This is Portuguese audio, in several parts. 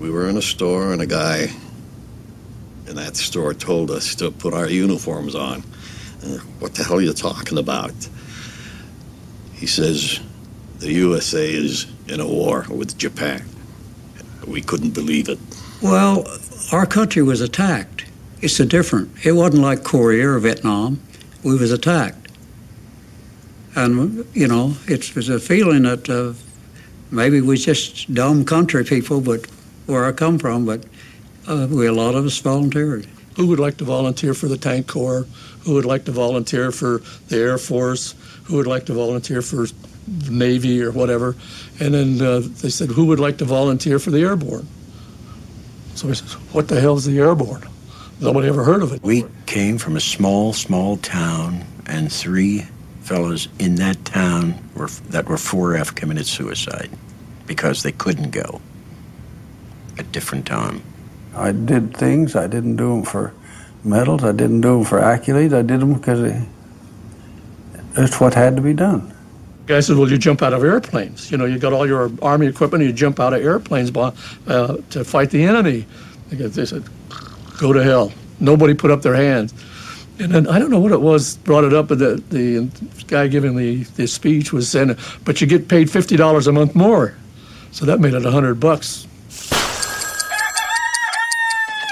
We were in a store, and a guy in that store told us to put our uniforms on. What the hell are you talking about? He says, the USA is in a war with Japan. We couldn't believe it. Well, our country was attacked. It's a different. It wasn't like Korea or Vietnam. We was attacked. And, you know, it was a feeling that maybe we just dumb country people, but where I come from, but a lot of us volunteered. Who would like to volunteer for the Tank Corps? Who would like to volunteer for the Air Force? Who would like to volunteer for the Navy or whatever? And then they said, who would like to volunteer for the Airborne? So I said, what the hell is the Airborne? Nobody ever heard of it. We came from a small town, and three fellows in that town that were 4F committed suicide because they couldn't go at different time. I did things. I didn't do them for medals. I didn't do them for accolades. I did them because it's what had to be done. I said, well, you jump out of airplanes. You know, you got all your Army equipment, you jump out of airplanes to fight the enemy. They said, go to hell. Nobody put up their hands. And then I don't know what it was brought it up, but the guy giving the speech was saying, but you get paid $50 a month more. So that made it $100.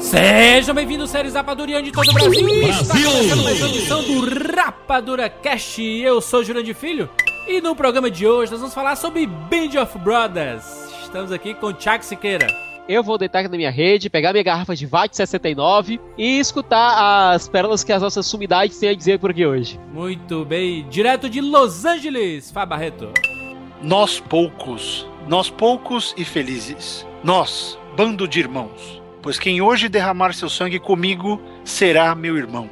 Sejam bem-vindos, séries rapadurianos de todo o Brasil! Brasil! Está mais uma edição do RapaduraCast. Eu sou Jurandir Filho e no programa de hoje nós vamos falar sobre Band of Brothers. Estamos aqui com o Thiago Siqueira. Eu vou deitar aqui na minha rede, pegar minha garrafa de Vault 69 e escutar as pérolas que as nossas sumidades têm a dizer por aqui hoje. Muito bem, direto de Los Angeles, Fá Barreto. Nós poucos e felizes, nós, bando de irmãos. Pois quem hoje derramar seu sangue comigo será meu irmão.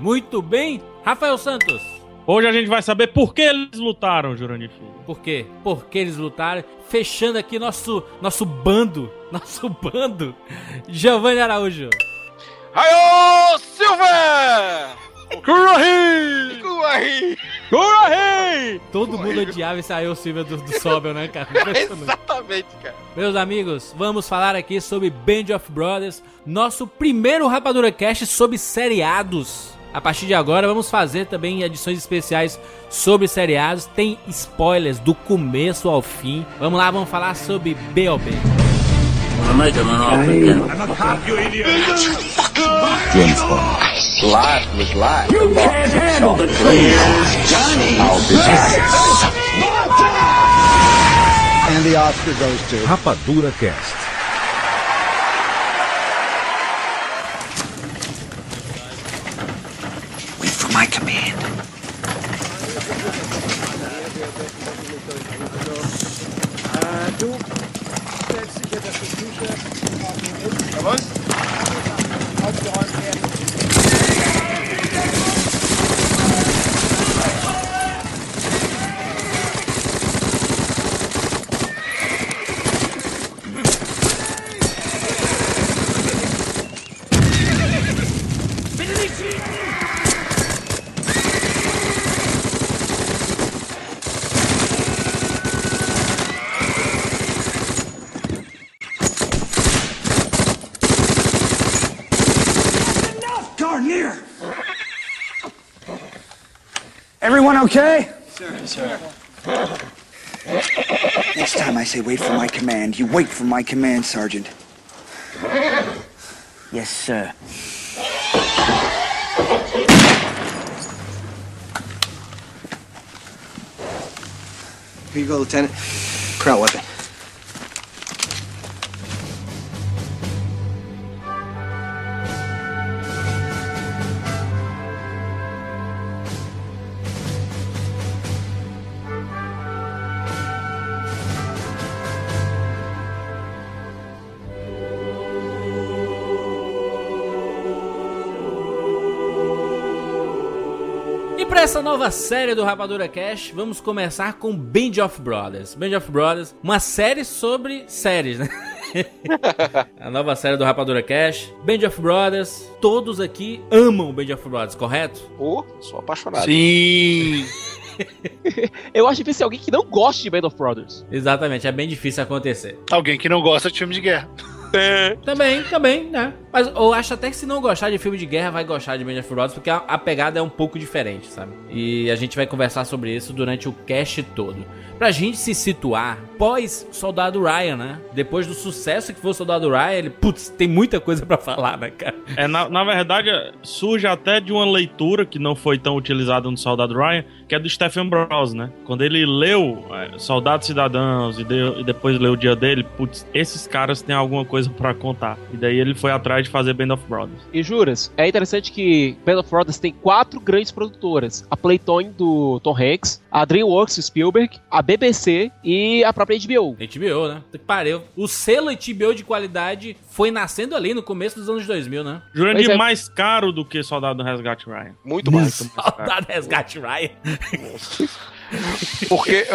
Muito bem, Rafael Santos. Hoje a gente vai saber por que eles lutaram, Jurandir Filho. Por quê? Por que eles lutaram? Fechando aqui nosso bando, Giovanni Araújo. Aô, Silva! Kurahee! Kurahee! Kurahee! Todo mundo odiava esse Ayo Silva do Sobel, né, cara? Exatamente, cara. Meus amigos, vamos falar aqui sobre Band of Brothers, nosso primeiro RapaduraCast sobre seriados. A partir de agora, vamos fazer também edições especiais sobre seriados. Tem spoilers do começo ao fim. Vamos lá, vamos falar sobre B.O.B. Life was life. You can't handle the truth, Johnny. I'll be back. And the Oscar goes to RapaduraCast. Wait for my command. Everyone okay? Sir. Next time I say wait for my command, you wait for my command, Sergeant. Yes, sir. Here you go, Lieutenant. Prowl weapon. essa nova série do RapaduraCast, vamos começar com Band of Brothers. Band of Brothers, uma série sobre séries, né? A nova série do RapaduraCast, Band of Brothers. Todos aqui amam Band of Brothers, correto? Pô, sou apaixonado. Sim! Eu acho difícil alguém que não goste de Band of Brothers. Exatamente, é bem difícil acontecer. Alguém que não gosta de filme de guerra. Também, né? Mas eu acho até que se não gostar de filme de guerra, vai gostar de Band of Brothers, porque a pegada é um pouco diferente, sabe? E a gente vai conversar sobre isso durante o cast todo. Pra gente se situar pós Soldado Ryan, né? Depois do sucesso que foi o Soldado Ryan, ele, putz, tem muita coisa pra falar, né, cara? Na verdade, surge até de uma leitura que não foi tão utilizada no Soldado Ryan, que é do Stephen Ambrose, né? Quando ele leu Soldados Cidadãos e depois leu o Dia D, putz, esses caras têm alguma coisa pra contar. E daí ele foi atrás de fazer Band of Brothers. E juras, é interessante que Band of Brothers tem 4 grandes produtoras. A Playtone, do Tom Hanks, a DreamWorks, Spielberg, a BBC e a própria HBO. HBO, né? Parei. O selo HBO de qualidade foi nascendo ali no começo dos anos 2000, né? Jurandir, é mais caro do que Soldado Resgate Ryan. Muito mais. Soldado Resgate Ryan. Porque,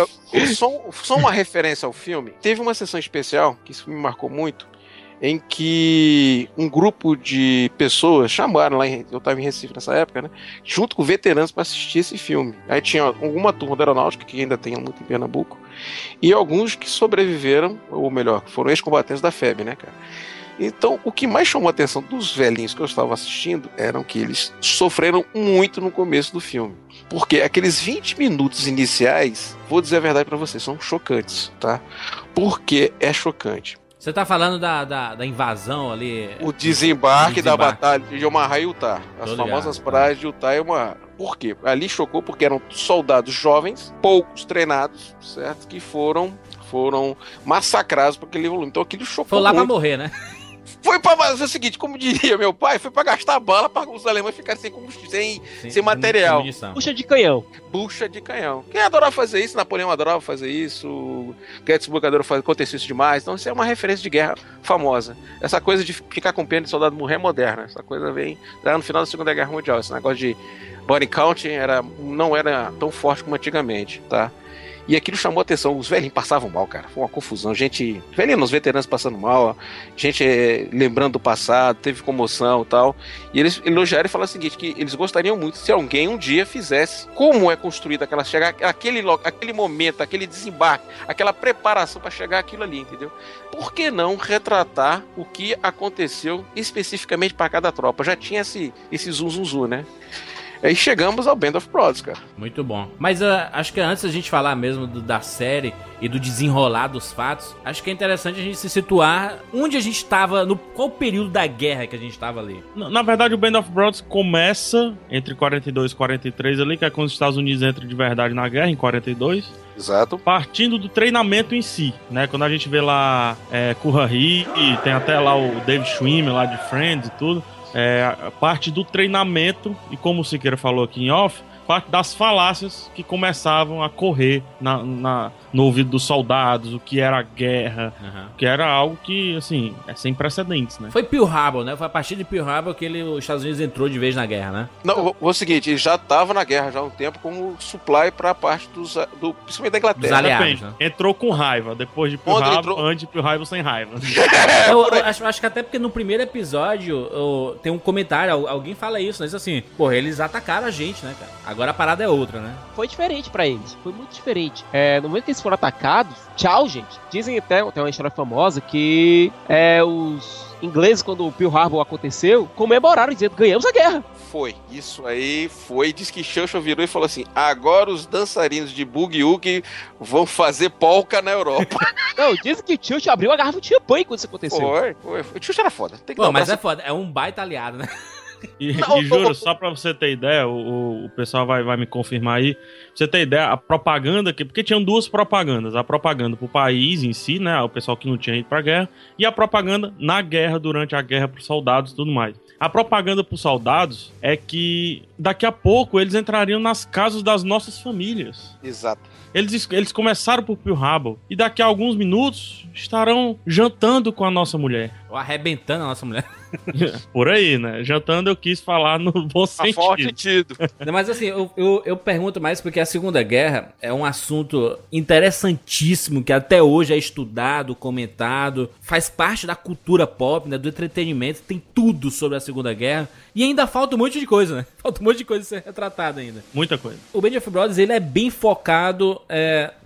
só uma referência ao filme, teve uma sessão especial, que isso me marcou muito, em que um grupo de pessoas chamaram lá, eu tava em Recife nessa época, né, junto com veteranos para assistir esse filme. Aí tinha alguma turma da aeronáutica, que ainda tem muito em Pernambuco, e alguns que sobreviveram, ou melhor, foram ex-combatentes da FEB, né, cara? Então, o que mais chamou a atenção dos velhinhos que eu estava assistindo eram que eles sofreram muito no começo do filme. Porque aqueles 20 minutos iniciais, vou dizer a verdade pra vocês, são chocantes, tá? Porque é chocante. Você tá falando da invasão ali... O desembarque da batalha de Omaha e Utah. As famosas praias de Utah e Omaha. Por quê? Ali chocou porque eram soldados jovens, poucos treinados, certo? Que foram massacrados por aquele volume. Então aquilo chocou. Foi lá muito. Pra morrer, né? Foi pra fazer o seguinte, como diria meu pai, foi pra gastar bala pra os alemães ficarem sem combustível, sem material. Bucha de canhão. Quem adorava fazer isso, Napoleão adorava fazer isso, Gettysburg adorava fazer, aconteceu isso demais. Então isso é uma referência de guerra famosa. Essa coisa de ficar com pena de soldado morrer é moderna. Essa coisa vem lá no final da Segunda Guerra Mundial. Esse negócio de body count não era tão forte como antigamente, tá? E aquilo chamou a atenção, os velhinhos passavam mal, cara, foi uma confusão, gente, velhinhos, os veteranos passando mal, gente lembrando do passado, teve comoção e tal, e eles elogiaram e falaram o seguinte, que eles gostariam muito se alguém um dia fizesse como é construída aquela, chegar aquele momento, aquele desembarque, aquela preparação para chegar aquilo ali, entendeu? Por que não retratar o que aconteceu especificamente para cada tropa? Já tinha esse zum zum zum, né? Aí chegamos ao Band of Brothers, cara. Muito bom. Mas acho que antes da gente falar mesmo da série e do desenrolar dos fatos, acho que é interessante a gente se situar onde a gente estava, qual período da guerra que a gente estava ali. Na verdade, o Band of Brothers começa entre 42 e 43 ali, que é quando os Estados Unidos entram de verdade na guerra, em 42... Exato. Partindo do treinamento em si, né? Quando a gente vê lá Kurahee, tem até lá o David Schwimmer lá de Friends e tudo, a parte do treinamento, e como o Siqueira falou aqui em off, parte das falácias que começavam a correr no ouvido dos soldados, o que era a guerra, o que era algo que, assim, é sem precedentes, né? Foi Pearl Harbor, né? Foi a partir de Pearl Harbor que os Estados Unidos entrou de vez na guerra, né? Não, o seguinte, ele já estava na guerra já há um tempo como supply para a parte principalmente da Inglaterra. Aliados, né? Entrou com raiva, depois de Pearl Harbor, antes de Pearl Harbor, sem raiva. Eu acho que até porque no primeiro episódio tem um comentário, alguém fala isso, né? Diz assim, porra, eles atacaram a gente, né, cara? Agora a parada é outra, né? Foi diferente pra eles, foi muito diferente. No momento que eles foram atacados, tchau, gente. Dizem até, tem uma história famosa que os ingleses, quando o Pearl Harbor aconteceu, comemoraram dizendo, ganhamos a guerra. Foi, isso aí foi. Diz que Churchill virou e falou assim, agora os dançarinos de boogie-woogie vão fazer polca na Europa. Não, dizem que Churchill abriu a garrafa de champanhe quando isso aconteceu. Foi. O Churchill era foda. Tem que Pô, mas é foda, é um baita aliado, né? E juro, só pra você ter ideia, o pessoal vai me confirmar aí, pra você ter ideia, a propaganda aqui, porque tinham duas propagandas, a propaganda pro país em si, né, o pessoal que não tinha ido pra guerra, e a propaganda na guerra, durante a guerra, pros soldados e tudo mais. A propaganda pros soldados é que daqui a pouco eles entrariam nas casas das nossas famílias. Exato. Eles começaram por Pearl Harbor, e daqui a alguns minutos estarão jantando com a nossa mulher. Arrebentando a nossa mulher. Por aí, né? Jantando eu quis falar no bom sentido. Forte sentido. Não, mas assim, eu pergunto mais porque a Segunda Guerra é um assunto interessantíssimo que até hoje é estudado, comentado, faz parte da cultura pop, né? Do entretenimento, tem tudo sobre a Segunda Guerra. E ainda falta um monte de coisa, né? Falta um monte de coisa ser retratada ainda. Muita coisa. O Band of Brothers, ele é bem focado,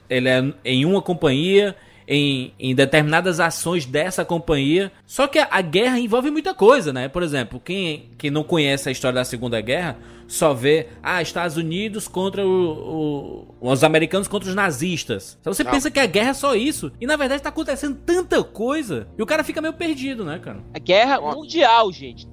ele é em uma companhia... Em determinadas ações dessa companhia. Só que a guerra envolve muita coisa, né? Por exemplo, quem não conhece a história da Segunda Guerra só vê Estados Unidos contra os americanos contra os nazistas. Então você pensa que a guerra é só isso. E na verdade tá acontecendo tanta coisa. E o cara fica meio perdido, né, cara? A guerra mundial, gente.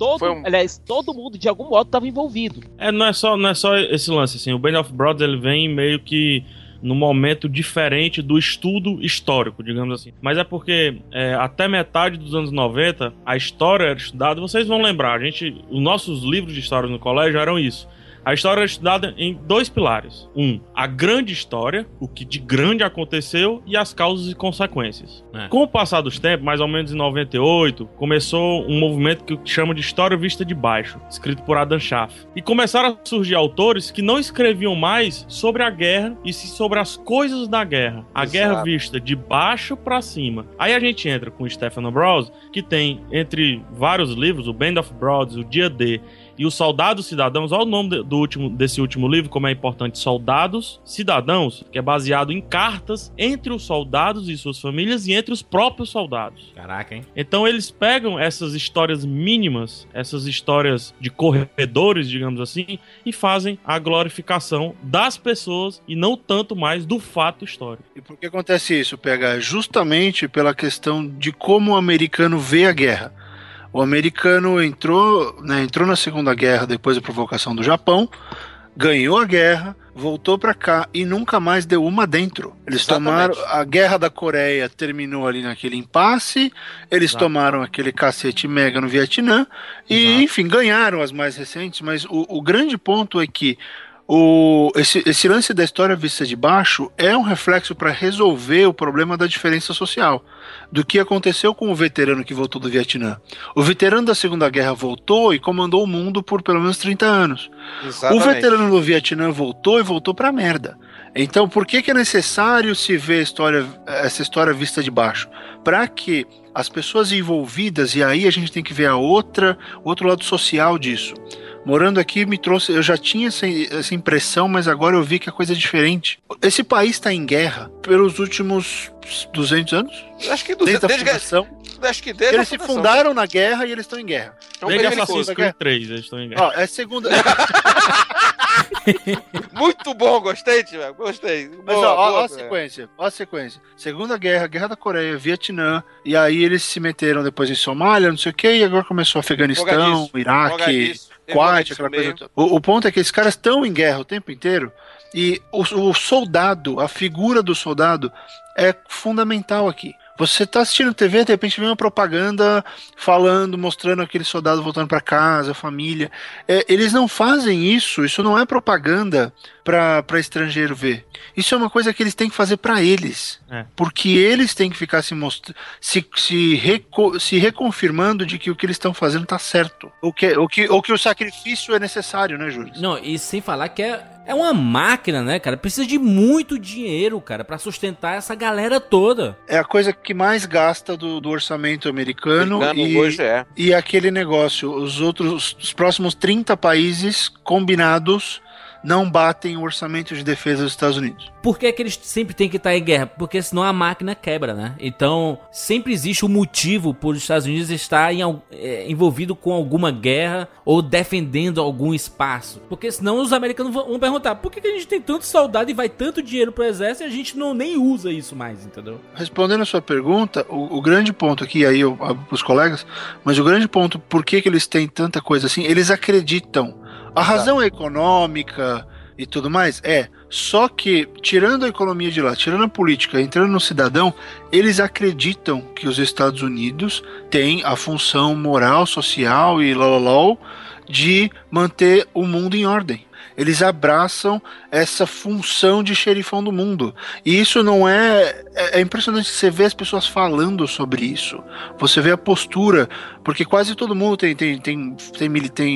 Aliás, todo mundo, de algum modo, tava envolvido. Não é só esse lance, assim. O Band of Brothers, ele vem meio que... num momento diferente do estudo histórico, digamos assim. Mas é porque até metade dos anos 90, a história era estudada... Vocês vão lembrar, os nossos livros de história no colégio eram isso. A história era estudada em dois pilares. A grande história, o que de grande aconteceu, e as causas e consequências. Com o passar dos tempos, mais ou menos em 98, começou um movimento que chama de História Vista de Baixo, escrito por Adam Schaff. E começaram a surgir autores que não escreviam mais sobre a guerra, e sim sobre as coisas da guerra. A guerra vista de baixo pra cima. Aí a gente entra com o Stephen Ambrose, que tem, entre vários livros, o Band of Brothers, o Dia D, e o Soldados Cidadãos, olha o nome desse último livro, como é importante, Soldados Cidadãos, que é baseado em cartas entre os soldados e suas famílias e entre os próprios soldados. Caraca, hein? Então eles pegam essas histórias mínimas, essas histórias de corredores, digamos assim, e fazem a glorificação das pessoas e não tanto mais do fato histórico. E por que acontece isso, PH? Justamente pela questão de como o americano vê a guerra. O americano entrou na Segunda Guerra depois da provocação do Japão, ganhou a guerra, voltou pra cá e nunca mais deu uma dentro. Eles tomaram... A Guerra da Coreia terminou ali naquele impasse, eles tomaram aquele cacete mega no Vietnã e, enfim, ganharam as mais recentes, mas o grande ponto é que esse lance da história vista de baixo é um reflexo para resolver o problema da diferença social, do que aconteceu com o veterano que voltou do Vietnã. O veterano da Segunda Guerra voltou e comandou o mundo por pelo menos 30 anos. Exatamente. O veterano do Vietnã voltou e voltou para merda. Então, por que é necessário se ver essa história vista de baixo? Para que as pessoas envolvidas, e aí a gente tem que ver o outro lado social disso. Morando aqui me trouxe... Eu já tinha essa impressão, mas agora eu vi que a coisa é diferente. Esse país está em guerra pelos últimos 200 anos? Acho que 200 anos. Desde eles se fundaram na guerra e eles estão em guerra. Desde Assassin's Creed 3 eles estão em guerra. É segunda... Muito bom, gostei, Tiago, gostei. Mas boa, a sequência, Segunda Guerra, Guerra da Coreia, Vietnã, e aí eles se meteram depois em Somália, não sei o que, e agora começou Afeganistão, Iraque, Kuwait, aquela coisa toda. O ponto é que esses caras estão em guerra o tempo inteiro, e o soldado, a figura do soldado é fundamental aqui. Você tá assistindo TV, de repente vem uma propaganda falando, mostrando aquele soldado voltando para casa, família. Eles não fazem isso não é propaganda para estrangeiro ver. Isso é uma coisa que eles têm que fazer para eles. Porque eles têm que ficar se reconfirmando de que o que eles estão fazendo tá certo. Ou que o sacrifício é necessário, né, Júlio? Não, e sem falar que é uma máquina, né, cara? Precisa de muito dinheiro, cara, pra sustentar essa galera toda. É a coisa que mais gasta do orçamento americano hoje e aquele negócio. Os próximos 30 países combinados não batem o orçamento de defesa dos Estados Unidos. Por que que eles sempre têm que estar em guerra? Porque senão a máquina quebra, né? Então, sempre existe um motivo por os Estados Unidos estar envolvido com alguma guerra ou defendendo algum espaço. Porque senão os americanos vão perguntar, por que que a gente tem tanto soldado e vai tanto dinheiro pro exército e a gente nem usa isso mais, entendeu? Respondendo a sua pergunta, o grande ponto aqui, aí eu abro pros colegas, mas o grande ponto, por que que eles têm tanta coisa assim? Eles acreditam. A razão é econômica e tudo mais, só que tirando a economia de lá, tirando a política, entrando no cidadão, eles acreditam que os Estados Unidos têm a função moral, social e de manter o mundo em ordem. Eles abraçam essa função de xerifão do mundo. E isso não é... É impressionante, você vê as pessoas falando sobre isso. Você vê a postura, porque quase todo mundo tem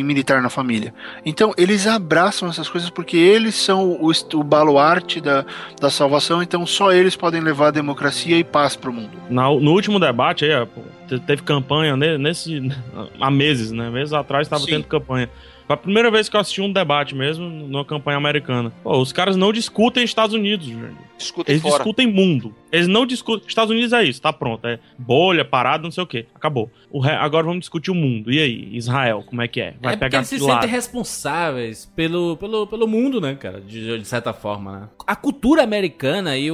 militar na família. Então, eles abraçam essas coisas porque eles são o baluarte da salvação. Então, só eles podem levar a democracia e paz para o mundo. No último debate, aí, teve campanha há meses, né? Meses atrás estava tendo campanha. Foi a primeira vez que eu assisti um debate mesmo numa campanha americana. Pô, os caras não discutem Estados Unidos, gente. Discutem fora. Eles discutem mundo. Eles não discutem... Estados Unidos é isso, tá pronto. É bolha, parada, não sei o quê. Acabou. Agora vamos discutir o mundo. E aí, Israel, como é que é? Vai pegar porque eles se sentem responsáveis pelo mundo, né, cara? De certa forma, né? A cultura americana e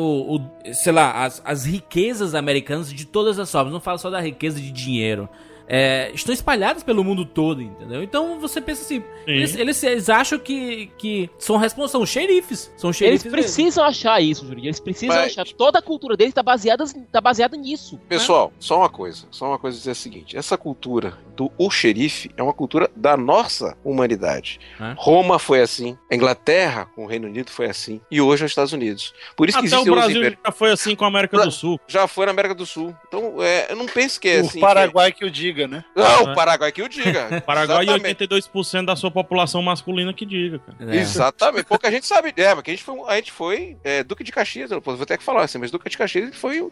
as riquezas americanas de todas as formas. Não falo só da riqueza de dinheiro. Estão espalhadas pelo mundo todo, entendeu? Então você pensa assim, eles acham que são responsáveis, são xerifes. Eles precisam achar isso, Júlio. Eles precisam achar. Toda a cultura deles tá baseada nisso. Pessoal, né? Só uma coisa dizer o seguinte: essa cultura do o xerife é uma cultura da nossa humanidade. É. Roma foi assim, a Inglaterra com o Reino Unido foi assim, e hoje é os Estados Unidos. Por isso que o Brasil já foi assim com a América do Sul. Já foi na América do Sul. Então, eu não penso que é assim. O Paraguai que eu diga. Né? Não, o Paraguai que o diga. O Paraguai e 82% da sua população masculina que diga, cara. Exatamente. Pouca a gente sabe, porque a gente foi Duque de Caxias, eu vou ter que falar assim, mas Duque de Caxias foi um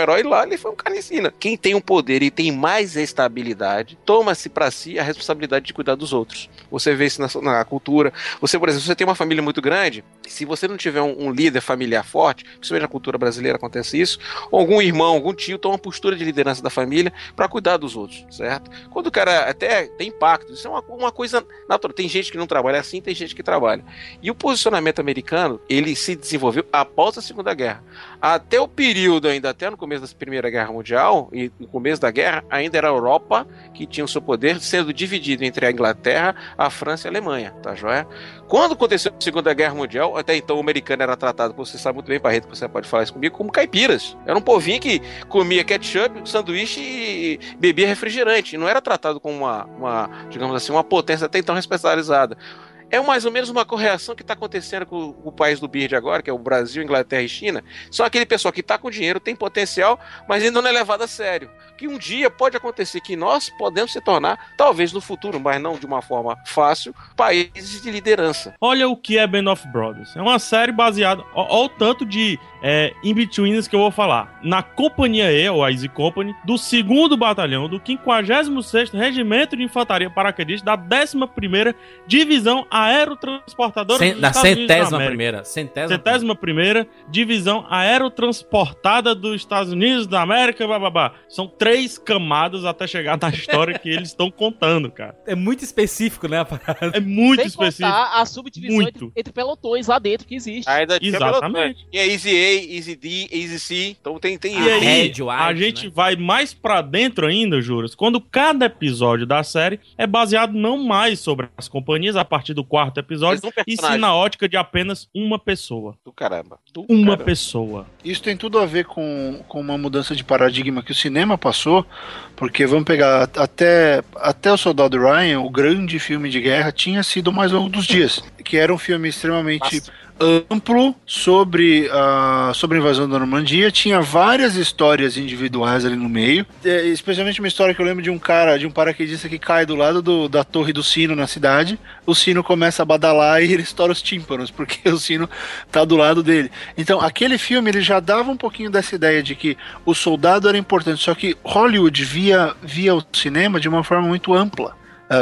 herói, lá ele foi um carnicina. Quem tem um poder e tem mais estabilidade, toma-se pra si a responsabilidade de cuidar dos outros. Você vê isso na cultura. Você, por exemplo, você tem uma família muito grande, se você não tiver um líder familiar forte, principalmente na cultura brasileira acontece isso, algum irmão, algum tio toma uma postura de liderança da família pra cuidar dos outros, certo? Quando o cara até tem impacto, isso é uma coisa natural. Tem gente que não trabalha assim, tem gente que trabalha. E o posicionamento americano, ele se desenvolveu após a Segunda Guerra. Até o período ainda, até no começo da Primeira Guerra Mundial, e no começo da guerra, ainda era a Europa que tinha o seu poder sendo dividido entre a Inglaterra, a França e a Alemanha, tá joia? Quando aconteceu a Segunda Guerra Mundial, até então o americano era tratado, você sabe muito bem, Barreto, você pode falar isso comigo, como caipiras. Era um povinho que comia ketchup, sanduíche e bebia refrigerante, não era tratado como uma potência até então responsabilizada. É mais ou menos uma correção que está acontecendo com o país do BIRD agora, que é o Brasil, Inglaterra e China. São aquele pessoal que está com dinheiro, tem potencial, mas ainda não é levado a sério. Que um dia pode acontecer que nós podemos se tornar, talvez no futuro, mas não de uma forma fácil, países de liderança. Olha o que é Band of Brothers. É uma série baseada... Olha o tanto de in-betweens que eu vou falar. Na Companhia E, ou a Easy Company, do 2º Batalhão, do 56º Regimento de Infantaria Paraquedista, da 11ª Divisão Aerotransportadora da centésima primeira divisão aerotransportada dos Estados Unidos da América, bababá. São 3 camadas até chegar na história que eles estão contando, cara. É muito específico, né, a parada? É muito específico. A subdivisão entre pelotões lá dentro que existe. Ainda exatamente. E é Easy A, Easy D, Easy C. Então tem e aí, a gente vai mais pra dentro ainda, Juras, quando cada episódio da série é baseado não mais sobre as companhias, a partir do 4º episódio, e sim na ótica de apenas uma pessoa. Do caramba. Pessoa. Isso tem tudo a ver com uma mudança de paradigma que o cinema passou, porque vamos pegar até o Soldado Ryan, o grande filme de guerra, tinha sido o mais longo dos dias, que era um filme extremamente... amplo sobre a invasão da Normandia, tinha várias histórias individuais ali no meio, especialmente uma história que eu lembro de um cara, de um paraquedista que cai do lado da torre do sino na cidade, o sino começa a badalar e ele estoura os tímpanos, porque o sino tá do lado dele. Então, aquele filme, ele já dava um pouquinho dessa ideia de que o soldado era importante, só que Hollywood via o cinema de uma forma muito ampla.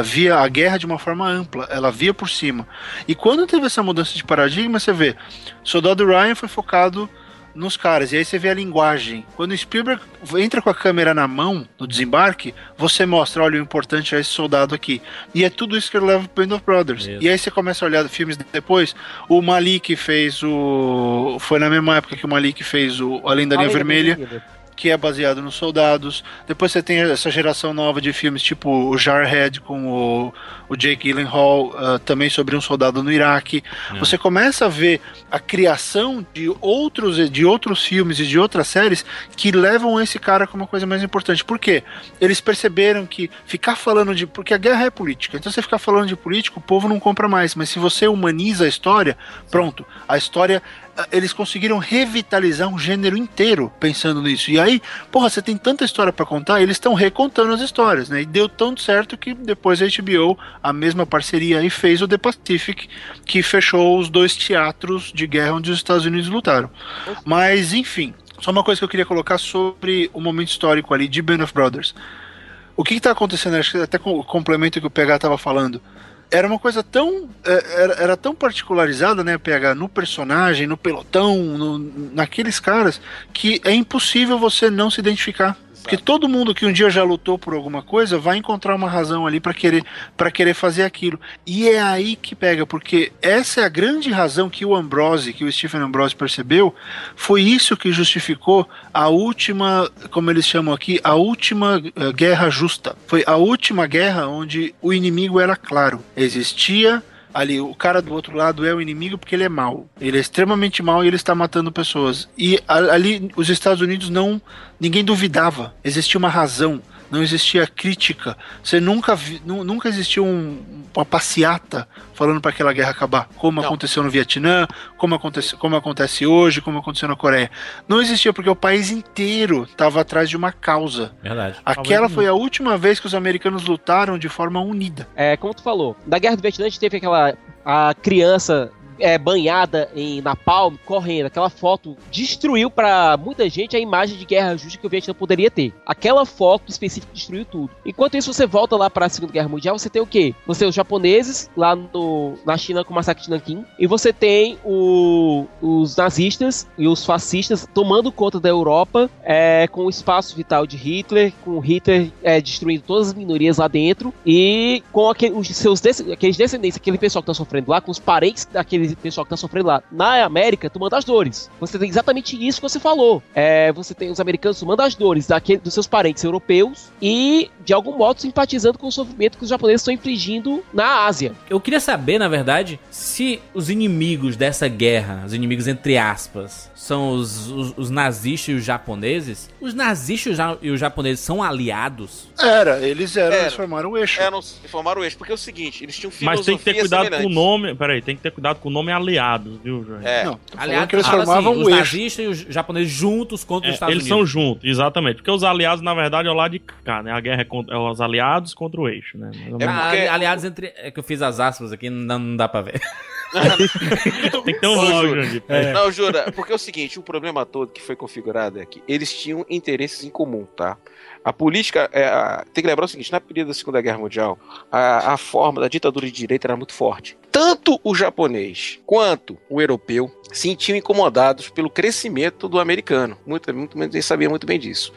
Via a guerra de uma forma ampla, ela via por cima. E quando teve essa mudança de paradigma, você vê, Soldado Ryan foi focado nos caras, e aí você vê a linguagem. Quando Spielberg entra com a câmera na mão, no desembarque, você mostra, olha, o importante é esse soldado aqui. E é tudo isso que ele leva pro Band of Brothers. Isso. E aí você começa a olhar filmes depois, o Malarkey fez foi na mesma época que o Malarkey fez o Além da Linha Vermelha. que é baseado nos soldados. Depois você tem essa geração nova de filmes tipo o Jarhead com o Jake Gyllenhaal, também sobre um soldado no Iraque. É. Você começa a ver a criação de outros filmes e de outras séries que levam esse cara como uma coisa mais importante. Por quê? Eles perceberam que ficar falando de... Porque a guerra é política. Então você ficar falando de político, o povo não compra mais. Mas se você humaniza a história, pronto. A história... Eles conseguiram revitalizar um gênero inteiro pensando nisso. E aí, porra, você tem tanta história pra contar, eles estão recontando as histórias, né? E deu tão certo que depois a HBO, a mesma parceria aí, fez o The Pacific, que fechou os dois teatros de guerra onde os Estados Unidos lutaram. Mas, enfim, só uma coisa que eu queria colocar sobre o momento histórico ali de Band of Brothers. O que tá acontecendo? Acho que até o complemento que o PH tava falando. Era uma coisa tão... Era tão particularizada, né, PH, no personagem, no pelotão, naqueles caras, que é impossível você não se identificar. Exato. Porque todo mundo que um dia já lutou por alguma coisa vai encontrar uma razão ali pra querer fazer aquilo. E é aí que pega, porque essa é a grande razão que o Stephen Ambrose percebeu, foi isso que justificou a última, como eles chamam aqui, a última guerra justa. Foi a última guerra onde o inimigo era claro. Existia ali, o cara do outro lado é o inimigo porque ele é mau. Ele é extremamente mau e ele está matando pessoas. E ali os Estados Unidos ninguém duvidava. Existia uma razão, não existia crítica. Você nunca existiu uma passeata falando para aquela guerra acabar, como não aconteceu no Vietnã, como acontece hoje, como aconteceu na Coreia. Não existia, porque o país inteiro estava atrás de uma causa. Verdade. Aquela foi a última vez que os americanos lutaram de forma unida. É, como tu falou, da guerra do Vietnã a gente teve a criança banhada em napalm, correndo. Aquela foto destruiu pra muita gente a imagem de guerra justa que o Vietnã poderia ter. Aquela foto específica destruiu tudo. Enquanto isso, você volta lá pra Segunda Guerra Mundial, você tem o quê? Você tem os japoneses lá na China com o massacre de Nanquim, e você tem os nazistas e os fascistas tomando conta da Europa, com o espaço vital de Hitler, com Hitler destruindo todas as minorias lá dentro, e com aqueles descendentes, aquele pessoal que tá sofrendo lá, com os parentes daquele pessoal que tá sofrendo lá na América, tomando as dores. Você tem exatamente isso que você falou. Você tem os americanos tomando as dores dos seus parentes europeus e, de algum modo, simpatizando com o sofrimento que os japoneses estão infligindo na Ásia. Eu queria saber, na verdade, se os inimigos dessa guerra, os inimigos entre aspas, são os nazistas e os japoneses. Os nazistas e os japoneses são aliados? Eles formaram o eixo. Formaram o eixo, porque é o seguinte, eles tinham filosofia semelhante. Mas tem que ter cuidado com o nome, tem que ter cuidado com o nome aliados, viu, Jorge? Não, aliados que eles formavam assim, os nazistas e os japoneses juntos contra os Estados Unidos. Eles são juntos, exatamente. Porque os aliados, na verdade, é o lado de cá, né? A guerra é os aliados contra o eixo, né? Porque... aliados entre... É que eu fiz as aspas aqui, não dá pra ver. Tem que ter um Jorge. Não, jura, porque é o seguinte, o problema todo que foi configurado é que eles tinham interesses em comum, tá? A política, tem que lembrar o seguinte, na período da Segunda Guerra Mundial, a forma da ditadura de direita era muito forte. Tanto o japonês quanto o europeu se sentiam incomodados pelo crescimento do americano. Eles sabiam muito bem disso.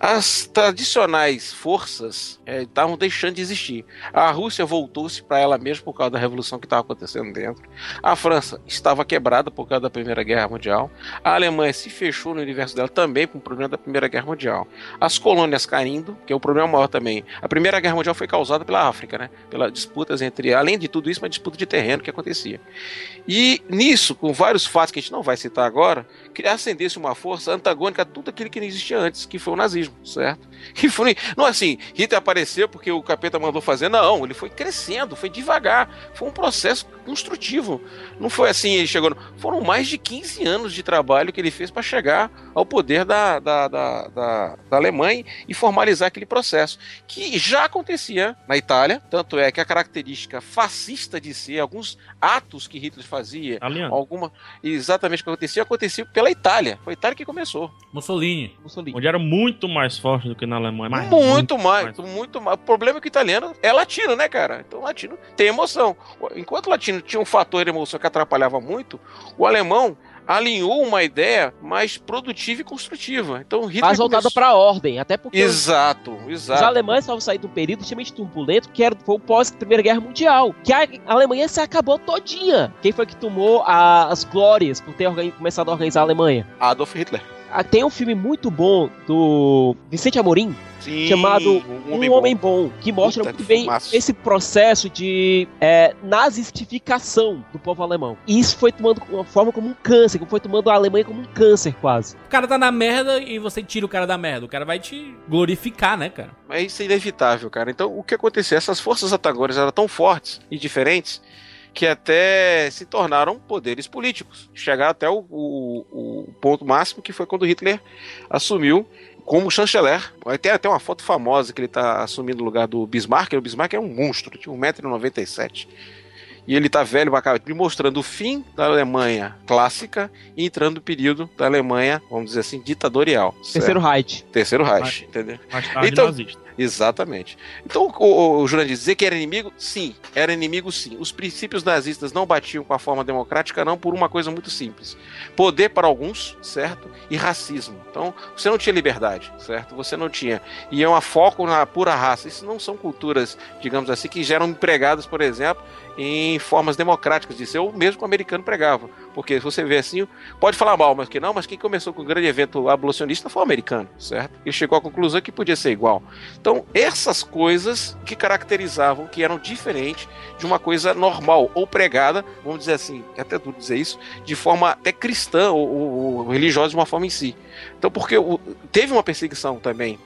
As tradicionais forças estavam deixando de existir. A Rússia voltou-se para ela mesma por causa da revolução que estava acontecendo dentro. A França estava quebrada por causa da Primeira Guerra Mundial. A Alemanha se fechou no universo dela também por um problema da Primeira Guerra Mundial. As colônias caindo, que é um problema maior também. A Primeira Guerra Mundial foi causada pela África, né? Pelas disputas entre, além de tudo isso, uma disputa de terreno que acontecia. E nisso, com vários fatos que a gente não vai citar agora, que acendesse uma força antagônica a tudo aquilo que não existia antes, que foi o nazismo, certo? Que foi, não assim, Hitler apareceu porque o capeta mandou fazer, não, ele foi crescendo, foi devagar, foi um processo construtivo. Não foi assim, ele chegou, foram mais de 15 anos de trabalho que ele fez para chegar ao poder da Alemanha e formalizar aquele processo, que já acontecia na Itália, tanto é que a característica fascista de ser, alguns atos que Hitler fazia, exatamente o que acontecia pela Itália. Foi a Itália que começou. Mussolini. Onde era muito mais forte do que na Alemanha. Muito mais. O problema é que o italiano é latino, né, cara? Então o latino tem emoção. Enquanto o latino tinha um fator de emoção que atrapalhava muito, o alemão alinhou uma ideia mais produtiva e construtiva. Então, Hitler mais voltada para a ordem, até porque... Exato. Os alemães estavam saindo de um período extremamente turbulento, que foi o pós-Primeira Guerra Mundial, que a Alemanha se acabou todinha. Quem foi que tomou as glórias por ter começado a organizar a Alemanha? Adolf Hitler. Tem um filme muito bom do Vicente Amorim, sim, chamado Um Homem Bom, que mostra muito bem esse processo de nazistificação do povo alemão. E isso foi tomando uma forma como um câncer, foi tomando a Alemanha como um câncer quase. O cara tá na merda e você tira o cara da merda. O cara vai te glorificar, né, cara? Mas isso é inevitável, cara. Então, o que aconteceu? Essas forças antagônicas eram tão fortes e diferentes que até se tornaram poderes políticos. Chegaram até o ponto máximo, que foi quando Hitler assumiu como chanceler. Tem até uma foto famosa que ele está assumindo o lugar do Bismarck. O Bismarck é um monstro, tinha 1,97 m. E ele tá velho, bacana, mostrando o fim da Alemanha clássica e entrando no período da Alemanha, vamos dizer assim, ditatorial. Terceiro Reich. Terceiro Reich, entendeu? Mais tarde então, nazista. Exatamente. Então, o Jurandir, dizer que era inimigo? Sim, era inimigo sim. Os princípios nazistas não batiam com a forma democrática, não, por uma coisa muito simples. Poder para alguns, certo? E racismo. Então, você não tinha liberdade, certo? Você não tinha. E é um foco na pura raça. Isso não são culturas, digamos assim, que geram empregados, por exemplo, em formas democráticas disso. Eu mesmo como americano pregava. Porque se você vê assim, pode falar mal, mas que não, mas quem começou com o grande evento abolicionista foi o americano, certo? Ele chegou à conclusão que podia ser igual. Então, essas coisas que caracterizavam, que eram diferentes de uma coisa normal, ou pregada, vamos dizer assim, até tudo dizer isso, de forma até cristã ou religiosa de uma forma em si. Então, porque teve uma perseguição também.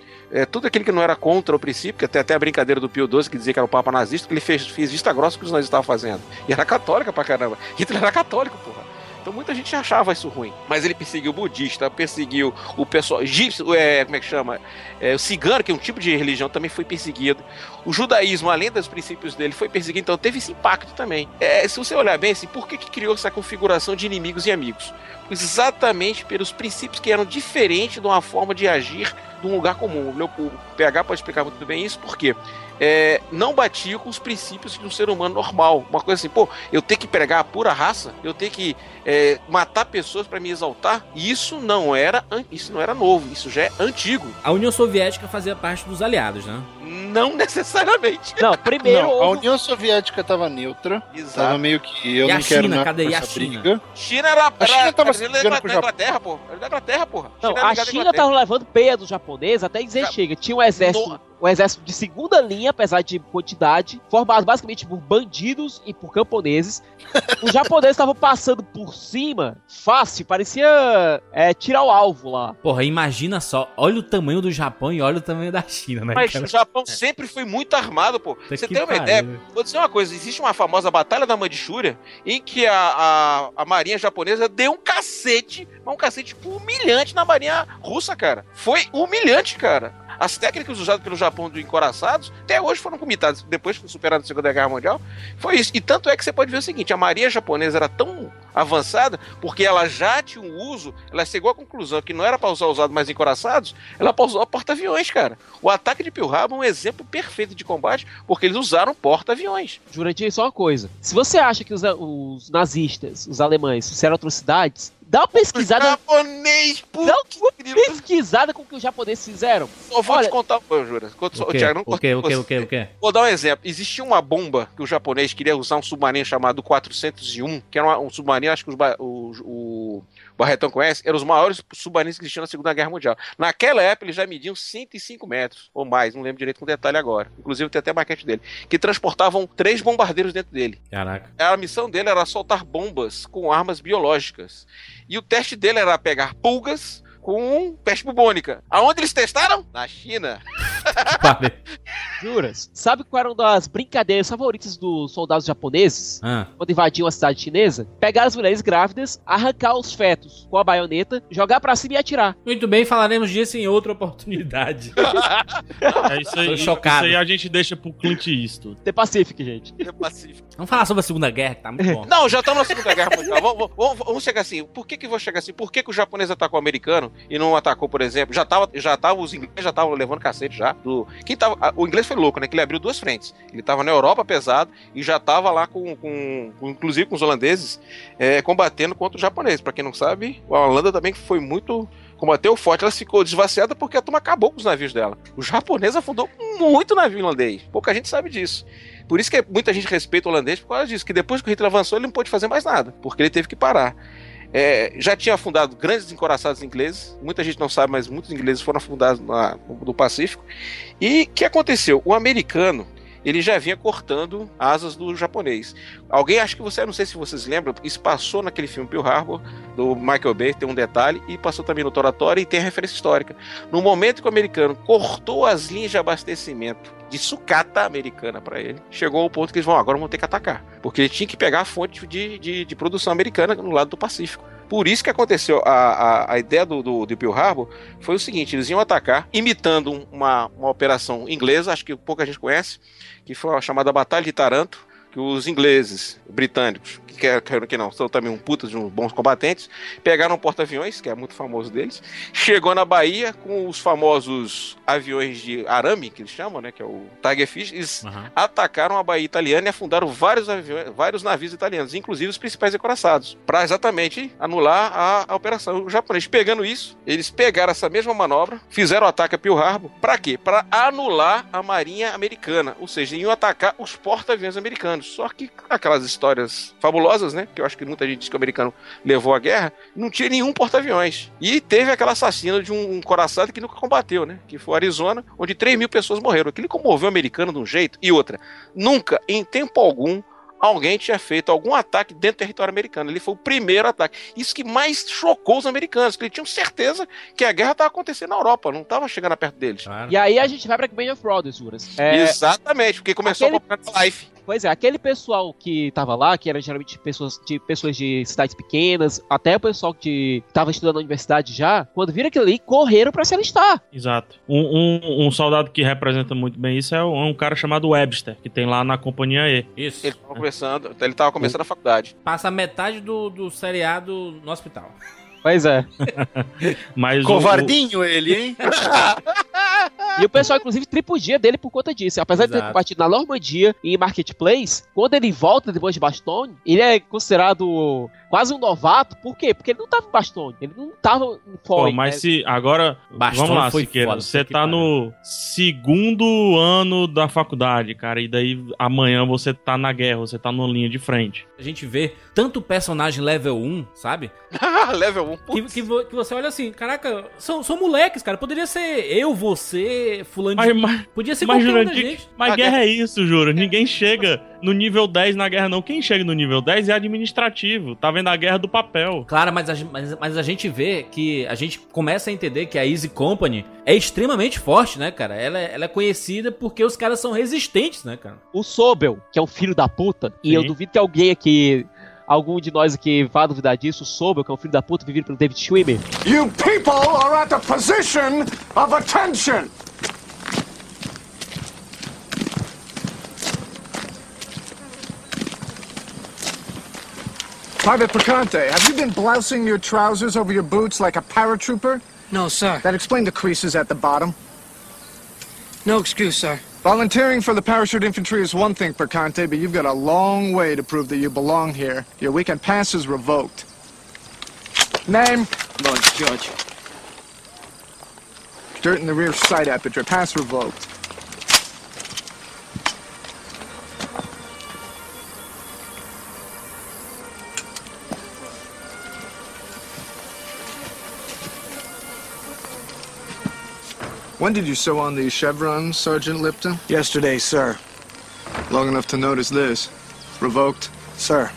Tudo aquilo que não era contra o princípio, que até a brincadeira do Pio XII, que dizia que era o Papa nazista, que ele fez vista grossa que os nazistas estavam fazendo. E era católica pra caramba. Hitler era católico, porra. Então muita gente achava isso ruim. Mas ele perseguiu o budista, perseguiu o pessoal egípcio, o cigano, que é um tipo de religião, também foi perseguido. O judaísmo, além dos princípios dele, foi perseguido. Então teve esse impacto também. Se você olhar bem assim, por que criou essa configuração de inimigos e amigos? Exatamente pelos princípios que eram diferentes de uma forma de agir de um lugar comum. O PH pode explicar muito bem isso, porque não batia com os princípios de um ser humano normal. Uma coisa assim, pô, eu tenho que pregar a pura raça, eu tenho que matar pessoas para me exaltar. Isso não era novo, isso já é antigo. A União Soviética fazia parte dos aliados, né? Não necessariamente. Não, primeiro... Não, a União Soviética estava neutra. Exato. Tava meio que... Eu e não a China, quero cadê? E a China? Briga. China era... A China tava se ligando com o Japão. Era da Inglaterra, porra. Não, a China tava levando peia do japonês até dizer chega. Tinha um exército... Um exército de segunda linha, apesar de quantidade, formado basicamente por bandidos e por camponeses. Os japoneses estavam passando por cima, fácil, parecia tirar o alvo lá. Porra, imagina só, olha o tamanho do Japão e olha o tamanho da China, né? Mas cara, o Japão sempre foi muito armado, pô. Você tem uma ideia? Vou dizer uma coisa, existe uma famosa Batalha da Mandichúria, em que a marinha japonesa deu um cacete, mas um cacete humilhante na marinha russa, cara. Foi humilhante, cara. As técnicas usadas pelo Japão de encoraçados até hoje foram comitadas, depois que superaram a Segunda Guerra Mundial, foi isso. E tanto é que você pode ver o seguinte, a marinha japonesa era tão avançada, porque ela já tinha um uso, ela chegou à conclusão que não era para usar usados mais encoraçados, ela usou porta-aviões, cara. O ataque de Pearl Harbor é um exemplo perfeito de combate, porque eles usaram porta-aviões. Jurandir, só uma coisa, se você acha que os nazistas, os alemães, fizeram atrocidades, dá uma pesquisada. O japonês, dá uma pesquisada com o que os japoneses fizeram. Só vou te contar, Jura. O quê? Vou dar um exemplo. Existia uma bomba que o japonês queria usar, um submarino chamado 401, que era um submarino, acho que o Barretão conhece, eram os maiores submarinos que existiam na Segunda Guerra Mundial. Naquela época eles já mediam 105 metros ou mais, não lembro direito com detalhe agora. Inclusive tem até a maquete dele, que transportavam 3 bombardeiros dentro dele. Caraca. A missão dele era soltar bombas com armas biológicas. E o teste dele era pegar pulgas com peste bubônica. Aonde eles testaram? Na China. Vale. Juras, sabe qual era uma das brincadeiras favoritas dos soldados japoneses? Quando invadiam a cidade chinesa? Pegar as mulheres grávidas, arrancar os fetos com a baioneta, jogar pra cima e atirar. Muito bem, falaremos disso em outra oportunidade. Isso aí, chocado. Isso aí a gente deixa pro Clint Eastwood. The Pacific, gente. The Pacific. Vamos falar sobre a Segunda Guerra, que tá muito bom. Não, já estamos na Segunda Guerra Mundial. Vamos chegar assim. Por que o japonês atacou o americano e não atacou, por exemplo? Os ingleses já estavam levando cacete já. O inglês foi louco, né? Que ele abriu 2 frentes. Ele tava na Europa pesado e já tava lá inclusive com os holandeses, combatendo contra os japoneses. Pra quem não sabe, a Holanda também foi muito... combateu forte, ela ficou desvaciada porque a turma acabou com os navios dela. O japonês afundou muito navio holandês. Pouca gente sabe disso. Por isso que muita gente respeita o holandês por causa disso, que depois que o Hitler avançou, ele não pôde fazer mais nada, porque ele teve que parar. já tinha afundado grandes encouraçados ingleses, muita gente não sabe, mas muitos ingleses foram afundados no Pacífico. E o que aconteceu? O americano, ele já vinha cortando asas do japonês. Alguém, acho que você, não sei se vocês lembram, isso passou naquele filme Pearl Harbor, do Michael Bay, tem um detalhe, e passou também no Toratório, e tem a referência histórica. No momento que o americano cortou as linhas de abastecimento de sucata americana para ele, chegou ao ponto que eles vão, agora vão ter que atacar, porque ele tinha que pegar a fonte de produção americana no lado do Pacífico. Por isso que aconteceu, a ideia do Pearl Harbor foi o seguinte: eles iam atacar imitando uma operação inglesa, acho que pouca gente conhece, que foi a chamada Batalha de Taranto, que os ingleses, britânicos, que não, são também um puta de uns bons combatentes, pegaram um porta-aviões, que é muito famoso deles, chegou na Bahia com os famosos aviões de arame, que eles chamam, né, que é o Tigerfish, eles atacaram a Bahia italiana e afundaram vários navios italianos, inclusive os principais encouraçados, para exatamente anular a operação japonesa. Pegando isso, eles pegaram essa mesma manobra, fizeram o ataque a Pearl Harbor, para quê? Para anular a marinha americana, ou seja, iam atacar os porta-aviões americanos. Só que aquelas histórias fabulosas, né, que eu acho que muita gente diz que o americano levou a guerra, não tinha nenhum porta-aviões. E teve aquela assassina de um encouraçado que nunca combateu, né, que foi Arizona, onde 3 mil pessoas morreram. Aquilo comoveu o americano de um jeito. E outra, nunca, em tempo algum, alguém tinha feito algum ataque dentro do território americano. Ele foi o primeiro ataque. Isso que mais chocou os americanos, que eles tinham certeza que a guerra estava acontecendo na Europa, não estava chegando perto deles. Claro. E aí a gente vai para Band of Brothers, Juras. Exatamente, porque começou a comprar Life. Pois é, aquele pessoal que tava lá, que era geralmente pessoas de cidades pequenas, até o pessoal que tava estudando na universidade já, quando viram aquilo ali, correram pra se alistar. Exato. Um soldado que representa muito bem isso é um cara chamado Webster, que tem lá na Companhia E. Isso. Ele tava começando a faculdade. Passa metade do seriado no hospital. Pois é. Mas covardinho ele, hein? E o pessoal, inclusive, tripudia dele por conta disso. Apesar de ter combatido na Normandia e em Marketplace, quando ele volta depois de Bastogne, ele é considerado quase um novato. Por quê? Porque ele não tava em Bastogne. Ele não tava em Foy. Pô, mas se agora... Bastogne, vamos lá, Siqueira. Você tá no segundo ano da faculdade, cara. E daí amanhã você tá na guerra. Você tá numa linha de frente. A gente vê tanto personagem level 1, sabe? Level 1. Que você olha assim, caraca, são moleques, cara. Poderia ser eu, você, fulano de... Podia ser qualquer um da gente. Mas guerra é isso, juro. Ninguém chega no nível 10 na guerra, não. Quem chega no nível 10 é administrativo. Tá vendo a guerra do papel. Claro, mas a gente vê que a gente começa a entender que a Easy Company é extremamente forte, né, cara? Ela é conhecida porque os caras são resistentes, né, cara? O Sobel, que é um filho da puta, e eu duvido que alguém aqui... Algum de nós aqui vá duvidar disso, soube que é um filho da puta vivido pelo David Schwimmer. You people are at the position of attention! Private Perconte, have you been blousing your trousers over your boots like a paratrooper? No, sir. That explained the creases at the bottom. No excuse, sir. Volunteering for the parachute infantry is one thing, Perconte, but you've got a long way to prove that you belong here. Your weekend pass is revoked. Name? Lord George. Dirt in the rear sight aperture. Pass revoked. When did you sew on these chevrons, Sergeant Lipton? Yesterday, sir. Long enough to notice this. Revoked, sir.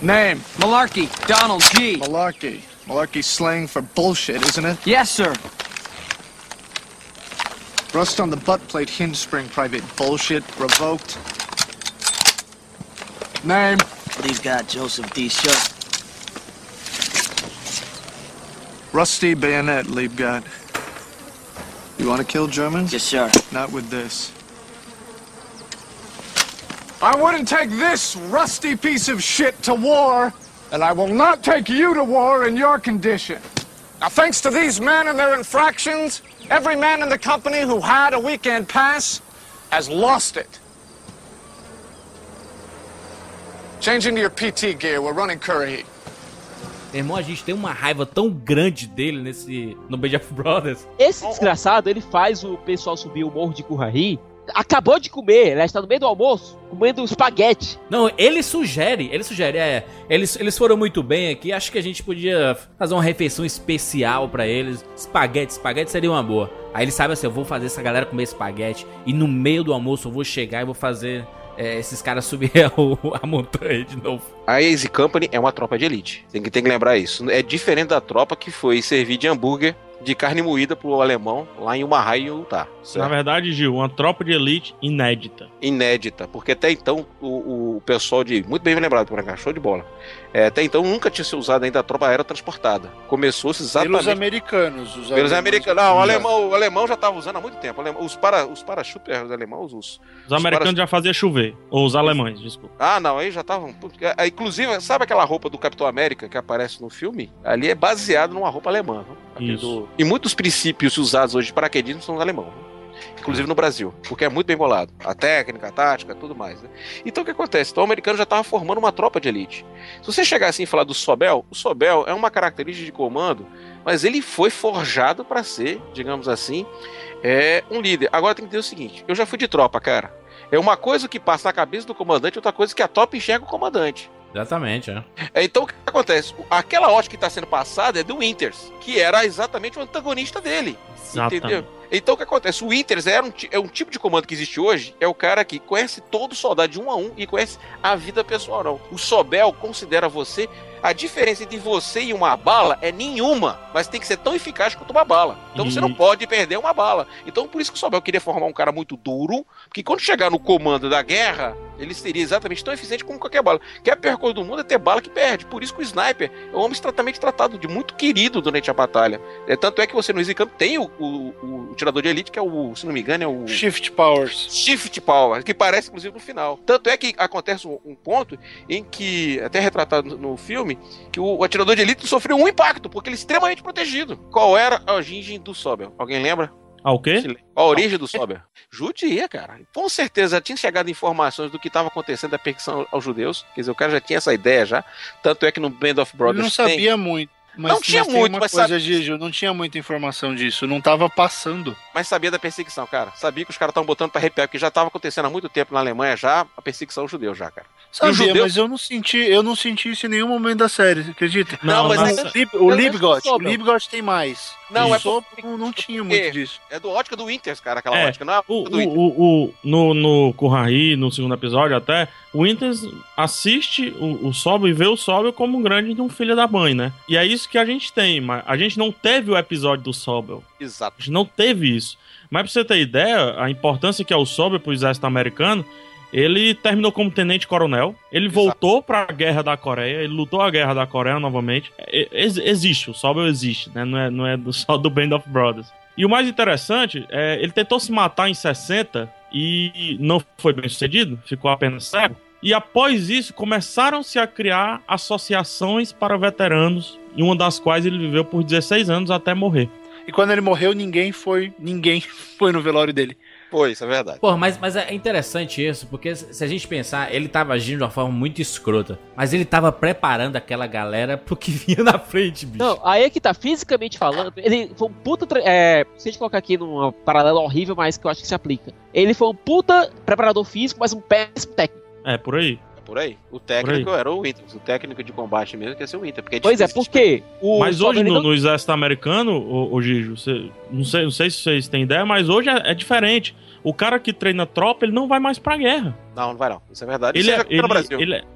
Name? Malarkey. Donald G. Malarkey. Malarkey's slang for bullshit, isn't it? Yes, sir. Rust on the butt plate hinge spring, Private. Bullshit. Revoked. Name? Please God, Joseph D. Shutt. Rusty bayonet, Liebgott. You want to kill Germans? Yes, sir. Not with this. I wouldn't take this rusty piece of shit to war, and I will not take you to war in your condition. Now, thanks to these men and their infractions, every man in the company who had a weekend pass has lost it. Change into your PT gear. We're running Kurahee. Meu irmão, a gente tem uma raiva tão grande dele no Band of Brothers. Esse desgraçado, ele faz o pessoal subir o morro de Kurahee acabou de comer, ela está no meio do almoço, comendo espaguete. Não, ele sugere, eles foram muito bem aqui, acho que a gente podia fazer uma refeição especial pra eles, espaguete seria uma boa. Aí ele sabe assim, eu vou fazer essa galera comer espaguete, e no meio do almoço eu vou chegar e vou fazer... esses caras subirem a montanha de novo. A Easy Company é uma tropa de elite. Tem que lembrar isso. É diferente da tropa que foi servir de hambúrguer de carne moída pro alemão lá em Omaha, Utah. Na verdade, Gil, uma tropa de elite inédita. Inédita, porque até então o pessoal de... Muito bem lembrado, por acaso, show de bola. Até então nunca tinha sido usado ainda a tropa aerotransportada. Começou-se exatamente... Pelos americanos. Não, o alemão já estava usando há muito tempo. Os parachutas alemãos... Os americanos já faziam chover. Ou os alemães, desculpa. Ah, não, aí já estavam... Inclusive, sabe aquela roupa do Capitão América que aparece no filme? Ali é baseado numa roupa alemã. Isso. E muitos princípios usados hoje de paraquedismo são os alemãos. Inclusive no Brasil, porque é muito bem bolado. A técnica, a tática, tudo mais, né? Então o que acontece? Então o americano já estava formando uma tropa de elite. Se você chegar assim e falar do Sobel, o Sobel é uma característica de comando, mas ele foi forjado para ser, digamos assim, um líder. Agora tem que dizer o seguinte, eu já fui de tropa, cara. É uma coisa que passa na cabeça do comandante, outra coisa que a tropa enxerga o comandante. Exatamente, né? Então o que acontece? Aquela ótica que está sendo passada é do Winters, que era exatamente o antagonista dele. Exatamente. Entendeu? Então o que acontece? O Winters é um tipo de comando que existe hoje, é o cara que conhece todo soldado de um a um e conhece a vida pessoal, não. O Sobel considera você... A diferença entre você e uma bala é nenhuma, mas tem que ser tão eficaz quanto uma bala. Então você não pode perder uma bala. Então por isso que o Sobel queria formar um cara muito duro, porque quando chegar no comando da guerra, ele seria exatamente tão eficiente como qualquer bala. Que a pior coisa do mundo é ter bala que perde. Por isso que o sniper é um homem extremamente tratado, de muito querido durante a batalha. Tanto é que você no Easy Camp tem o tirador de elite, que é o, se não me engano, é o... Shift Powers, que parece inclusive no final. Tanto é que acontece um ponto em que, até retratado no filme, que o atirador de elite sofreu um impacto, porque ele é extremamente protegido. Qual era a origem do Sobel? Alguém lembra? O quê? A origem do Sobel. Judia, cara. Com certeza já tinha chegado informações do que estava acontecendo da perseguição aos judeus. Quer dizer, o cara já tinha essa ideia já. Tanto é que no Band of Brothers ele não sabia muito. Não tinha muita informação disso, não tava passando. Mas sabia da perseguição, cara. Sabia que os caras estavam botando pra arrepiar, porque já tava acontecendo há muito tempo na Alemanha já, a perseguição aos judeus já, cara. Mas eu não senti isso em nenhum momento da série, acredita? O Liebgott tem mais. Não tinha muito disso. É do ótica do Winters, cara, aquela ótica. Não é no Kurahee, no segundo episódio até, o Winters assiste o Sobel e vê o Sobel como um grande de um filho da mãe, né? E é isso que a gente tem, mas a gente não teve o episódio do Sobel. Exato. A gente não teve isso. Mas pra você ter ideia, a importância que é o Sobel pro exército americano, ele terminou como tenente-coronel, ele voltou pra guerra da Coreia, ele lutou a guerra da Coreia novamente. Existe, o Sobel existe, né? Não é só do Band of Brothers. E o mais interessante, ele tentou se matar em 60 e não foi bem sucedido, ficou apenas cego. E após isso, começaram-se a criar associações para veteranos, e uma das quais ele viveu por 16 anos até morrer. E quando ele morreu, ninguém foi no velório dele. Foi, isso é verdade. Pô, mas é interessante isso, porque se a gente pensar, ele tava agindo de uma forma muito escrota, mas ele tava preparando aquela galera pro que vinha na frente, bicho. Não, aí é que tá, fisicamente falando, ele foi um puta... se a gente colocar aqui numa paralela horrível, mas que eu acho que se aplica. Ele foi um puta preparador físico, mas um péssimo técnico. É por aí. O técnico era o Winters. O técnico de combate mesmo quer ser o Winters. Porque mas hoje no exército americano, ô Gijo, não sei se vocês têm ideia, mas hoje é diferente. O cara que treina tropa, ele não vai mais pra guerra. Não vai não. Isso é verdade.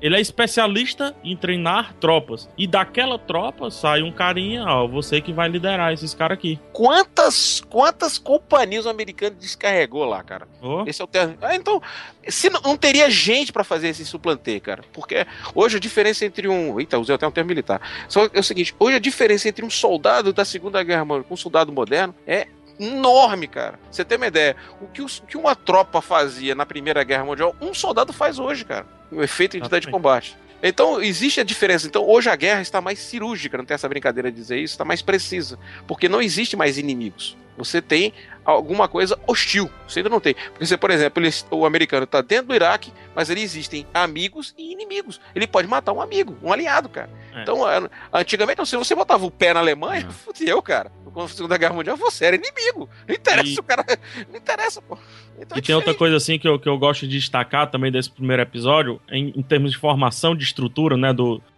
Ele é especialista em treinar tropas. E daquela tropa sai um carinha, você que vai liderar esses caras aqui. Quantas companhias o americano descarregou lá, cara? Oh. Esse é o termo. Então, se não teria gente pra fazer esse suplantê, cara. Porque hoje a diferença entre um... Eita, usei até um termo militar. Só é o seguinte, hoje a diferença entre um soldado da Segunda Guerra com um soldado moderno é... enorme, cara. Você tem uma ideia, o que uma tropa fazia na Primeira Guerra Mundial, um soldado faz hoje, cara. O efeito de unidade de combate. Então, existe a diferença. Então, hoje a guerra está mais cirúrgica, não tem essa brincadeira de dizer isso, está mais precisa, porque não existe mais inimigos. Você tem alguma coisa hostil. Você ainda não tem. Porque, você, por exemplo, o americano está dentro do Iraque, mas ali existem amigos e inimigos. Ele pode matar um amigo, um aliado, cara. Então, antigamente, se você botava o pé na Alemanha, fudeu, cara. com a Segunda Guerra Mundial, você era inimigo. Não interessa, o cara... Não interessa, pô. Então, e é tem outra coisa, assim, que eu gosto de destacar também desse primeiro episódio, em termos de formação de estrutura, né,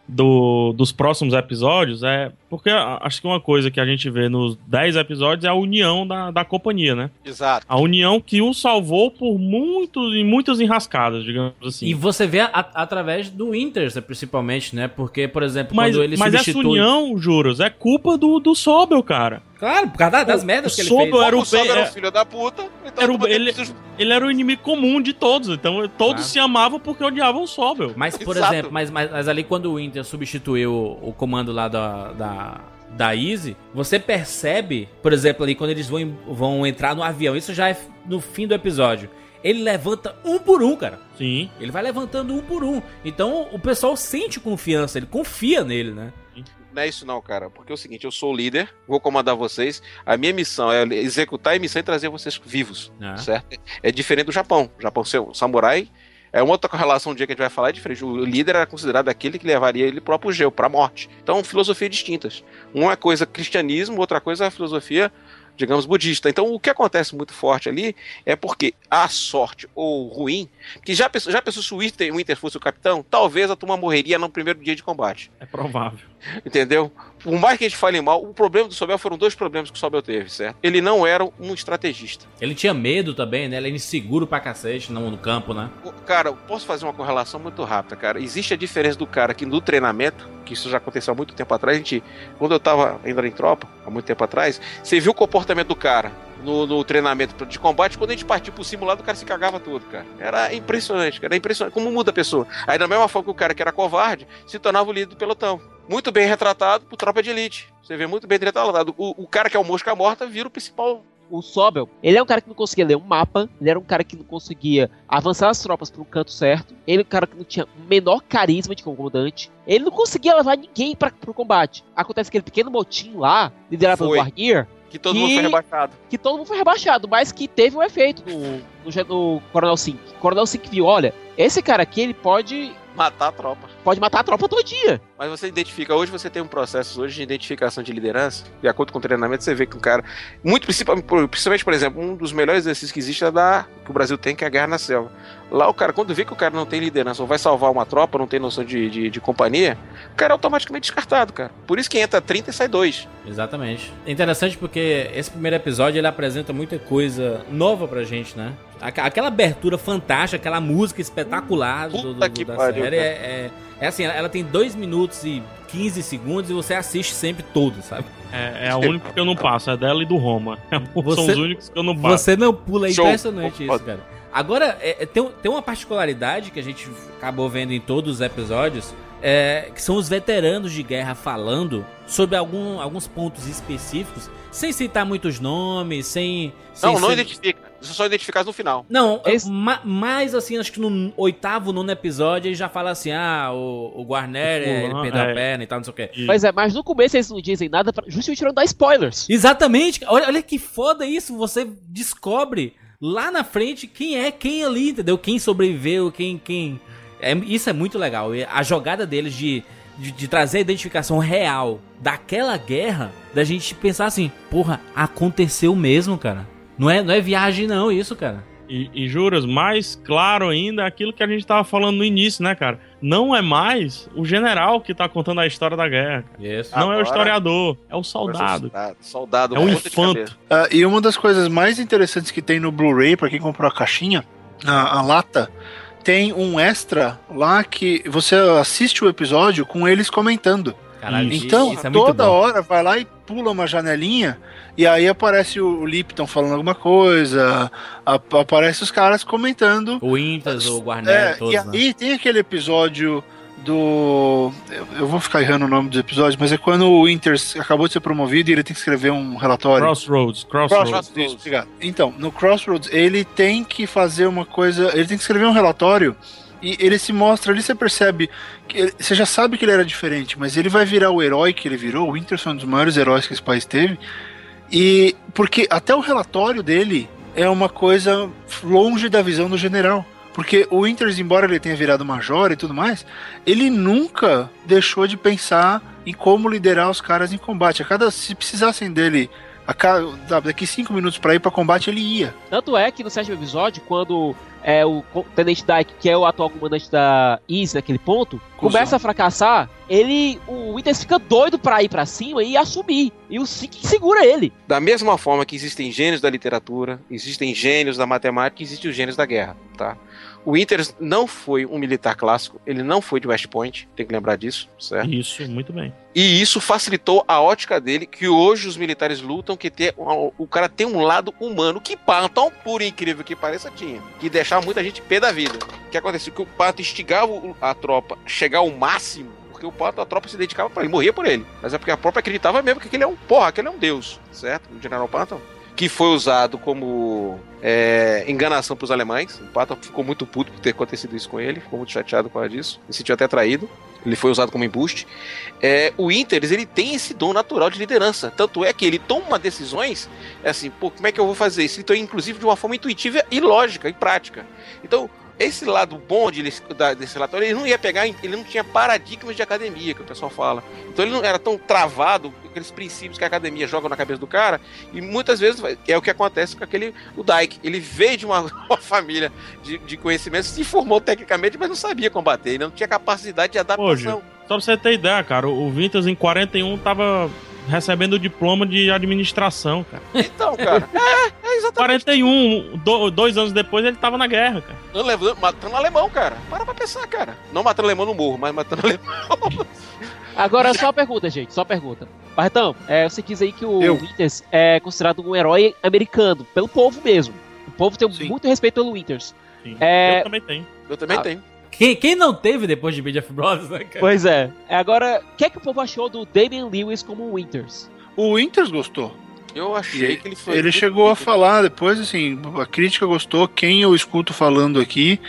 dos próximos episódios, é... Porque acho que uma coisa que a gente vê nos 10 episódios é a união da companhia, né? Exato. A união que o salvou por muitas enrascadas, digamos assim. E você vê através do Winters, principalmente, né? Porque, por exemplo, quando ele substitui... Mas essa união, Juras, é culpa do Sobel, cara. Claro, por causa das merdas que ele fez. O Sobel era o filho da puta. Então ele era o inimigo comum de todos. Então todos se amavam porque odiavam o Sobel. Mas, por exemplo, mas ali quando o Winters substituiu o comando lá da Easy, você percebe, por exemplo, ali quando eles vão entrar no avião, isso já é no fim do episódio, ele levanta um por um, cara. Sim. Ele vai levantando um por um. Então o pessoal sente confiança, ele confia nele, né? Não é isso não, cara, porque é o seguinte, eu sou o líder, vou comandar vocês, a minha missão é executar a missão e trazer vocês vivos, certo? É diferente do Japão. O Japão, seu samurai, é uma outra correlação do dia que a gente vai falar, é diferente. O líder era considerado aquele que levaria ele pro apogeu, pra morte. Então, filosofias distintas. Uma coisa cristianismo, outra coisa a filosofia, digamos, budista. Então, o que acontece muito forte ali é porque a sorte ou ruim, que já pensou se o Winter fosse o capitão, talvez a turma morreria no primeiro dia de combate. É provável. Entendeu? Por mais que a gente fale mal, o problema do Sobel foram dois problemas que o Sobel teve, certo? Ele não era um estrategista. Ele tinha medo também, né? Ele era inseguro pra cacete no campo, né? Cara, eu posso fazer uma correlação muito rápida, cara. Existe a diferença do cara que no treinamento, que isso já aconteceu há muito tempo atrás, quando eu tava ainda em tropa, há muito tempo atrás, você viu o comportamento do cara no treinamento de combate, quando a gente partiu pro simulado, o cara se cagava todo, cara. Era impressionante, cara. Era impressionante. Como muda a pessoa. Aí da mesma forma que o cara que era covarde, se tornava o líder do pelotão. Muito bem retratado por tropa de elite. Você vê muito bem retratado. O cara que é o mosca morta vira o principal. O Sobel, ele é um cara que não conseguia ler um mapa, ele era um cara que não conseguia avançar as tropas para um canto certo, ele é um cara que não tinha o menor carisma de comandante, ele não conseguia levar ninguém para o combate. Acontece aquele pequeno motim lá, liderado pelo Guarnere, que todo mundo foi rebaixado. Que todo mundo foi rebaixado, mas que teve um efeito no Coronel Sink. O Coronel Sink viu, olha, esse cara aqui, ele pode... matar a tropa. Pode matar a tropa todo dia. Mas você identifica, hoje você tem um processo hoje de identificação de liderança, de acordo com o treinamento, você vê que um cara, muito principalmente, por exemplo, um dos melhores exercícios que existe é que o Brasil tem, que é a guerra na selva. Lá o cara, quando vê que o cara não tem liderança, ou vai salvar uma tropa, não tem noção de companhia, o cara é automaticamente descartado, cara. Por isso que entra 30 e sai 2. Exatamente. É interessante porque esse primeiro episódio, ele apresenta muita coisa nova pra gente, né? Aquela abertura fantástica, aquela música espetacular da série. É assim, ela tem 2 minutos e 15 segundos e você assiste sempre todo, sabe? É a única que eu não passo, é dela e do Roma. São os únicos que eu não passo. Você não pula, é impressionante isso, cara. Agora, tem uma particularidade que a gente acabou vendo em todos os episódios, que são os veteranos de guerra falando sobre alguns pontos específicos, sem citar muitos nomes, sem identifica. Só identificar no final. Não, mas assim, acho que no 8º, 9º episódio ele já fala assim, o Guarnere, ele perdeu a perna e tal, não sei o quê. Pois é, mas no começo eles não dizem nada, justamente tirando dar spoilers. Exatamente, olha que foda isso, você descobre lá na frente quem ali, entendeu? Quem sobreviveu, quem... Isso é muito legal, a jogada deles de trazer a identificação real daquela guerra, da gente pensar assim, porra, aconteceu mesmo, cara. Não é viagem não, isso, cara. E Juras, mais claro ainda aquilo que a gente tava falando no início, né, cara? Não é mais o general que tá contando a história da guerra. Isso. Não é o historiador, é o soldado. Soldado, é o infanto. E uma das coisas mais interessantes que tem no Blu-ray, pra quem comprou a caixinha, a lata, tem um extra lá que você assiste o episódio com eles comentando. Caralho, então, isso é toda hora vai lá e pula uma janelinha e aí aparece o Lipton falando alguma coisa, aparece os caras comentando. O Winters, o Guarnere, todos. E aí tem aquele episódio do... Eu vou ficar errando o nome dos episódios, mas é quando o Winters acabou de ser promovido e ele tem que escrever um relatório. Crossroads. Obrigado. Então, no Crossroads ele tem que fazer uma coisa, ele tem que escrever um relatório. E ele se mostra ali, você percebe que você já sabe que ele era diferente, mas ele vai virar o herói que ele virou. O Winters foi um dos maiores heróis que esse país teve. E porque até o relatório dele é uma coisa longe da visão do general. Porque o Winters, embora ele tenha virado major e tudo mais, ele nunca deixou de pensar em como liderar os caras em combate. Se precisassem dele daqui 5 minutos pra ir pra combate, ele ia. Tanto é que no 7º episódio, quando o Tenente Dyke, que é o atual comandante da IS naquele ponto, começa a fracassar, o Winters fica doido pra ir pra cima e assumir. E o Sink segura ele. Da mesma forma que existem gênios da literatura, existem gênios da matemática, existem os gênios da guerra, tá? O Winters não foi um militar clássico, ele não foi de West Point, tem que lembrar disso, certo? Isso, muito bem. E isso facilitou a ótica dele, que hoje os militares lutam, que o cara tem um lado humano que Patton, por incrível que pareça, tinha. Que deixava muita gente pé da vida. O que aconteceu? Que o Patton instigava a tropa a chegar ao máximo, porque o Patton, a tropa se dedicava pra ele, morria por ele. Mas é porque a própria acreditava mesmo que aquele é um aquele é um deus, certo? O General Patton. Que foi usado como enganação para os alemães. O Patton ficou muito puto por ter acontecido isso com ele, ficou muito chateado por causa disso, ele se sentiu até traído, ele foi usado como embuste. O Winters, ele tem esse dom natural de liderança, tanto é que ele toma decisões assim, pô, como é que eu vou fazer isso? Então, inclusive, de uma forma intuitiva e lógica e prática. Então, esse lado bom desse relatório, ele não ia pegar, ele não tinha paradigmas de academia, que o pessoal fala. Então ele não era tão travado, aqueles princípios que a academia joga na cabeça do cara, e muitas vezes é o que acontece com o Dyke. Ele veio de uma família de conhecimentos, se formou tecnicamente, mas não sabia combater, ele não tinha capacidade de adaptação. Hoje, só pra você ter ideia, cara, o Winters em 41 tava recebendo o diploma de administração, cara. Então, cara, exatamente. 41, 2 anos depois ele tava na guerra, cara. Matando alemão, cara. Para pra pensar, cara. Não matando alemão no morro, mas matando alemão. Agora, só uma pergunta, gente, só uma pergunta. Barretão, você diz aí que o Winters é considerado um herói americano, pelo povo mesmo. O povo tem muito respeito pelo Winters. Sim. Eu também tenho. Eu também tenho. Quem não teve depois de Band of Brothers, né, cara? Pois é. Agora, o que é que o povo achou do Damian Lewis como Winters? O Winters gostou. Eu achei que ele foi... Ele chegou a falar depois, assim, a crítica gostou, quem eu escuto falando aqui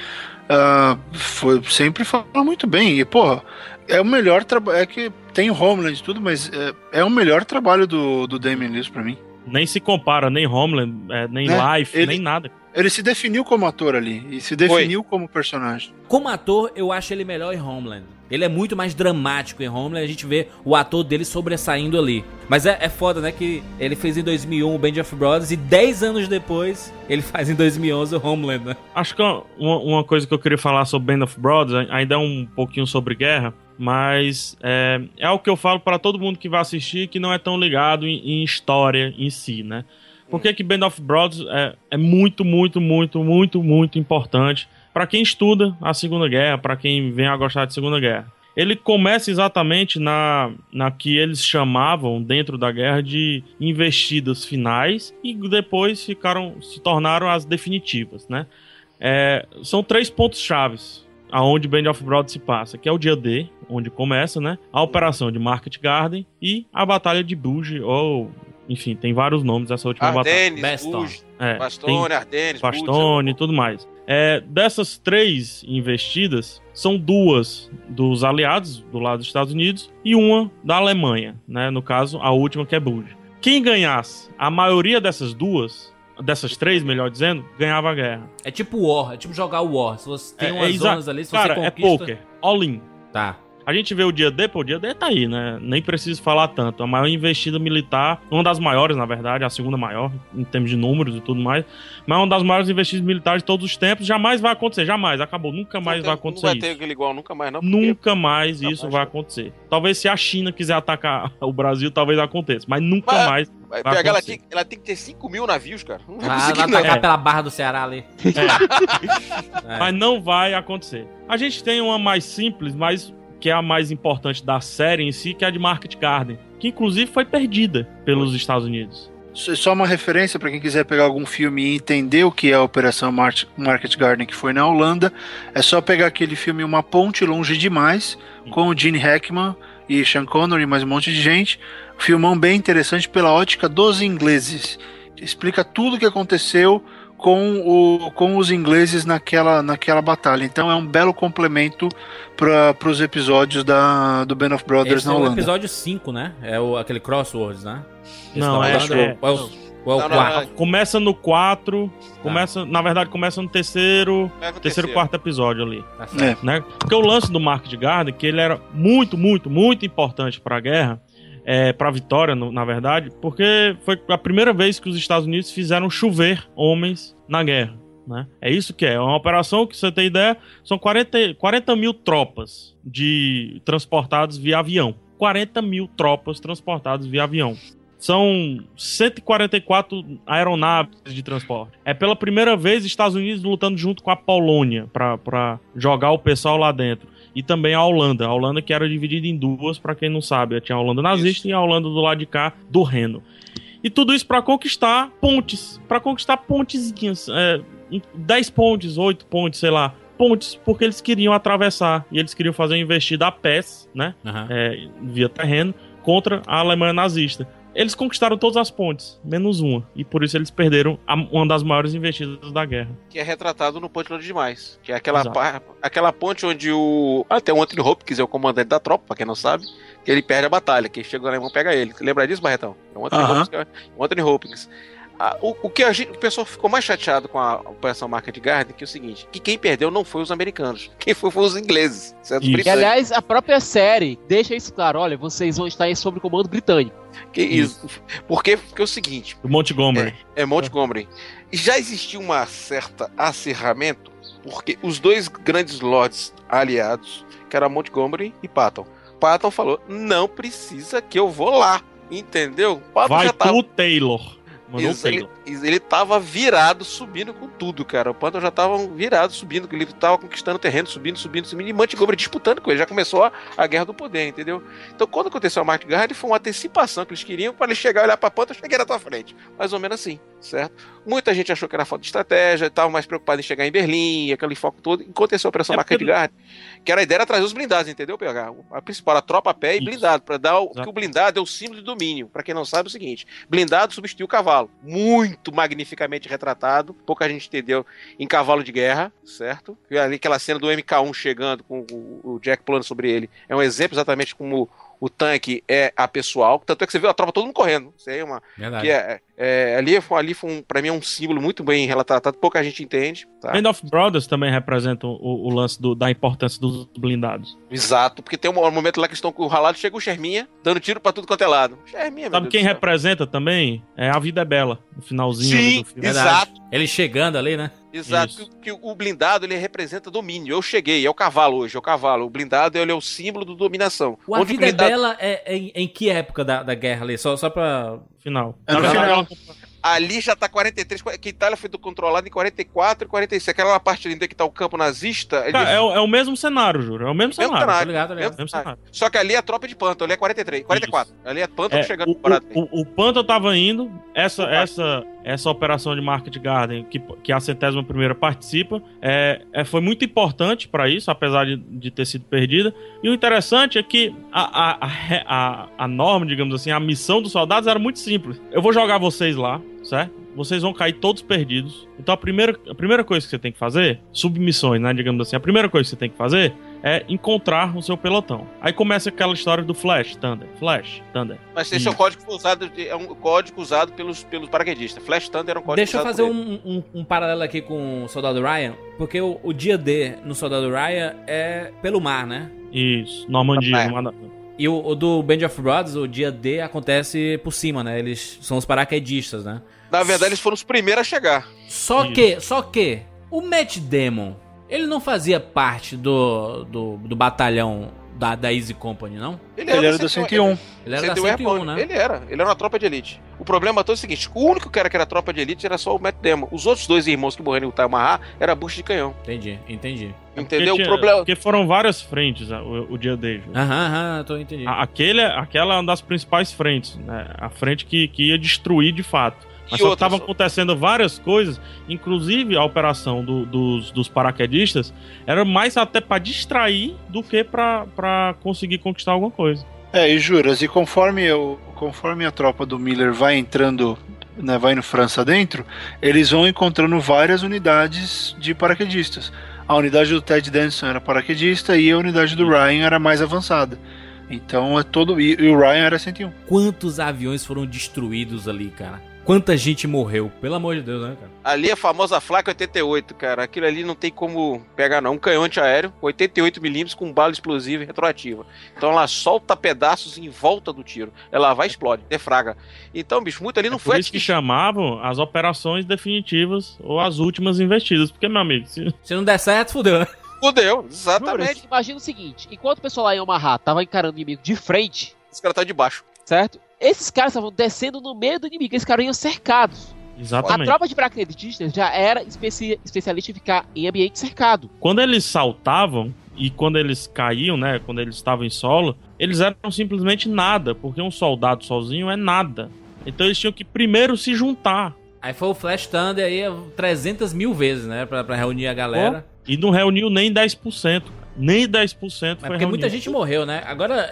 sempre fala muito bem. E, porra, é o melhor trabalho... É que tem Homeland e tudo, mas é o melhor trabalho do Damian Lewis pra mim. Nem se compara, nem Homeland, nem Life, nem nada. Ele se definiu como ator ali, e se definiu como personagem. Como ator, eu acho ele melhor em Homeland. Ele é muito mais dramático em Homeland, a gente vê o ator dele sobressaindo ali. Mas é foda, né, que ele fez em 2001 o Band of Brothers, e 10 anos depois, ele faz em 2011 o Homeland, né? Acho que uma coisa que eu queria falar sobre Band of Brothers, ainda é um pouquinho sobre guerra, mas é o que eu falo para todo mundo que vai assistir, que não é tão ligado em história em si, né? Por que Band of Brothers é muito, muito, muito, muito, muito importante para quem estuda a Segunda Guerra, para quem vem a gostar de Segunda Guerra? Ele começa exatamente na que eles chamavam dentro da guerra de investidas finais e depois se tornaram as definitivas, né? São 3 pontos chaves aonde Band of Brothers se passa, que é o Dia D, onde começa, né? A operação de Market Garden e a Batalha de Bulge, ou... Enfim, tem vários nomes essa última batalha. Ardennes, Bastogne, Ardennes, Bastogne e tudo mais. Dessas 3 investidas, são 2 dos aliados, do lado dos Estados Unidos, e uma da Alemanha, né? No caso, a última, que é Bulge. Quem ganhasse a maioria dessas 2, dessas 3, melhor dizendo, ganhava a guerra. É tipo War, é tipo jogar War. Se você tem umas zonas ali, se cara, você conquista... Cara, é poker, all-in. Tá. A gente vê o Dia D, pô, o Dia D tá aí, né? Nem preciso falar tanto. A maior investida militar, uma das maiores, na verdade, a segunda maior, em termos de números e tudo mais, mas uma das maiores investidas militares de todos os tempos, jamais vai acontecer, jamais, acabou, nunca mais vai acontecer isso. Não vai ter aquele igual, nunca mais, não. Nunca mais isso vai acontecer. Talvez se a China quiser atacar o Brasil, talvez aconteça, mas nunca mais vai acontecer. Ela tem que ter 5.000 navios, cara. Não vai atacar pela Barra do Ceará ali. Mas não vai acontecer. A gente tem uma mais simples, mas... que é a mais importante da série em si, que é a de Market Garden, que inclusive foi perdida pelos Estados Unidos. Só uma referência para quem quiser pegar algum filme e entender o que é a Operação Market Garden, que foi na Holanda, é só pegar aquele filme Uma Ponte Longe Demais, com o Gene Hackman e Sean Connery e mais um monte de gente. Um filmão bem interessante pela ótica dos ingleses. Explica tudo o que aconteceu com os ingleses naquela batalha. Então é um belo complemento para os episódios do Band of Brothers na Holanda. É o episódio 5, né? É aquele Crosswords, né? Esse não, é o 4. Começa no 4, na verdade começa no terceiro, quarto episódio ali. Tá certo. Né? Porque o lance do Market Garden, que ele era muito, muito, muito importante para a guerra, para a vitória, na verdade, porque foi a primeira vez que os Estados Unidos fizeram chover homens na guerra, né? É isso que é. É uma operação que, você tem ideia, são 40 mil tropas transportadas via avião. 40 mil tropas transportadas via avião. São 144 aeronaves de transporte. É pela primeira vez Estados Unidos lutando junto com a Polônia para jogar o pessoal lá dentro. E também a Holanda. A Holanda que era dividida em duas, para quem não sabe. Tinha a Holanda nazista e a Holanda do lado de cá do Reno. E tudo isso para conquistar pontes. Para conquistar pontezinhas. 10 pontes, 8 pontes, sei lá. Pontes, porque eles queriam atravessar. E eles queriam fazer uma investida a pés, né? Uhum. Via terreno, contra a Alemanha nazista. Eles conquistaram todas as pontes, menos uma. E por isso eles perderam uma das maiores investidas da guerra. Que é retratado no Ponte Longe Demais. Que é aquela ponte onde até o Anthony Hopkins é o comandante da tropa, pra quem não sabe. Que ele perde a batalha. Quem chega na mão pega ele. Lembra disso, Barretão? É o Anthony Hopkins. O Anthony Hopkins. O pessoal ficou mais chateado com a Operação Market Garden, que é o seguinte, que quem perdeu não foi os americanos, quem foi os ingleses, certo? E aliás, a própria série deixa isso claro, olha, vocês vão estar aí sob o comando britânico. Que isso. Porque é o seguinte... O Montgomery. Montgomery. Já existia uma certa acirramento, porque os dois grandes lords aliados, que era Montgomery e Patton. Patton falou, não precisa que eu vou lá, entendeu? Patton vai já tava... tu, Taylor. Ele tava virado, subindo com tudo, cara. O Patton já tava virado, subindo. Ele tava conquistando terreno, subindo. E Montgomery disputando com ele. Já começou a Guerra do Poder, entendeu? Então, quando aconteceu a Market Garden, foi uma antecipação que eles queriam para ele chegar, olhar pra ponta, eu cheguei na tua frente. Mais ou menos assim, certo? Muita gente achou que era falta de estratégia, tava mais preocupado em chegar em Berlim, aquele foco todo. Aconteceu a Operação Market Garden, que era a ideia era trazer os blindados, entendeu, PH? A principal, a tropa a pé e blindado, para dar que o blindado é o símbolo de domínio. Para quem não sabe, é o seguinte, blindado substituiu o cavalo. Muito magnificamente retratado, pouca gente entendeu, em Cavalo de Guerra, certo? E aquela cena do MK1 chegando com o Jack pulando sobre ele é um exemplo exatamente como o tanque é a pessoal, tanto é que você viu a tropa todo mundo correndo. Isso aí é uma... Verdade. Que ali foi, pra mim, é um símbolo muito bem retratado, pouca gente entende. Tá? Band of Brothers também representa o lance da importância dos blindados. Exato, porque tem um momento lá que estão com o ralado, chega o Sherminha, dando tiro pra tudo quanto é lado. Sherminha, meu Sabe Deus quem representa também? A Vida é Bela, no finalzinho. Sim, do filme. Exato. Ele chegando ali, né? Exato, que o blindado ele representa domínio. Eu cheguei, é o cavalo hoje, é o cavalo. O blindado ele é o símbolo da dominação. A Vida é Bela é em que época da guerra ali? Só pra... Final. Final. Ali já tá 43, que a Itália foi controlada em 44 e 46. Aquela parte linda que tá o campo nazista... É o mesmo cenário, juro. É o mesmo cenário. Tá ligado, mesmo cenário. Só que ali é a tropa de Pântano, ali é 43, 44. Isso. Ali é Pântano chegando... O Pântano tava indo, essa operação de Market Garden, que a 71ª participa, foi muito importante para isso, apesar de ter sido perdida. E o interessante é que a norma, digamos assim, a missão dos soldados era muito simples. Eu vou jogar vocês lá, certo? Vocês vão cair todos perdidos. Então a primeira coisa que você tem que fazer, submissões, né, digamos assim, a primeira coisa que você tem que fazer é encontrar o seu pelotão. Aí começa aquela história do Flash Thunder. Mas esse é o código usado, é um código usado pelos paraquedistas. Flash Thunder é um código Deixa usado eu fazer um paralelo aqui com o Soldado Ryan, porque o Dia D no Soldado Ryan é pelo mar, né? Isso, Normandia, E o do Band of Brothers, o Dia D, acontece por cima, né? Eles são os paraquedistas, né? Na verdade, eles foram os primeiros a chegar. Só que o Matt Damon, ele não fazia parte do batalhão da Easy Company, não? Ele era da 101. Ele era da 101, né? Ele era uma tropa de elite. O problema todo é o seguinte, o único cara que era tropa de elite era só o Matt Damon. Os outros dois irmãos que morreram em Utah era bucha de canhão. Entendi. Entendeu? O problema... Porque foram várias frentes, né, o Dia D. Aham, tô entendendo. Aquela é uma das principais frentes, né? A frente que ia destruir de fato. Mas só estavam acontecendo várias coisas, inclusive a operação dos paraquedistas era mais até para distrair do que para conseguir conquistar alguma coisa. E juras, e conforme a tropa do Miller vai entrando, né, vai indo França dentro, eles vão encontrando várias unidades de paraquedistas. A unidade do Ted Danson era paraquedista e a unidade do Ryan era mais avançada. Então é todo... E o Ryan era 101. Quantos aviões foram destruídos ali, cara? Quanta gente morreu, pelo amor de Deus, né, cara? Ali a famosa Flak 88, cara. Aquilo ali não tem como pegar, não. Um canhão antiaéreo, 88mm com bala explosiva e retroativa. Então ela solta pedaços em volta do tiro. Ela vai e explode, defraga. Então, bicho, muito ali não foi... Por isso que chamavam as operações definitivas ou as últimas investidas. Porque, meu amigo... Se não der certo, fudeu, né? Fudeu, exatamente. Imagina o seguinte, enquanto o pessoal lá em Omaha tava encarando o inimigo de frente... Os caras estavam de baixo. Certo? Esses caras estavam descendo no meio do inimigo. Esses caras iam cercados. Exatamente. A tropa de paraquedistas já era especialista em ficar em ambiente cercado. Quando eles saltavam e quando eles caíam, né, quando eles estavam em solo, eles eram simplesmente nada, porque um soldado sozinho é nada. Então eles tinham que primeiro se juntar. Aí foi o Flash Thunder aí 300.000 vezes, né, pra reunir a galera. E não reuniu nem 10%. Nem 10% foi reunido. Porque muita gente morreu, né? Agora...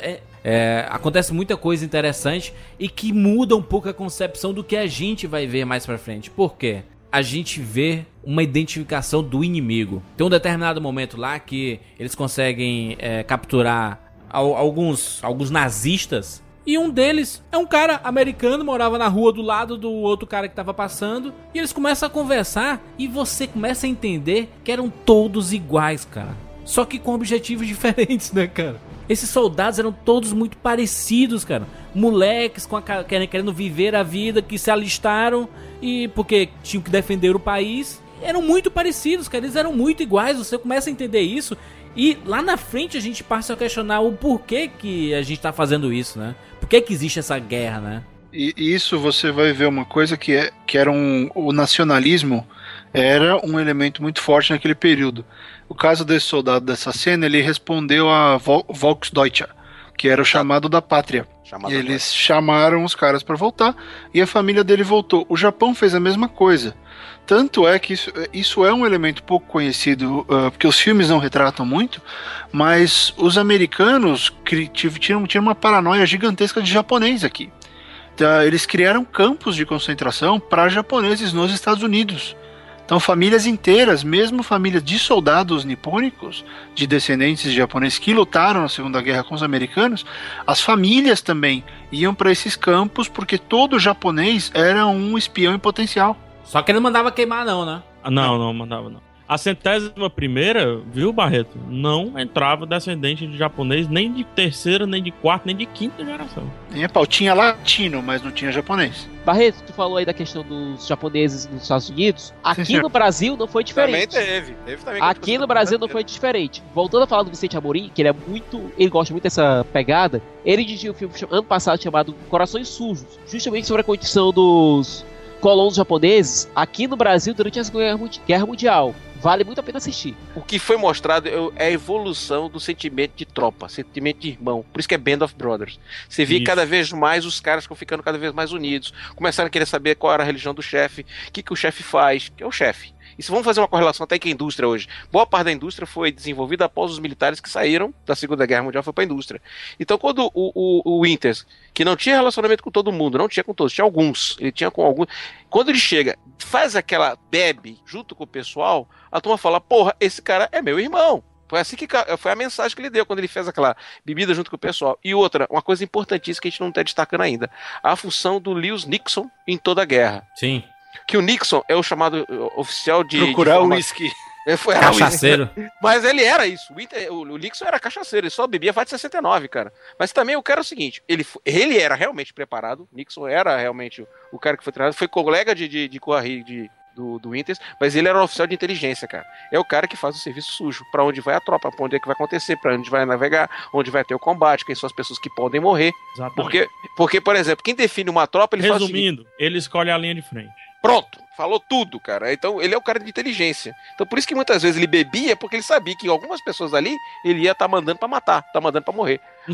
acontece muita coisa interessante e que muda um pouco a concepção do que a gente vai ver mais pra frente. Por quê? A gente vê uma identificação do inimigo. Tem um determinado momento lá que eles conseguem capturar alguns nazistas. E um deles é um cara americano, morava na rua do lado do outro cara que tava passando. E eles começam a conversar e você começa a entender que eram todos iguais, cara. Só que com objetivos diferentes, né, cara? Esses soldados eram todos muito parecidos, cara. Moleques querendo viver a vida, que se alistaram e porque tinham que defender o país. Eram muito parecidos, cara. Eles eram muito iguais. Você começa a entender isso. E lá na frente a gente passa a questionar o porquê que a gente tá fazendo isso, né? Por que que existe essa guerra, né? E isso você vai ver uma coisa que era o nacionalismo era um elemento muito forte naquele período. O caso desse soldado dessa cena, ele respondeu a Volksdeutscher, que era o chamado da pátria. Eles chamaram os caras para voltar e a família dele voltou. O Japão fez a mesma coisa. Tanto é que isso é um elemento pouco conhecido, porque os filmes não retratam muito, mas os americanos tinham uma paranoia gigantesca de japonês aqui. Então, eles criaram campos de concentração para japoneses nos Estados Unidos. Então, famílias inteiras, mesmo famílias de soldados nipônicos, de descendentes de japoneses que lutaram na Segunda Guerra com os americanos, as famílias também iam para esses campos porque todo japonês era um espião em potencial. Só que ele não mandava queimar não, né? Não mandava não. A 101ª, viu, Barreto? Não entrava descendente de japonês nem de terceira, nem de quarta, nem de quinta geração. Tinha latino, mas não tinha japonês. Barreto, tu falou aí da questão dos japoneses nos Estados Unidos. Aqui sim, no Brasil não foi diferente. Também teve também. Aqui no Brasil não foi diferente. Voltando a falar do Vicente Amorim, que ele gosta muito dessa pegada, ele dirigiu um filme ano passado chamado Corações Sujos, justamente sobre a condição dos colonos japoneses aqui no Brasil durante a Segunda Guerra Mundial. Vale muito a pena assistir. O que foi mostrado é a evolução do sentimento de tropa, sentimento de irmão. Por isso que é Band of Brothers. Você vê cada vez mais os caras ficam ficando cada vez mais unidos. Começaram a querer saber qual era a religião do chefe, o que o chefe faz, que é o chefe. E se vamos fazer uma correlação até com a indústria hoje. Boa parte da indústria foi desenvolvida após os militares que saíram da Segunda Guerra Mundial, foi para a indústria. Então, quando o Winters, que não tinha relacionamento com todo mundo, não tinha com todos, tinha alguns, ele tinha com alguns. Quando ele chega, faz aquela bebe junto com o pessoal, a turma fala, porra, esse cara é meu irmão. Foi assim que foi a mensagem que ele deu quando ele fez aquela bebida junto com o pessoal. E outra, uma coisa importantíssima que a gente não está destacando ainda, a função do Lewis Nixon em toda a guerra. Sim. Que o Nixon é o chamado oficial de... Procurar o uísque. Foi cachaceiro. Mas ele era isso. O Nixon era cachaceiro, ele só bebia Vaca de 69, cara. Mas também eu quero o seguinte, ele era realmente preparado, Nixon era realmente o cara que foi treinado, foi colega de Kurahee, do Winters, mas ele era um oficial de inteligência, cara. É o cara que faz o serviço sujo, pra onde vai a tropa, pra onde é que vai acontecer, pra onde vai navegar, onde vai ter o combate, quem são as pessoas que podem morrer. Exatamente. Porque por exemplo, quem define uma tropa, ele faz o seguinte... Resumindo, ele escolhe a linha de frente. Pronto, falou tudo, cara. Então ele é o cara de inteligência. Então por isso que muitas vezes ele bebia, porque ele sabia que algumas pessoas ali ele ia estar mandando pra matar, tá mandando pra morrer. Não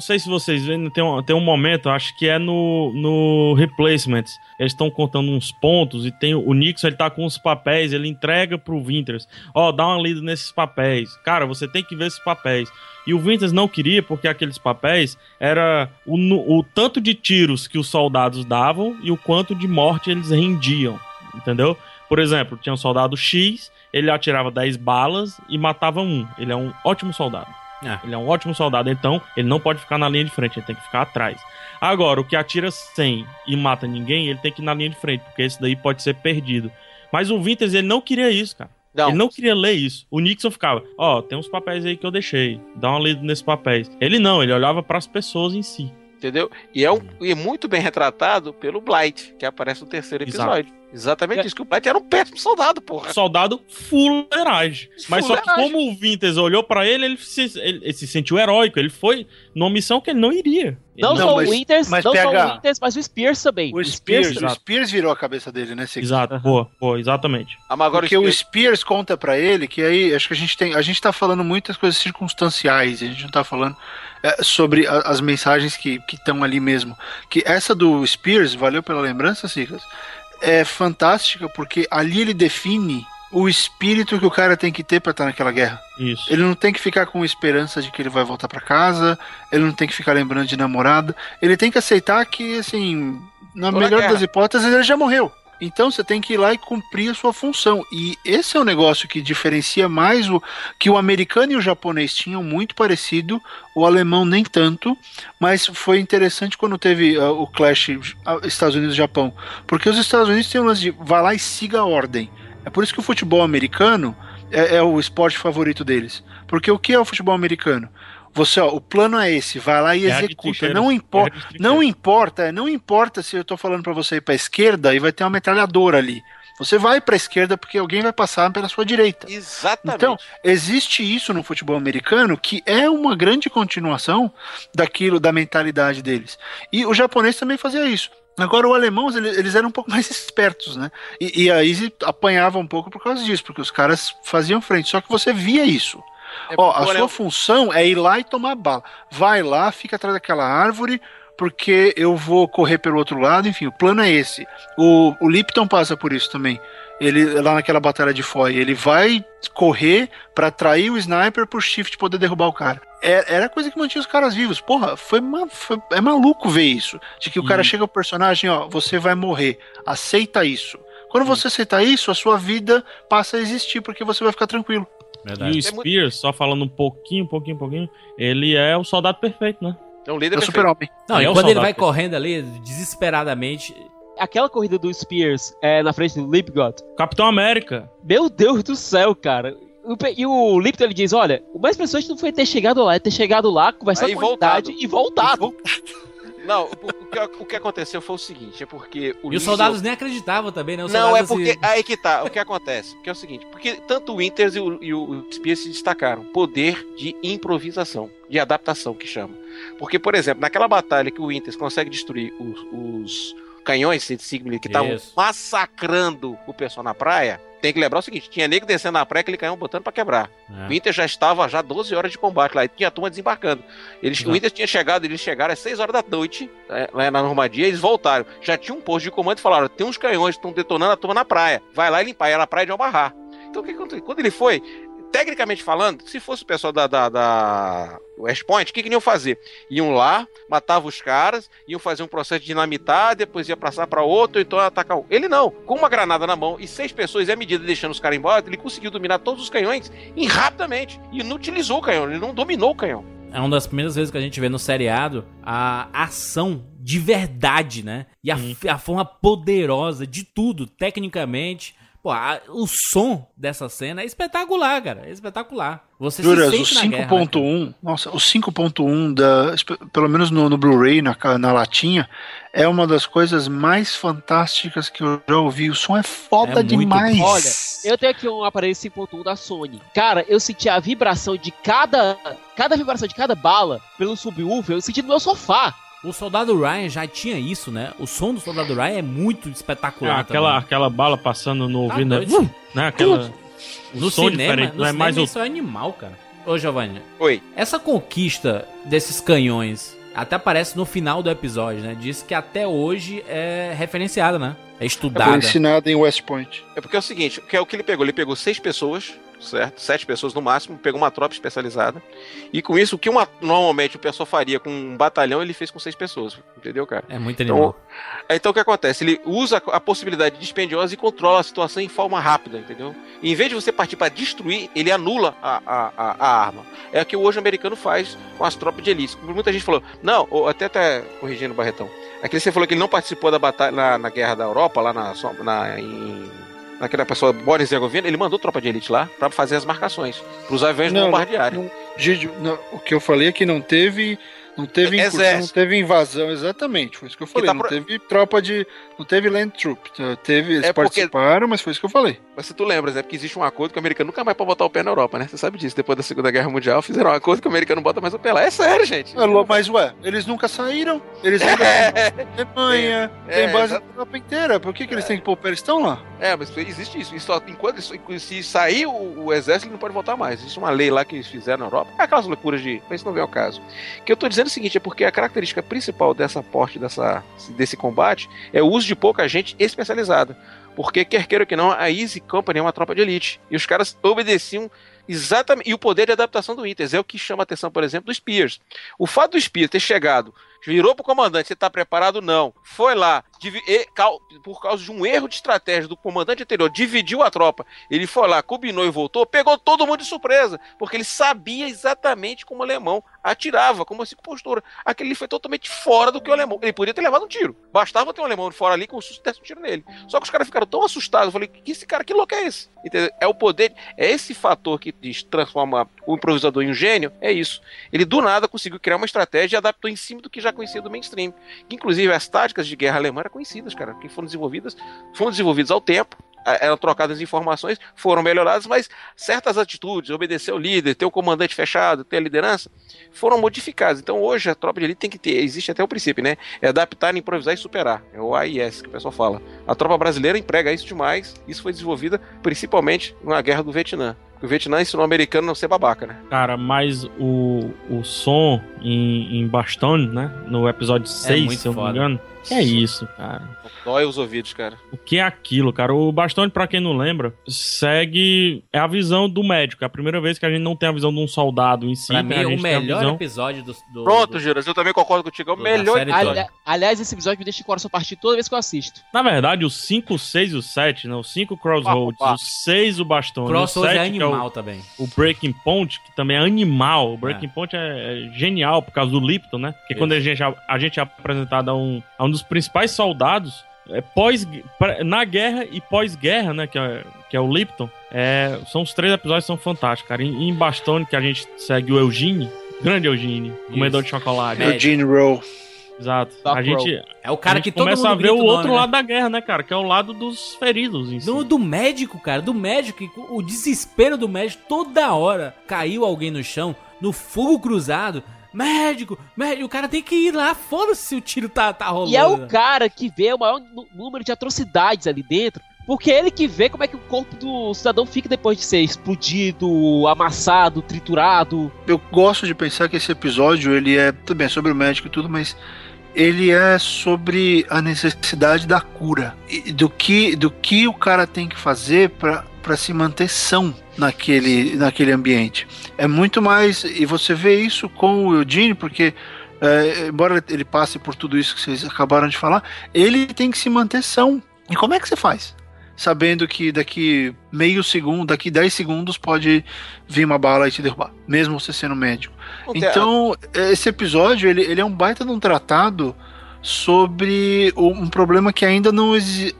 sei se vocês veem, tem um momento, acho que é no Replacements. Eles estão contando uns pontos e tem o Nixon, ele tá com uns papéis, ele entrega pro Winters. Dá uma lida nesses papéis. Cara, você tem que ver esses papéis. E o Winters não queria, porque aqueles papéis era o tanto de tiros que os soldados davam e o quanto de morte eles rendiam, entendeu? Por exemplo, tinha um soldado X, ele atirava 10 balas e matava um. Ele é um ótimo soldado. É. Ele é um ótimo soldado, então ele não pode ficar na linha de frente, ele tem que ficar atrás. Agora, o que atira 100 e mata ninguém, ele tem que ir na linha de frente, porque esse daí pode ser perdido. Mas o Winters, ele não queria isso, cara. Não. Ele não queria ler isso. O Nixon ficava, tem uns papéis aí que eu deixei, dá uma lida nesses papéis. Ele não, ele olhava pras pessoas em si. Entendeu? E é muito bem retratado pelo Blight, que aparece no terceiro episódio. Exato. Exatamente isso, que o Blight era um péssimo soldado, porra. Soldado fuleiragem. Mas só que como o Winters olhou pra ele, ele se sentiu heróico. Ele foi numa missão que ele não iria. Não só o Winters, mas o Speirs também. O Speirs virou a cabeça dele, né? Exato, boa, exatamente. Porque o Speirs conta pra ele que aí, acho que a gente tá falando muitas coisas circunstanciais, a gente não tá falando sobre as mensagens que estão ali mesmo. Que essa do Speirs, valeu pela lembrança, Ciclas, é fantástica, porque ali ele define o espírito que o cara tem que ter pra estar naquela guerra. Isso. Ele não tem que ficar com esperança de que ele vai voltar pra casa, ele não tem que ficar lembrando de namorada, ele tem que aceitar que, assim, na melhor das hipóteses, ele já morreu. Então você tem que ir lá e cumprir a sua função. E esse é um negócio que diferencia mais que o americano e o japonês tinham muito parecido, o alemão nem tanto, mas foi interessante quando teve o clash Estados Unidos-Japão, porque os Estados Unidos têm um lance de vá lá e siga a ordem. É por isso que o futebol americano é o esporte favorito deles, porque o que é o futebol americano? Você, o plano é esse, vai lá e executa. Não importa se eu tô falando pra você ir pra esquerda e vai ter uma metralhadora ali. Você vai pra esquerda porque alguém vai passar pela sua direita. Exatamente. Então, existe isso no futebol americano, que é uma grande continuação daquilo, da mentalidade deles. E o japonês também fazia isso. Agora, o alemão, eles eram um pouco mais espertos, né? E aí apanhava um pouco por causa disso, porque os caras faziam frente. Só que você via isso. Sua função é ir lá e tomar bala. Vai lá, fica atrás daquela árvore, porque eu vou correr pelo outro lado. Enfim, o plano é esse. O Lipton passa por isso também. Ele, lá naquela batalha de Foy, ele vai correr pra atrair o sniper pro shift poder derrubar o cara. Era a coisa que mantinha os caras vivos. Porra, é maluco ver isso. De que o cara chega ao personagem, você vai morrer. Aceita isso. Quando você aceitar isso, a sua vida passa a existir, porque você vai ficar tranquilo. Verdade. E o Speirs, só falando um pouquinho, ele é o soldado perfeito, né? É um líder perfeito. Super-homem. Não, e quando ele vai correndo ali, desesperadamente... Aquela corrida do Speirs na frente do Lipgott. Capitão América. Meu Deus do céu, cara. E o Lipton, ele diz, olha, o mais impressionante não foi ter chegado lá, conversar com a idade e voltado. Não, o que aconteceu foi o seguinte, é porque... E os soldados nem acreditavam também, né? Não, é porque... Aí que tá, o que acontece? Porque é o seguinte, porque tanto o Winters e o Speirs se destacaram. Poder de improvisação, de adaptação, que chama. Porque, por exemplo, naquela batalha que o Winters consegue destruir os canhões 105mm que estavam massacrando o pessoal na praia, tem que lembrar o seguinte, tinha nego descendo na praia, aquele canhão botando pra quebrar. É. O Winters já estava 12 horas de combate lá, e tinha a turma desembarcando. O Winters tinha chegado, eles chegaram às 6 horas da noite, lá na Normandia, eles voltaram. Já tinha um posto de comando e falaram, tem uns canhões que estão detonando a turma na praia, vai lá e limpar, era a praia de Albarrá. Então, quando ele foi, tecnicamente falando, se fosse o pessoal da West Point, o que iam fazer? Iam lá, matavam os caras, iam fazer um processo de dinamitar, depois ia passar pra outro, então ia atacar um. Ele não, com uma granada na mão e 6 pessoas, e à medida de deixando os caras embora, ele conseguiu dominar todos os canhões e rapidamente, e inutilizou o canhão, ele não dominou o canhão. É uma das primeiras vezes que a gente vê no seriado a ação de verdade, né? E a forma poderosa de tudo, tecnicamente... Pô, o som dessa cena é espetacular, cara. É espetacular. Você se sente na guerra. O 5.1, pelo menos no Blu-ray, na latinha, é uma das coisas mais fantásticas que eu já ouvi. O som é foda demais. Olha, eu tenho aqui um aparelho 5.1 da Sony. Cara, eu senti a vibração de cada vibração de cada bala pelo subwoofer, eu senti no meu sofá. O Soldado Ryan já tinha isso, né? O som do Soldado Ryan é muito espetacular. Aquela bala passando no ouvido, né? Aquela... No som cinema, diferente, não é mais isso, é animal, cara. Ô, Giovanni. Oi. Essa conquista desses canhões até aparece no final do episódio, né? Diz que até hoje é referenciada, né? é estudada. É ensinada em West Point. É porque é o seguinte, que é o que ele pegou. Ele pegou 6 pessoas, certo? 7 pessoas no máximo, pegou uma tropa especializada. E com isso, o que normalmente o pessoal faria com um batalhão, ele fez com 6 pessoas. Entendeu, cara? É muito animal. Então o que acontece? Ele usa a possibilidade dispendiosa e controla a situação em forma rápida, entendeu? E, em vez de você partir para destruir, ele anula a arma. É o que hoje o americano faz com as tropas de elite. Muita gente falou, não, até tá corrigindo o Barretão. Aquele você falou que ele não participou da batalha na guerra da Europa, lá naquela pessoa Bósnia e Herzegovina, ele mandou tropa de elite lá pra fazer as marcações, pros aviões bombardearem. O que eu falei é que não teve invasão, exatamente, foi isso que eu falei, teve tropa de, não teve land troop, eles participaram, mas foi isso que eu falei. Mas se tu lembras, né, porque existe um acordo que o americano nunca mais pode botar o pé na Europa, né, você sabe disso, depois da Segunda Guerra Mundial fizeram um acordo que o americano não bota mais o pé lá, é sério, gente. Mas ué, eles nunca saíram, eles nunca saíram da Alemanha, tem base na Europa inteira, por que que eles têm que pôr o pé, eles estão lá? Mas existe isso, enquanto se sair o exército ele não pode voltar mais, existe uma lei lá que eles fizeram na Europa, aquelas loucuras de, mas isso não vem ao caso, que eu tô dizendo o seguinte, é porque a característica principal desse combate é o uso de pouca gente especializada, porque quer queira que não, a Easy Company é uma tropa de elite, e os caras obedeciam exatamente, e o poder de adaptação do Winters é o que chama a atenção, por exemplo, do Speirs. O fato do Speirs ter chegado, virou pro comandante, você tá preparado? Não. Foi lá, por causa de um erro de estratégia do comandante anterior, dividiu a tropa, ele foi lá, combinou e voltou, pegou todo mundo de surpresa, porque ele sabia exatamente como o alemão atirava, como se postura. Aquele foi totalmente fora do que o alemão, ele podia ter levado um tiro, bastava ter um alemão fora ali com o susto desse um tiro nele, só que os caras ficaram tão assustados, eu falei, que louco é esse? Entendeu? É o poder, é esse fator que transforma o improvisador em um gênio, é isso, ele do nada conseguiu criar uma estratégia e adaptou em cima do que já conhecia do mainstream, que inclusive as táticas de guerra alemã eram conhecidas, cara, que foram desenvolvidas ao tempo, eram trocadas informações, foram melhoradas, mas certas atitudes, obedecer o líder, ter o comandante fechado, ter a liderança, foram modificadas. Então hoje a tropa de elite tem que ter, existe até o princípio, né? É adaptar, improvisar e superar. É o AIS que o pessoal fala. A tropa brasileira emprega isso demais. Isso foi desenvolvida principalmente na Guerra do Vietnã. Porque o Vietnã ensinou o americano a não ser babaca, né? Cara, mas o som em Bastogne, né? No episódio 6, se eu não me engano. Que é isso, cara. Dói os ouvidos, cara. O que é aquilo, cara? O Bastogne, pra quem não lembra, é a visão do médico. É a primeira vez que a gente não tem a visão de um soldado em si. Pra mim, o melhor episódio do... Pronto, Juras, eu também concordo contigo. É o melhor episódio. Aliás, esse episódio me deixa o coração partir toda vez que eu assisto. Na verdade, os 5, o 6 e o 7, né? Os 5 Crossroads, o 6 o Bastogne, o 7 é animal também. O Breaking Point, que também é animal. O Breaking Point é genial por causa do Lipton, né? Porque quando a gente é apresentado a um dos principais soldados na guerra e pós-guerra, né? Que é o Lipton. São os 3 episódios que são fantásticos, cara. Em Bastogne, que a gente segue o Eugene, grande Eugene, comedor de chocolate. Eugene Roe. Exato. A gente, é o cara que todo mundo começa a ver o outro lado da guerra, né, cara? Que é o lado dos feridos. Em si. Do médico, cara. Do médico. O desespero do médico. Toda hora caiu alguém no chão, no fogo cruzado. Médico, o cara tem que ir lá, foda-se se o tiro tá rolando. E é o cara que vê o maior número de atrocidades ali dentro, porque é ele que vê como é que o corpo do cidadão fica depois de ser explodido, amassado, triturado. Eu gosto de pensar que esse episódio, ele é também sobre o médico e tudo, mas ele é sobre a necessidade da cura, e do que o cara tem que fazer para se manter são naquele ambiente. É muito mais... E você vê isso com o Eugene, porque embora ele passe por tudo isso que vocês acabaram de falar, ele tem que se manter são. E como é que você faz? Sabendo que daqui meio segundo, daqui 10 segundos pode vir uma bala e te derrubar, mesmo você sendo médico. Então, esse episódio, ele é um baita de um tratado sobre um problema que ainda não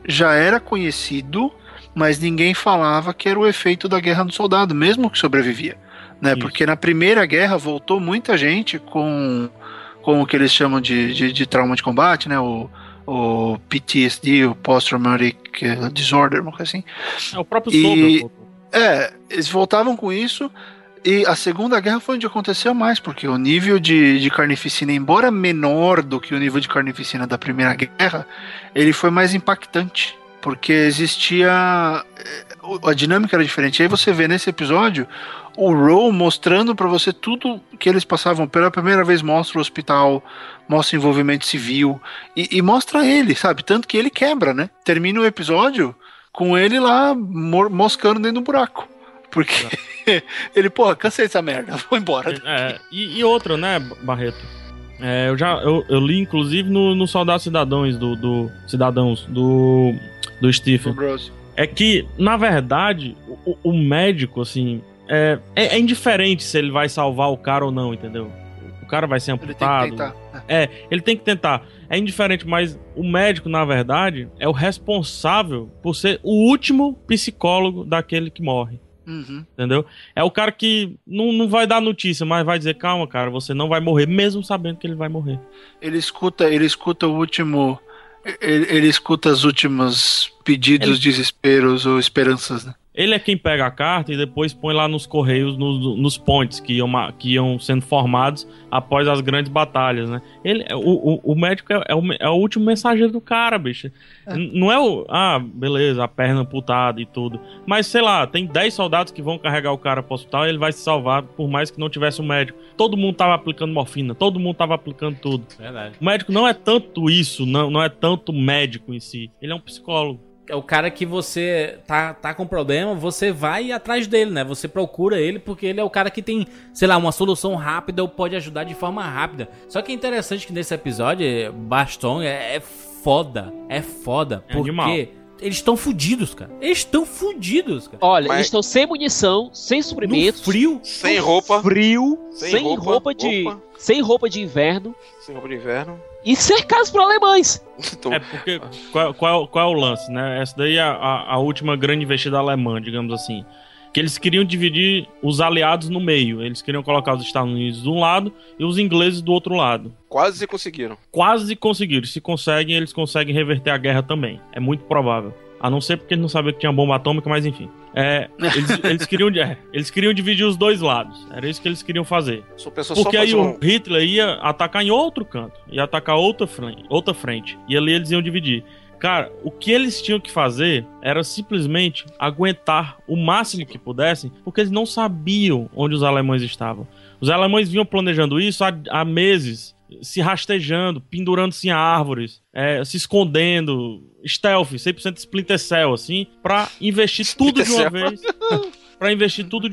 já era conhecido, mas ninguém falava que era o efeito da guerra do soldado, mesmo que sobrevivia, né? Isso. Porque na primeira guerra voltou muita gente com o que eles chamam de trauma de combate, né? O PTSD, o Post-Traumatic Disorder, uma coisa assim. É o próprio Sobel. Eles voltavam com isso, e a Segunda Guerra foi onde aconteceu mais, porque o nível de carnificina, embora menor do que o nível de carnificina da Primeira Guerra, ele foi mais impactante. porque existia... a dinâmica era diferente. E aí você vê nesse episódio o Roe mostrando pra você tudo que eles passavam. Pela primeira vez mostra o hospital, mostra o envolvimento civil e mostra ele, sabe? Tanto que ele quebra, né? Termina o episódio com ele lá moscando dentro do buraco. Porque ele, porra, cansei dessa merda, vou embora. E outro, né, Barreto? Eu li, inclusive, no Soldados Cidadãos do Stephen Ambrose. É que, na verdade, o médico, assim, é indiferente se ele vai salvar o cara ou não, entendeu? O cara vai ser amputado. Ele tem que tentar. Ele tem que tentar. É indiferente, mas o médico, na verdade, é o responsável por ser o último psicólogo daquele que morre. Uhum. Entendeu? É o cara que não vai dar notícia, mas vai dizer, calma, cara, você não vai morrer, mesmo sabendo que ele vai morrer. Ele escuta o último... Ele escuta os últimos pedidos, desesperos ou esperanças, né? Ele é quem pega a carta e depois põe lá nos correios, nos pontes que iam sendo formados após as grandes batalhas, né? O médico é o último mensageiro do cara, bicho. Não é o... Ah, beleza, a perna amputada e tudo. Mas, sei lá, tem 10 soldados que vão carregar o cara pro hospital e ele vai se salvar, por mais que não tivesse um médico. Todo mundo tava aplicando morfina, todo mundo tava aplicando tudo. Verdade. O médico não é tanto isso, não é tanto médico em si. Ele é um psicólogo. É o cara que você tá com problema, você vai atrás dele, né? Você procura ele porque ele é o cara que tem, sei lá, uma solução rápida ou pode ajudar de forma rápida. Só que é interessante que nesse episódio, Bastogne é foda. É foda. É porque animal. Eles estão fudidos, cara. Olha, eles estão sem munição, sem suprimentos. Frio. Sem roupa. Frio. Sem roupa de inverno. E cercados por alemães. Porque qual é o lance, né? Essa daí é a última grande investida alemã, digamos assim. Que eles queriam dividir os aliados no meio. Eles queriam colocar os Estados Unidos de um lado e os ingleses do outro lado. Quase conseguiram. Se conseguem, eles conseguem reverter a guerra também. É muito provável. A não ser porque eles não sabiam que tinha bomba atômica, mas enfim. Eles queriam dividir os dois lados. Era isso que eles queriam fazer. Porque aí o Hitler ia atacar em outro canto. Ia atacar outra frente. E ali eles iam dividir. Cara, o que eles tinham que fazer era simplesmente aguentar o máximo que pudessem, porque eles não sabiam onde os alemães estavam. Os alemães vinham planejando isso há meses, se rastejando, pendurando-se em árvores, se escondendo, stealth, 100% Splinter Cell, assim, pra investir tudo de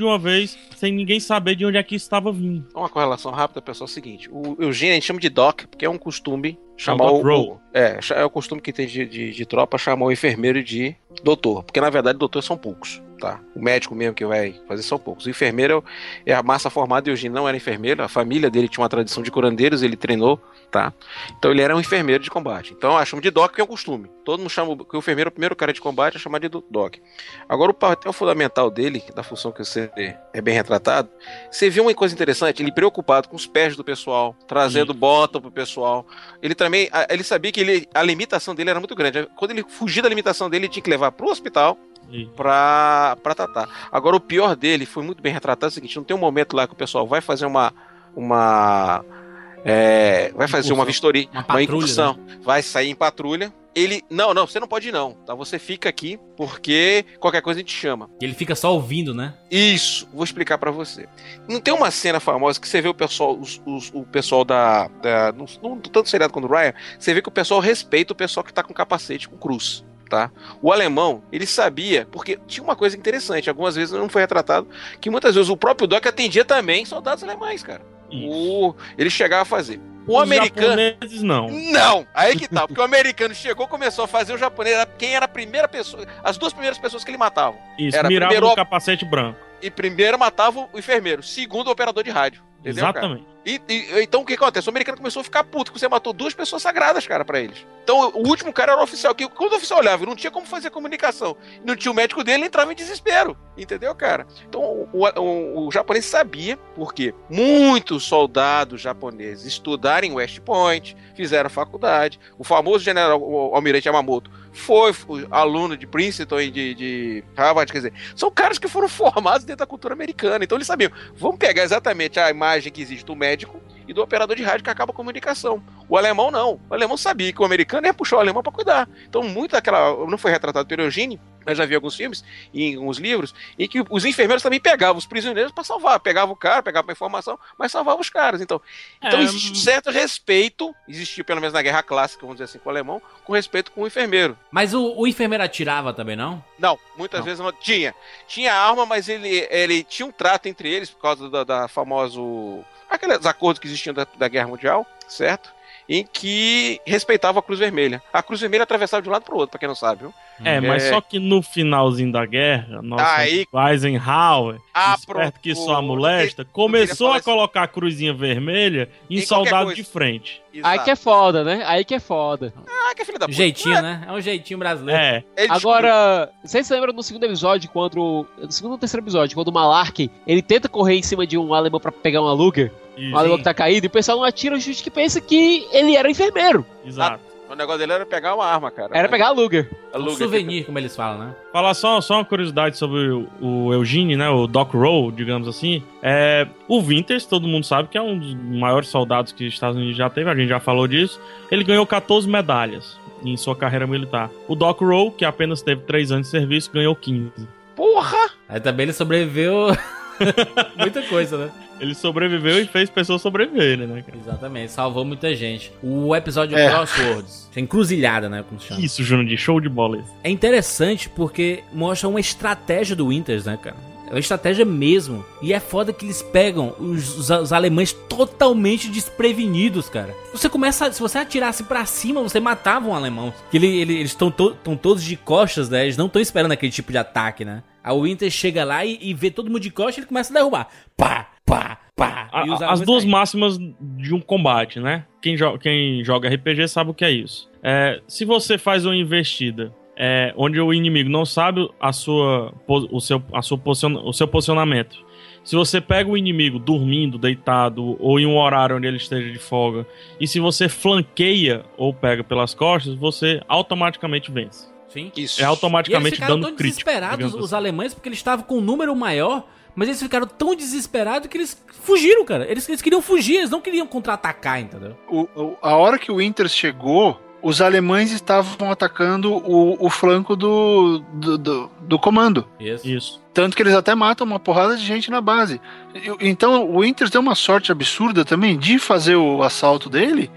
uma vez. Sem ninguém saber de onde é que estava vindo. Uma correlação rápida, pessoal, é o seguinte: o Eugênio a gente chama de Doc, porque é um costume chamar o... É o costume que tem de tropa chamar o enfermeiro de doutor, porque na verdade doutores são poucos, tá? O médico mesmo que vai fazer são poucos. O enfermeiro é a massa formada, e o Eugênio não era enfermeiro, a família dele tinha uma tradição de curandeiros, ele treinou, tá? Então ele era um enfermeiro de combate. Então eu chamo de Doc, que é um costume. Todo mundo chama que o enfermeiro, o primeiro cara de combate, é chamado de Doc. Agora o papel fundamental dele, da função que você é bem retratado, você viu uma coisa interessante, ele preocupado com os pés do pessoal, trazendo bota pro pessoal. Ele também, ele sabia que a limitação dele era muito grande. Quando ele fugiu da limitação dele, ele tinha que levar pro hospital pra tratar. Agora, o pior dele foi muito bem retratado, é o seguinte: não tem um momento lá que o pessoal vai fazer uma vistoria, uma incursão, né? Vai sair em patrulha. Ele, não, você não pode ir não, tá? Você fica aqui, porque qualquer coisa a gente chama. Ele fica só ouvindo, né? Isso, vou explicar pra você. Não tem uma cena famosa que você vê o pessoal, o pessoal no tanto seriado quanto o Ryan, você vê que o pessoal respeita o pessoal que tá com capacete, com cruz, tá? O alemão, ele sabia, porque tinha uma coisa interessante, algumas vezes não foi retratado, que muitas vezes o próprio Doc atendia também soldados alemães, cara. Ele chegava a fazer. O americano... japoneses, não. Não, aí que tá, porque o americano chegou, começou a fazer o japonês, quem era a primeira pessoa, as duas primeiras pessoas que ele matava. Isso, era mirava primeiro no capacete branco. E primeiro matava o enfermeiro, segundo o operador de rádio. Entendeu, exatamente. Então o que acontece? O americano começou a ficar puto, porque você matou duas pessoas sagradas, cara, pra eles. Então o último cara era o oficial, que quando o oficial olhava, não tinha como fazer comunicação, não tinha o médico dele, ele entrava em desespero. Entendeu, cara? Então o japonês sabia, porque muitos soldados japoneses estudaram em West Point, fizeram faculdade. O famoso general, o almirante Yamamoto, foi aluno de Princeton e de Harvard, quer dizer, são caras que foram formados dentro da cultura americana, então eles sabiam, vamos pegar exatamente a imagem que existe do médico e do operador de rádio que acaba a comunicação. O alemão não. O alemão sabia que o americano ia puxar o alemão para cuidar. Então, muito daquela... Não foi retratado pelo Eugene, mas já vi alguns filmes e alguns livros em que os enfermeiros também pegavam os prisioneiros para salvar. Pegavam o cara, pegavam a informação, mas salvavam os caras. Então existe um certo respeito, existiu pelo menos na Guerra Clássica, vamos dizer assim, com o alemão, com respeito com o enfermeiro. Mas o enfermeiro atirava também, não? Não, muitas vezes não tinha. Tinha arma, mas ele tinha um trato entre eles por causa da famoso... Aqueles acordos que existiam da Guerra Mundial, certo? Em que respeitava a Cruz Vermelha. A Cruz Vermelha atravessava de um lado pro outro, pra quem não sabe, viu? Mas só que no finalzinho da guerra, nosso Eisenhower, esperto que só a molesta, começou a colocar a cruzinha vermelha em soldado de frente. Exato. Aí que é foda, né? Ah, que é filho da puta. Jeitinho, né? É um jeitinho brasileiro. Agora, vocês se lembram no segundo episódio, quando... No segundo ou terceiro episódio, quando o Malarkey, ele tenta correr em cima de um alemão pra pegar uma Luger, um alemão que tá caído, e o pessoal não atira justamente que pensa que ele era enfermeiro. Exato. O negócio dele era pegar uma arma, cara. Era pegar a Luger. Um souvenir, como eles falam, né? Falar só uma curiosidade sobre o Eugene, né? O Doc Rowe, digamos assim. O Winters, todo mundo sabe que é um dos maiores soldados que os Estados Unidos já teve. A gente já falou disso. Ele ganhou 14 medalhas em sua carreira militar. O Doc Rowe, que apenas teve 3 anos de serviço, ganhou 15. Porra! Aí também ele sobreviveu... Muita coisa, né? Ele sobreviveu e fez pessoas sobreviverem, né, cara? Exatamente, salvou muita gente. O episódio Crosswords, encruzilhada, né, como se chama. Isso, Jurandir, show de bola isso. É interessante porque mostra uma estratégia do Winters, né, cara? É uma estratégia mesmo. E é foda que eles pegam os alemães totalmente desprevenidos, cara. Você começa... Se você atirasse pra cima, você matava um alemão. Que eles estão todos de costas, né? Eles não estão esperando aquele tipo de ataque, né? A Winter chega lá e vê todo mundo de costas e ele começa a derrubar. Pá, pá, pá. As duas máximas de um combate, né? Quem joga RPG sabe o que é isso. Se você faz uma investida onde o inimigo não sabe o seu posicionamento, se você pega o inimigo dormindo, deitado, ou em um horário onde ele esteja de folga, e se você flanqueia ou pega pelas costas, você automaticamente vence. Sim. Isso. É automaticamente dando crítico. Eles ficaram tão desesperados, os alemães, porque eles estavam com um número maior, mas eles ficaram tão desesperados que eles fugiram, cara. Eles queriam fugir, eles não queriam contra-atacar, entendeu? A hora que o Winters chegou, os alemães estavam atacando o flanco do comando. Isso. Tanto que eles até matam uma porrada de gente na base. Então o Winters deu uma sorte absurda também de fazer o assalto dele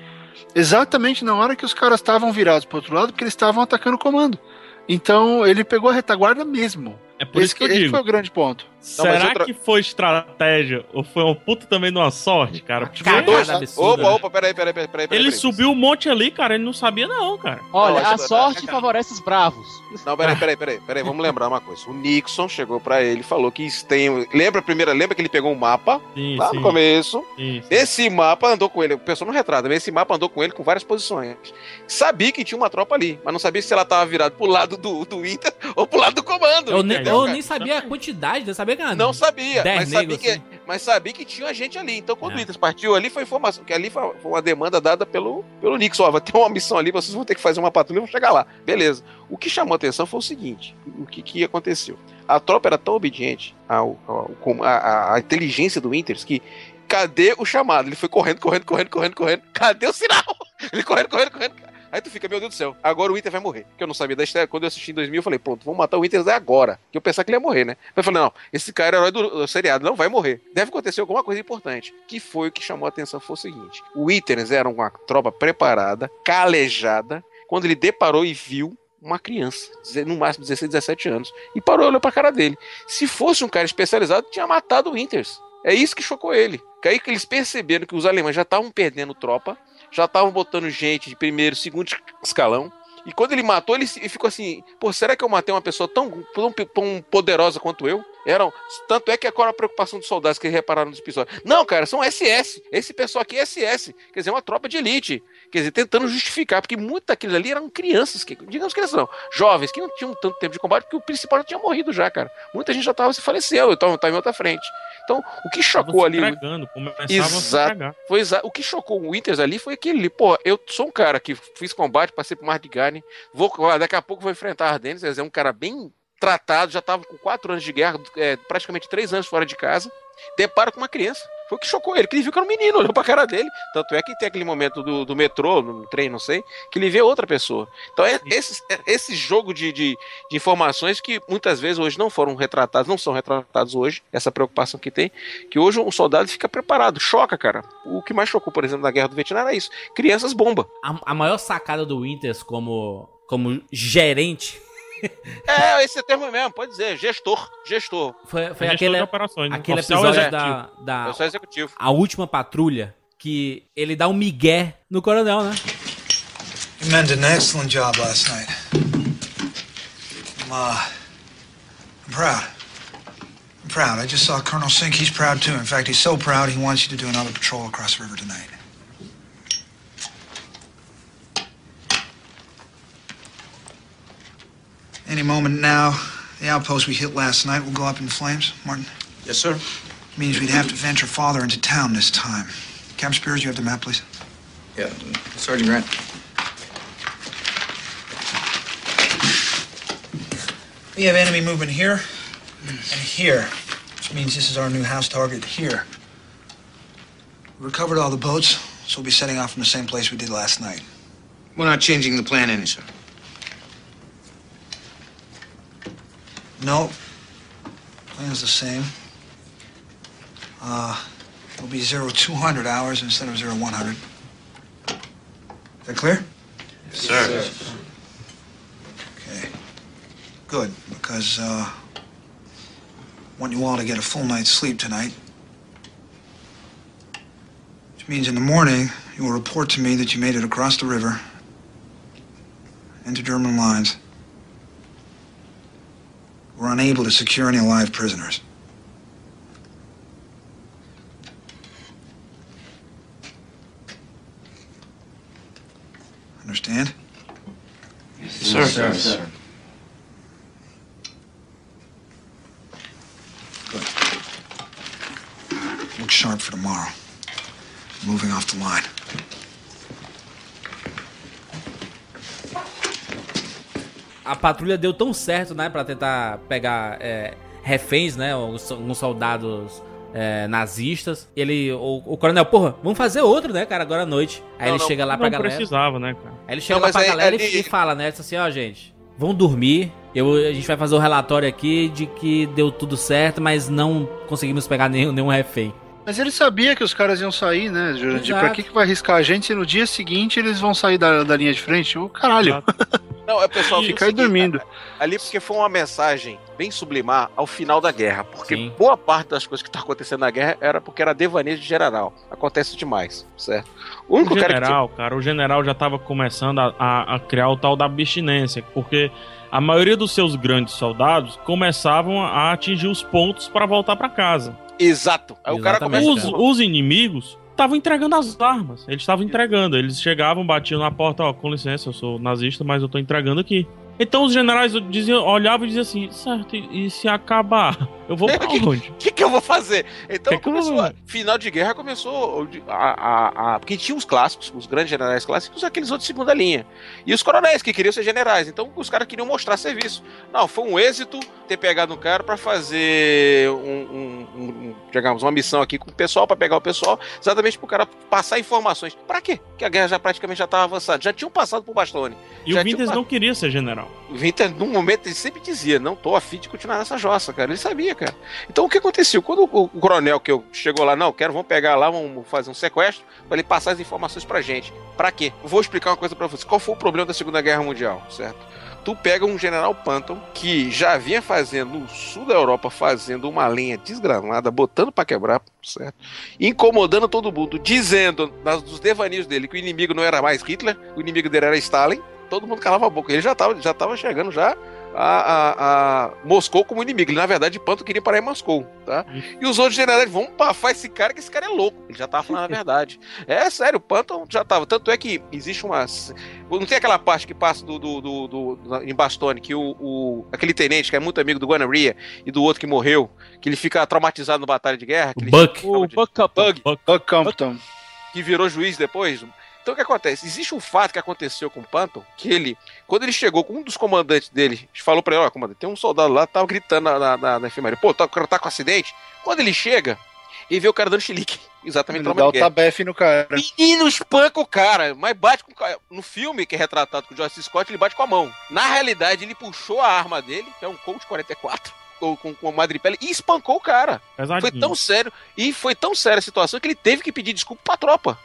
exatamente na hora que os caras estavam virados para o outro lado, porque eles estavam atacando o comando. Então, ele pegou a retaguarda mesmo. É por isso que eu digo. Esse foi o grande ponto. Será que foi estratégia? Ou foi um puto também de uma sorte, cara? Opa, peraí. Ele subiu um monte ali, cara, ele não sabia não, cara. Olha, a sorte favorece os bravos. Não, peraí, vamos lembrar uma coisa. O Nixon chegou pra ele e falou que tem... Lembra que ele pegou um mapa? Sim, lá no começo. Isso. Esse mapa andou com ele, o pessoal não retrata, mas esse mapa andou com ele com várias posições. Sabia que tinha uma tropa ali, mas não sabia se ela tava virada pro lado do Inter ou pro lado do comando. Eu nem sabia a quantidade, eu sabia que era... Não sabia, mas sabia que tinha gente ali. Então quando o Winters partiu ali, foi informação, que ali foi uma demanda dada pelo Nixon. Ó, vai ter uma missão ali, vocês vão ter que fazer uma patrulha e vão chegar lá. Beleza. O que chamou a atenção foi o seguinte, o que aconteceu? A tropa era tão obediente à inteligência do Winters que cadê o chamado? Ele foi correndo. Cadê o sinal? Ele correndo. Aí tu fica, meu Deus do céu, agora o Winters vai morrer. Porque eu não sabia da história. Quando eu assisti em 2000, eu falei, pronto, vamos matar o Winters agora. Que eu pensava que ele ia morrer, né? Mas eu falei, não, esse cara é herói do seriado, não vai morrer. Deve acontecer alguma coisa importante. Que foi o que chamou a atenção, foi o seguinte. O Winters era uma tropa preparada, calejada. Quando ele deparou e viu uma criança, no máximo 16, 17 anos, e parou e olhou pra cara dele. Se fosse um cara especializado, tinha matado o Winters. É isso que chocou ele. Que aí que eles perceberam que os alemães já estavam perdendo tropa, já estavam botando gente de primeiro, segundo escalão. E quando ele matou, ele ficou assim... Pô, será que eu matei uma pessoa tão poderosa quanto eu? Tanto é que agora a preocupação dos soldados que repararam nos episódios... Não, cara, são SS. Esse pessoal aqui é SS. Quer dizer, uma tropa de elite. Quer dizer, tentando justificar. Porque muitos daqueles ali eram crianças. Digamos crianças não. Jovens que não tinham tanto tempo de combate. Porque o principal já tinha morrido já, cara. Muita gente já se faleceu. Eu tava em outra frente. Então, o que chocou ali... O que chocou o Winters ali foi aquele... Pô, eu sou um cara que fiz combate, passei pro Market Garden, daqui a pouco vou enfrentar Ardennes, é um cara bem tratado, já tava com 4 anos de guerra, praticamente 3 anos fora de casa, deparo com uma criança. Foi o que chocou ele, que ele viu que era um menino, olhou pra cara dele. Tanto é que tem aquele momento do metrô, no trem, não sei, que ele vê outra pessoa. Então é esse jogo de informações que muitas vezes hoje não foram retratados, não são retratados hoje, essa preocupação que tem, que hoje um soldado fica preparado, choca, cara. O que mais chocou, por exemplo, na Guerra do Vietnã era isso, crianças bomba. A maior sacada do Winters como gerente... É, esse é o termo mesmo, pode dizer, gestor. Foi aquele episódio da A Última Patrulha, que ele dá um migué no coronel, né? You men did an excellent job last night. I'm proud. I'm proud. I just saw Colonel Sink, he's proud too. In fact, he's so proud he wants you to do another patrol across the river tonight. Any moment now, the outpost we hit last night will go up in flames. Martin? Yes, sir. It means we'd have to venture farther into town this time. Cap Speirs, you have the map, please? Yeah, Sergeant Grant. We have enemy movement here and here, which means this is our new house target here. We recovered all the boats, so we'll be setting off from the same place we did last night. We're not changing the plan any, sir. No, plan's the same. It'll be 0200 hours instead of 0100. Is that clear? Yes, sir. Okay, good, because I want you all to get a full night's sleep tonight. Which means in the morning, you will report to me that you made it across the river into German lines. We're unable to secure any live prisoners. Understand? Yes, sir. Yes, sir. Good. Look sharp for tomorrow. I'm moving off the line. A patrulha deu tão certo, né, pra tentar pegar reféns, né, alguns soldados nazistas. Ele, o coronel, porra, vamos fazer outro, né, cara, agora à noite. Aí ele chega lá pra galera. Não precisava, né, cara. Aí ele chega lá pra galera e fala, né, assim, ó, gente, vão dormir. A gente vai fazer o relatório aqui de que deu tudo certo, mas não conseguimos pegar nenhum refém. Mas ele sabia que os caras iam sair, né, Jurandir? Pra que vai arriscar a gente se no dia seguinte eles vão sair da linha de frente? O caralho. Não, é, pessoal, ficar dormindo. Cara, ali porque foi uma mensagem bem sublimar ao final da guerra, porque sim, boa parte das coisas que tá acontecendo na guerra era porque era devaneio de general. Acontece demais, certo? O único general, cara, o general já tava começando a criar o tal da abstinência, porque a maioria dos seus grandes soldados começavam a atingir os pontos pra voltar pra casa. Exato. Aí o cara começa... os inimigos estavam entregando as armas. Eles estavam entregando. Eles chegavam, batiam na porta, ó, com licença, eu sou nazista, mas eu tô entregando aqui. Então os generais diziam, olhavam e diziam assim, certo, e se acabar? Eu vou pra onde? O que eu vou fazer? Então final de guerra começou porque tinha os clássicos, os grandes generais clássicos, aqueles outros de segunda linha. E os coronéis que queriam ser generais. Então os caras queriam mostrar serviço. Não, foi um êxito ter pegado um cara pra fazer digamos, uma missão aqui com o pessoal, pra pegar o pessoal, exatamente pro cara passar informações. Pra quê? Porque a guerra já praticamente já tava avançada. Já tinham passado por Bastogne. E o Winters não queria ser general. O Winters, num momento, ele sempre dizia, não tô afim de continuar nessa jossa, cara. Ele sabia, cara. Então o que aconteceu? Quando o coronel chegou lá, vamos pegar lá, vamos fazer um sequestro, pra ele passar as informações pra gente. Pra quê? Eu vou explicar uma coisa pra vocês. Qual foi o problema da Segunda Guerra Mundial, certo? Tu pega um general Patton, que já vinha fazendo no sul da Europa, fazendo uma lenha desgranada, botando pra quebrar, certo? Incomodando todo mundo, dizendo nos devaneios dele que o inimigo não era mais Hitler, o inimigo dele era Stalin, todo mundo calava a boca. Ele já tava chegando já a Moscou como inimigo. Ele, na verdade, Patton queria parar em Moscou, tá? E os outros generais, vamos pafar esse cara, que esse cara é louco. Ele já tava falando a verdade. É sério, o Patton já tava. Tanto é que existe uma... Não tem aquela parte que passa em Bastogne, que aquele tenente que é muito amigo do Guarnere e do outro que morreu, que ele fica traumatizado na batalha de guerra. Buck Compton. Que virou juiz depois... Então o que acontece? Existe um fato que aconteceu com o Patton, que ele, quando ele chegou com um dos comandantes dele, falou pra ele, olha, comandante, tem um soldado lá, tava gritando na enfermaria, pô, o cara tá com acidente. Quando ele chega, e vê o cara dando chilique. Exatamente. Ele dá o tabefe no cara. Menino, espanca o cara, mas bate com o cara. No filme que é retratado com o George Scott, ele bate com a mão. Na realidade, ele puxou a arma dele, que é um Colt 44, com a madrepele, e espancou o cara. Pesadinho. Foi tão sério, e foi tão séria a situação que ele teve que pedir desculpa pra tropa.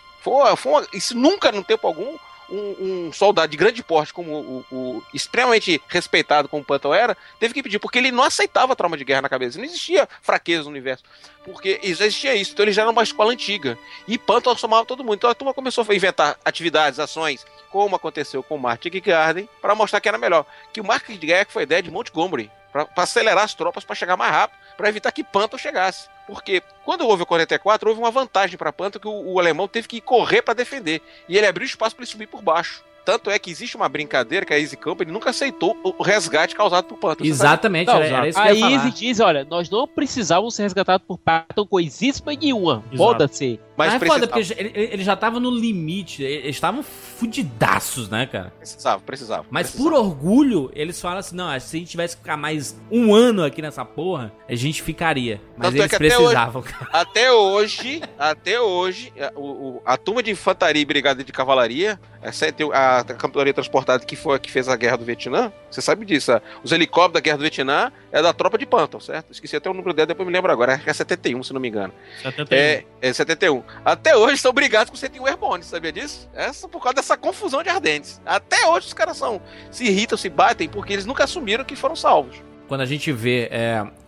Isso nunca, no tempo algum, um soldado de grande porte, como o extremamente respeitado como o Patton era, teve que pedir, porque ele não aceitava trauma de guerra na cabeça. Não existia fraqueza no universo, porque já existia isso. Então ele já era uma escola antiga. E Patton somava todo mundo. Então a turma começou a inventar atividades, ações, como aconteceu com o Market Garden, para mostrar que era melhor. Que o Market Garden foi a ideia de Montgomery, para acelerar as tropas, para chegar mais rápido, para evitar que Patton chegasse. Porque quando houve o 44, houve uma vantagem para Patton que o alemão teve que correr para defender. E ele abriu espaço para ele subir por baixo. Tanto é que existe uma brincadeira que a Easy Company nunca aceitou o resgate causado por Patton. Exatamente, tá... era isso que eu ia falar. A Easy diz, olha, nós não precisávamos ser resgatados por Patton coisíssima nenhuma. Foda-se. Mas foda, porque ele já tava no limite. Eles estavam fudidaços, né, cara? Precisava. Mas por orgulho, eles falam assim, não, se a gente tivesse que ficar mais um ano aqui nessa porra, a gente ficaria. Mas tanto eles precisavam, cara. Até hoje, a turma de infantaria e brigada de cavalaria, a campanaria transportada que fez a guerra do Vietnã, você sabe disso, os helicópteros da guerra do Vietnã é da tropa de Patton, certo? Esqueci até o número dela, depois me lembro agora. É 71, se não me engano. 71. É 71. Até hoje são brigados com 101 Airborne, sabia disso? Por causa dessa confusão de Ardennes. Até hoje os caras se irritam, se batem, porque eles nunca assumiram que foram salvos. Quando a gente vê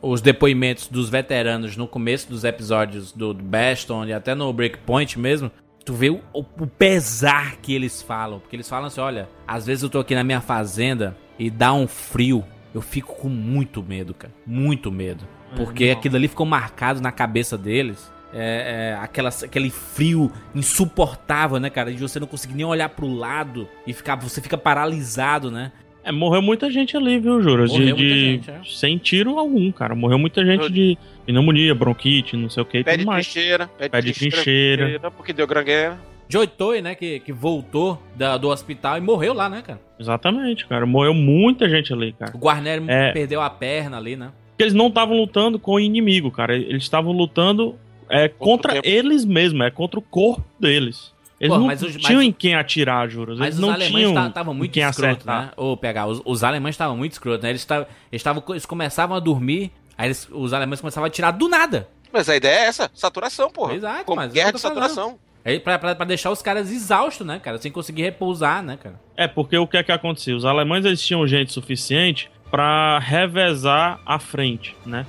os depoimentos dos veteranos no começo dos episódios do Bastogne e até no Breakpoint mesmo, tu vê o pesar que eles falam. Porque eles falam assim, olha, às vezes eu tô aqui na minha fazenda e dá um frio. Eu fico com muito medo, cara. Muito medo. Porque aquilo ali ficou marcado na cabeça deles. Aquele frio insuportável, né, cara? De você não conseguir nem olhar pro lado e você fica paralisado, né? Morreu muita gente ali, viu, Jura? Sem tiro algum, cara. Morreu muita gente de pneumonia, bronquite, não sei o que e tudo mais. Pé de trincheira. Porque deu grande guerra. Joy Toy, né, que voltou do hospital e morreu lá, né, cara? Exatamente, cara. Morreu muita gente ali, cara. O Guarnere perdeu a perna ali, né? Porque eles não estavam lutando com o inimigo, cara. Eles estavam lutando contra eles mesmos, contra o corpo deles. Eles não tinham em quem atirar, juro. Mas os alemães estavam muito escroto, né? Os alemães estavam muito escroto, né? Eles começavam a dormir, aí os alemães começavam a atirar do nada. Mas a ideia é essa, saturação, porra. Exato, como guerra de saturação. É pra deixar os caras exaustos, né, cara? Sem conseguir repousar, né, cara? Porque o que é que acontecia? Os alemães, eles tinham gente suficiente pra revezar a frente, né?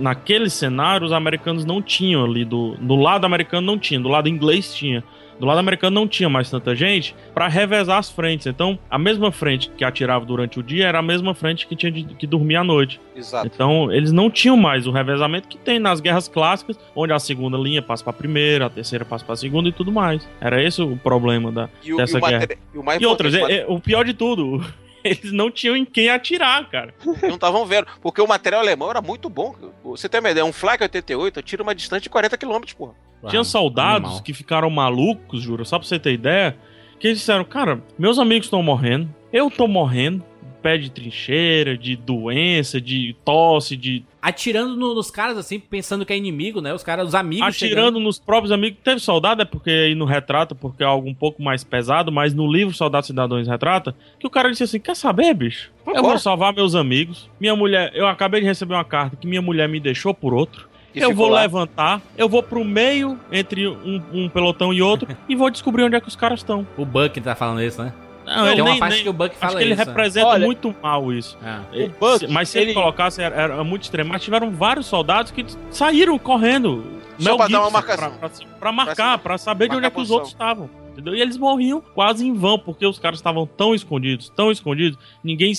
Naquele cenário, os americanos não tinham ali. Do lado americano não tinha, do lado inglês tinha. Do lado americano não tinha mais tanta gente pra revezar as frentes. Então, a mesma frente que atirava durante o dia era a mesma frente que tinha que dormir à noite. Exato. Então, eles não tinham mais o revezamento que tem nas guerras clássicas, onde a segunda linha passa pra primeira, a terceira passa pra segunda e tudo mais. Era esse o problema dessa guerra. O pior de tudo... Eles não tinham em quem atirar, cara. Não estavam vendo, porque o material alemão era muito bom. Você tem uma ideia, um Flak 88 atira uma distância de 40 km, porra. Tinha soldados que ficaram malucos, juro, só pra você ter ideia, que eles disseram, cara, meus amigos estão morrendo, eu tô morrendo, pé de trincheira, de doença, de tosse, de... Atirando nos caras, assim, pensando que é inimigo, né? Os amigos... Atirando chegando. Nos próprios amigos. Teve soldado, porque aí no retrato, porque é algo um pouco mais pesado, mas no livro Soldados Cidadãos retrata, que o cara disse assim, quer saber, bicho? Eu vou salvar meus amigos. Minha mulher... Eu acabei de receber uma carta que minha mulher me deixou por outro. Eu vou levantar, eu vou pro meio entre um pelotão e outro e vou descobrir onde é que os caras estão. O Buck tá falando isso, né? Não, tem uma parte que o Buck fala acho que ele isso, representa muito mal isso. O Buck, mas se ele colocasse, era muito extremo. Mas tiveram vários soldados que saíram correndo. Só pra dar uma marcação. Pra marcar, pra saber de onde é que os outros estavam. Entendeu? E eles morriam quase em vão, porque os caras estavam tão escondidos, ninguém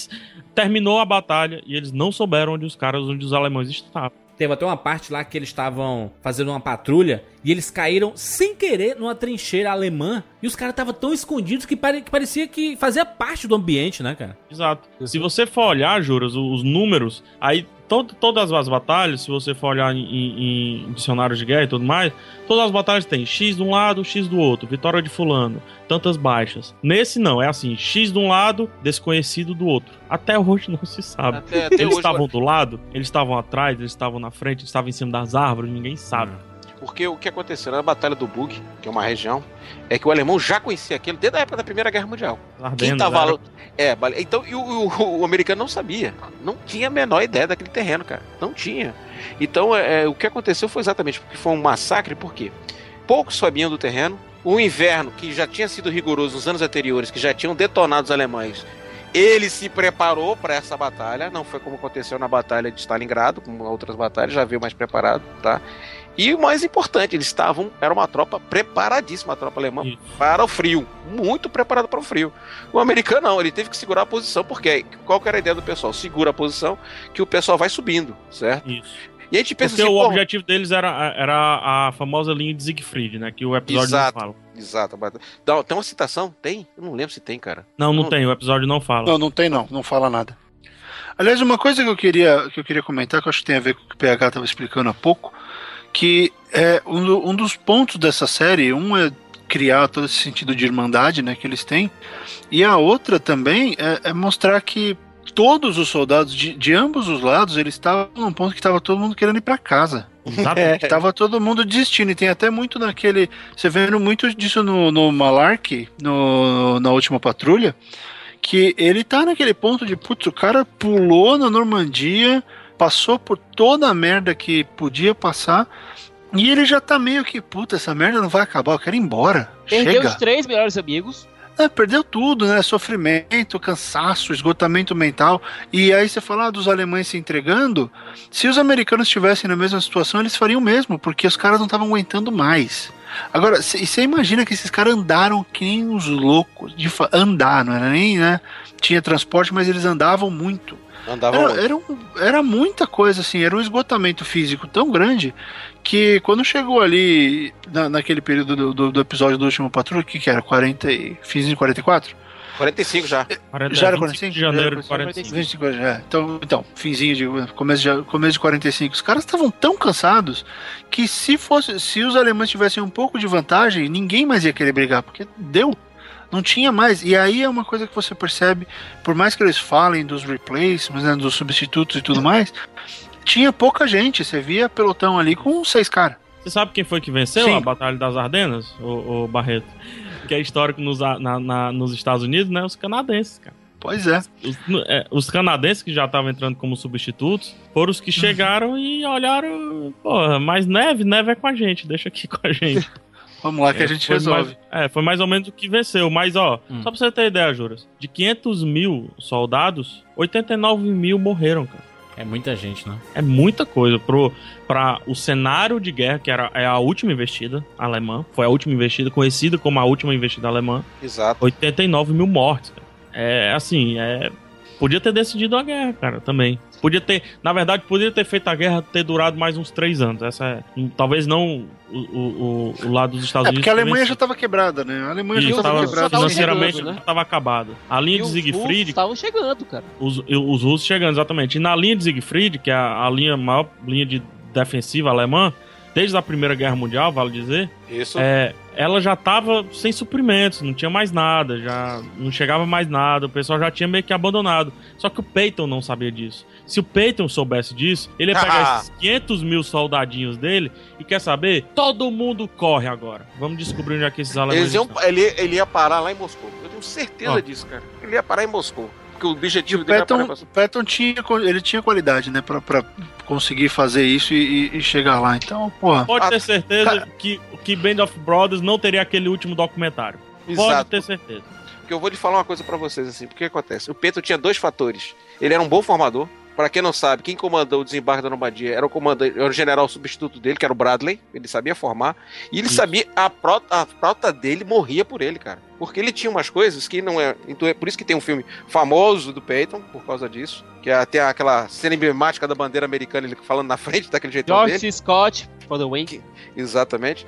terminou a batalha e eles não souberam onde os alemães estavam. Teve até uma parte lá que eles estavam fazendo uma patrulha e eles caíram sem querer numa trincheira alemã e os caras estavam tão escondidos que parecia que fazia parte do ambiente, né, cara? Exato. Se você for olhar, Juras, os números, aí todas as batalhas, se você for olhar em dicionários de guerra e tudo mais, todas as batalhas tem X de um lado, X do outro, vitória de fulano, tantas baixas. Nesse não, é assim, X de um lado, desconhecido do outro. Até hoje não se sabe. Até eles estavam do lado, eles estavam atrás, eles estavam na frente, eles estavam em cima das árvores, ninguém sabe. Porque o que aconteceu na Batalha do Bug, que é uma região, é que o alemão já conhecia aquilo desde a época da Primeira Guerra Mundial. Ardennes, quem tava... então, e o americano não sabia. Não tinha a menor ideia daquele terreno, cara. Não tinha. Então, o que aconteceu foi exatamente porque foi um massacre, porque poucos sabiam do terreno. O inverno, que já tinha sido rigoroso nos anos anteriores, que já tinham detonado os alemães, ele se preparou para essa batalha. Não foi como aconteceu na Batalha de Stalingrado, como outras batalhas, já veio mais preparado, tá? E o mais importante, eles estavam, era uma tropa preparadíssima, a tropa alemã, isso, para o frio, muito preparada para o frio. O americano não, ele teve que segurar a posição, porque qual que era a ideia do pessoal? Segura a posição que o pessoal vai subindo, certo? Isso. E a gente pensa porque assim, o objetivo deles era a famosa linha de Siegfried, né, que o episódio não fala. Exato. Tem uma citação? Tem? Eu não lembro se tem, cara. Não tem, o episódio não fala. Não fala nada. Aliás, uma coisa que eu queria comentar, que eu acho que tem a ver com o que o PH estava explicando há pouco, que é um dos pontos dessa série, é criar todo esse sentido de irmandade, né, que eles têm, e a outra também é mostrar que todos os soldados de ambos os lados, eles estavam num ponto que estava todo mundo querendo ir para casa. Tava todo mundo desistindo, e tem até muito naquele... Você vendo muito disso no Malarkey, na Última Patrulha, que ele tá naquele ponto de, putz, o cara pulou na Normandia, passou por toda a merda que podia passar, e ele já tá meio que, puta, essa merda não vai acabar, eu quero ir embora. Perdeu os 3 melhores amigos. Perdeu tudo, né? Sofrimento, cansaço, esgotamento mental. E aí você fala dos alemães se entregando. Se os americanos estivessem na mesma situação, eles fariam o mesmo, porque os caras não estavam aguentando mais. Agora, você imagina que esses caras andaram que nem uns loucos. Andar, não era nem, né? Tinha transporte, mas eles andavam muito. Era muita coisa, assim, era um esgotamento físico tão grande que quando chegou ali naquele período do episódio do Último Patrulha, que era 44? 45 já. Já era 45? De janeiro de 45. 25, já. Então, começo de 45. Os caras estavam tão cansados que se os alemães tivessem um pouco de vantagem, ninguém mais ia querer brigar, porque deu. Não tinha mais, e aí é uma coisa que você percebe, por mais que eles falem dos replacements, né, dos substitutos e tudo mais, tinha pouca gente, você via pelotão ali com 6 caras. Você sabe quem foi que venceu a Batalha das Ardennes, o Barreto? Que é histórico nos Estados Unidos, né, os canadenses, cara. Pois é. Os canadenses que já estavam entrando como substitutos foram os que chegaram e olharam, porra, mas neve é com a gente, deixa aqui com a gente. Vamos lá que a gente resolve. Foi mais ou menos o que venceu. Mas, só pra você ter ideia, Juras, de 500 mil soldados, 89 mil morreram, cara. É muita gente, né? É muita coisa. Pra o cenário de guerra, que é a última investida alemã, foi a última investida, conhecida como a última investida alemã. Exato. 89 mil mortes, cara. Podia ter decidido a guerra, cara, também. Podia ter feito a guerra ter durado mais uns 3 anos. Talvez não o lado dos Estados Unidos. Porque a Alemanha já estava quebrada, né? A Alemanha já estava quebrada. Financeiramente já estava acabada. A linha de Siegfried... Os russos estavam chegando, cara. Os russos chegando, exatamente. E na linha de Siegfried, que é a maior linha de defensiva alemã, desde a Primeira Guerra Mundial, vale dizer, ela já estava sem suprimentos, não tinha mais nada, já não chegava mais nada, o pessoal já tinha meio que abandonado. Só que o Patton não sabia disso. Se o Patton soubesse disso, ele ia pegar esses 500 mil soldadinhos dele e, quer saber, todo mundo corre agora. Vamos descobrir onde é que esses alemães estão. Ele ia parar lá em Moscou. Eu tenho certeza disso, cara. Ele ia parar em Moscou. Que o objetivo dele Patton tinha qualidade, né, pra conseguir fazer isso e chegar lá. Então, porra. Pode ter certeza que Band of Brothers não teria aquele último documentário. Exato. Pode ter certeza. Porque eu vou te falar uma coisa pra vocês, assim, porque acontece. O Patton tinha 2 fatores. Ele era um bom formador. Pra quem não sabe, quem comandou o desembarque da Normandia era o general substituto dele, que era o Bradley. Ele sabia formar. E ele sabia... A frota dele morria por ele, cara. Porque ele tinha umas coisas que não é... Então é por isso que tem um filme famoso do Patton, por causa disso. Que é, tem aquela cena emblemática da bandeira americana, ele falando na frente, daquele jeitão dele. George Scott, for the win. Exatamente.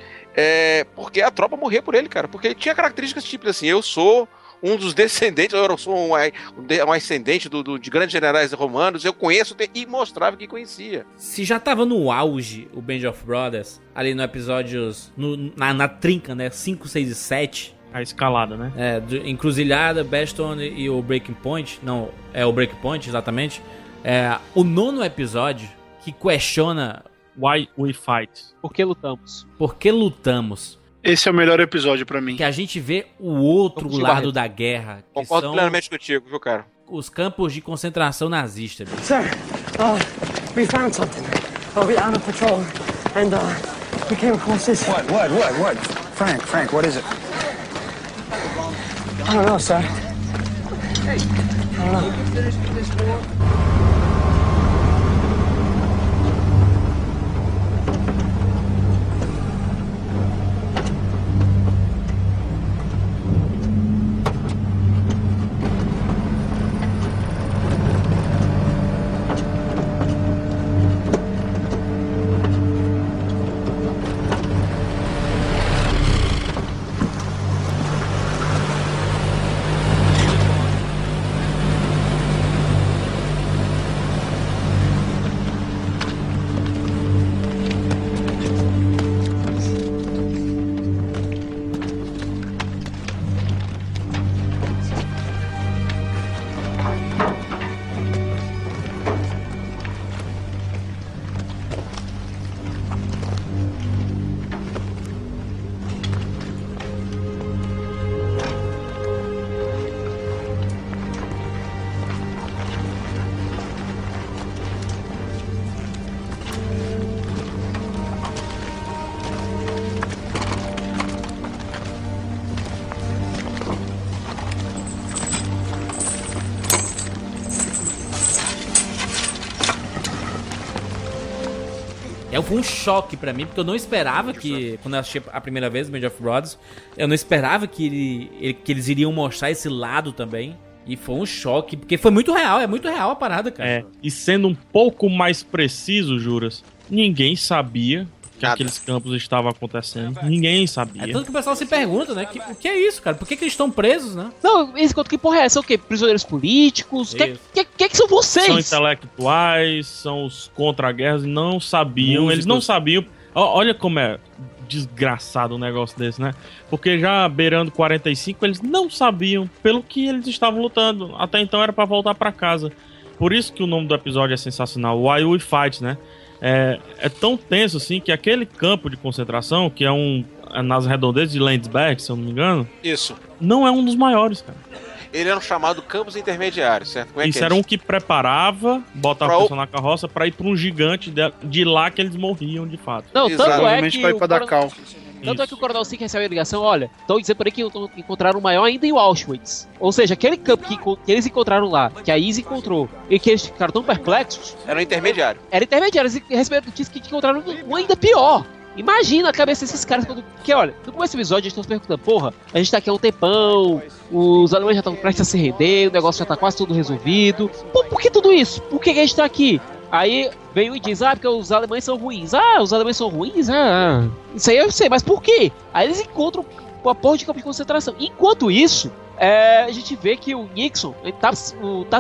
Porque a tropa morria por ele, cara. Porque ele tinha características tipo assim, eu sou... um dos descendentes, eu sou um ascendente de grandes generais romanos, eu conheço e mostrava que conhecia. Se já tava no auge o Band of Brothers, ali no episódios, na trinca, né, 5, 6 e 7... A escalada, né? Encruzilhada, Bastogne e o Breaking Point. Não, é o Breaking Point, exatamente. O nono episódio que questiona... Why we fight. Por que lutamos? Por que lutamos? Esse é o melhor episódio pra mim. Que a gente vê o outro lado da guerra. Concordo plenamente contigo, viu, cara? Os campos de concentração nazista. Sir, we found something. We are on a patrol. And we came across this. What? Frank, what is it? I don't know, sir. Hey, can you finish with this war? Foi um choque pra mim, porque eu não esperava que, quando eu assisti a primeira vez Band of Brothers, eu não esperava que eles iriam mostrar esse lado também. E foi um choque, porque foi muito real, é muito real a parada, cara. E sendo um pouco mais preciso, Juras, ninguém sabia que aqueles campos estavam acontecendo. Ninguém sabia. É tanto que o pessoal se pergunta, né? O que é isso, cara? Por que que eles estão presos, né? Não, eles contam que porra é essa? São o quê? Prisioneiros políticos? O que são vocês? São intelectuais, são os contra-guerras, não sabiam. Músicos. Eles não sabiam. Olha como é desgraçado um negócio desse, né? Porque já beirando 45, eles não sabiam pelo que eles estavam lutando. Até então era pra voltar pra casa. Por isso que o nome do episódio é sensacional. Why We Fight, né? É tão tenso assim que aquele campo de concentração, que é nas redondezas de Landsberg, se eu não me engano, isso não é um dos maiores, cara. Ele era um chamado campos intermediários, certo? Como é isso que era um que preparava, botava a pessoa na carroça pra ir pra um gigante de lá que eles morriam de fato. Não, tanto é que pra ir pra Dachau. Tanto é que o Coronel Sink recebeu a ligação, olha, estão dizendo por aí que encontraram o maior ainda em Auschwitz. Ou seja, aquele campo que eles encontraram lá, que a Izzy encontrou, e que eles ficaram tão perplexos... Era intermediário, eles receberam que encontraram um ainda pior. Imagina a cabeça desses caras quando... Porque, olha, no começo do episódio eles estão se perguntando, porra, a gente tá aqui há um tempão, os alemães já estão prestes a se render, o negócio já tá quase tudo resolvido. Pô, por que tudo isso? Por que a gente tá aqui? Aí vem um e diz, porque os alemães são ruins. Isso aí eu sei, mas por quê? Aí eles encontram uma porra de campo de concentração. Enquanto isso, a gente vê que o Nixon ele tá se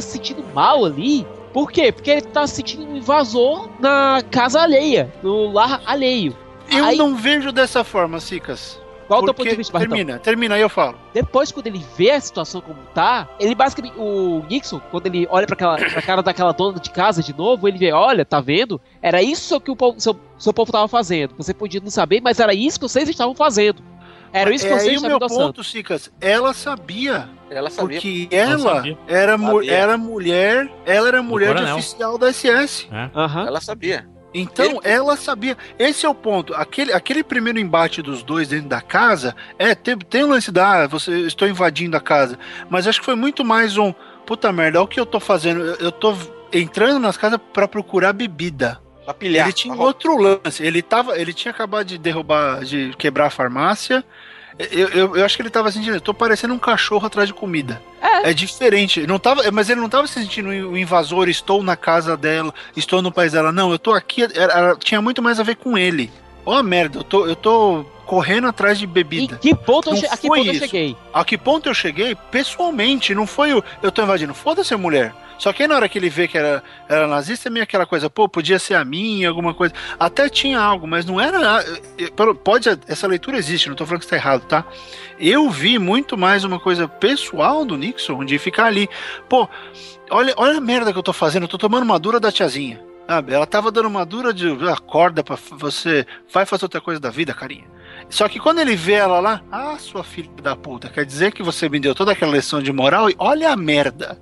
sentindo mal ali. Por quê? Porque ele tá se sentindo um invasor na casa alheia, no lar alheio. Eu não vejo dessa forma, Sicas. Qual o teu ponto de vista, Bartão? Termina, aí eu falo. Depois, quando ele vê a situação como tá, ele basicamente... O Nixon, quando ele olha pra cara daquela dona de casa de novo, ele vê, olha, tá vendo? Era isso que o povo, seu povo tava fazendo. Você podia não saber, mas era isso que vocês estavam fazendo. Era isso que vocês estavam fazendo. Aí o meu ponto, Sicas, ela sabia. Porque ela era mulher de oficial da SS. Ela sabia. Então, ela sabia. Esse é o ponto. Aquele primeiro embate dos dois dentro da casa, tem um lance da... estou invadindo a casa. Mas acho que foi muito mais um... Puta merda, olha o que eu tô fazendo. Eu tô entrando nas casas pra procurar bebida. Pra pilhar. Ele tinha outro lance. Ele tinha acabado de derrubar... De quebrar a farmácia... Eu acho que ele tava sentindo, eu tô parecendo um cachorro atrás de comida. É diferente. Mas ele não tava se sentindo um invasor, estou na casa dela, estou no país dela. Não, eu tô aqui, tinha muito mais a ver com ele. Merda, eu tô correndo atrás de bebida. A que ponto eu cheguei pessoalmente, não foi eu tô invadindo, foda-se a mulher. Só que aí na hora que ele vê que era nazista, é meio aquela coisa, pô, podia ser a minha, alguma coisa. Até tinha algo, mas não era... Pode, essa leitura existe, não tô falando que está errado, tá? Eu vi muito mais uma coisa pessoal do Nixon, de ficar ali. Pô, olha a merda que eu tô fazendo, eu tô tomando uma dura da tiazinha. Sabe? Ela tava dando uma dura de acorda pra você, vai fazer outra coisa da vida, carinha. Só que quando ele vê ela lá, ah, sua filha da puta, quer dizer que você me deu toda aquela lição de moral e olha a merda.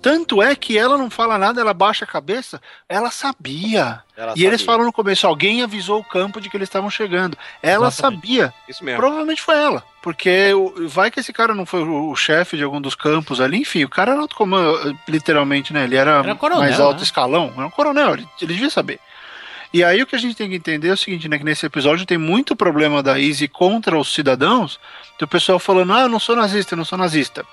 Tanto é que ela não fala nada, ela baixa a cabeça, ela sabia. Eles falam no começo, alguém avisou o campo de que eles estavam chegando. Ela Exatamente. Sabia. Isso mesmo. Provavelmente foi ela. Porque vai que esse cara não foi o chefe de algum dos campos ali, enfim, o cara era alto comando, literalmente, né? Ele era coronel, mais alto, né? Escalão, era um coronel, ele devia saber. E aí o que a gente tem que entender é o seguinte, né? Que nesse episódio tem muito problema da Easy contra os cidadãos, do pessoal falando, ah, eu não sou nazista, eu não sou nazista.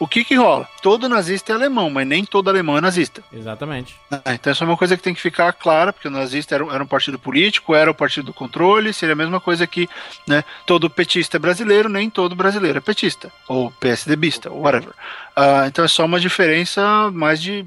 O que rola? Todo nazista é alemão, mas nem todo alemão é nazista. Exatamente. Então isso é uma coisa que tem que ficar clara, porque o nazista era um partido político, era o partido do controle, seria a mesma coisa que, né, todo petista é brasileiro, nem todo brasileiro é petista, ou PSDBista, ou whatever. Então é só uma diferença mais de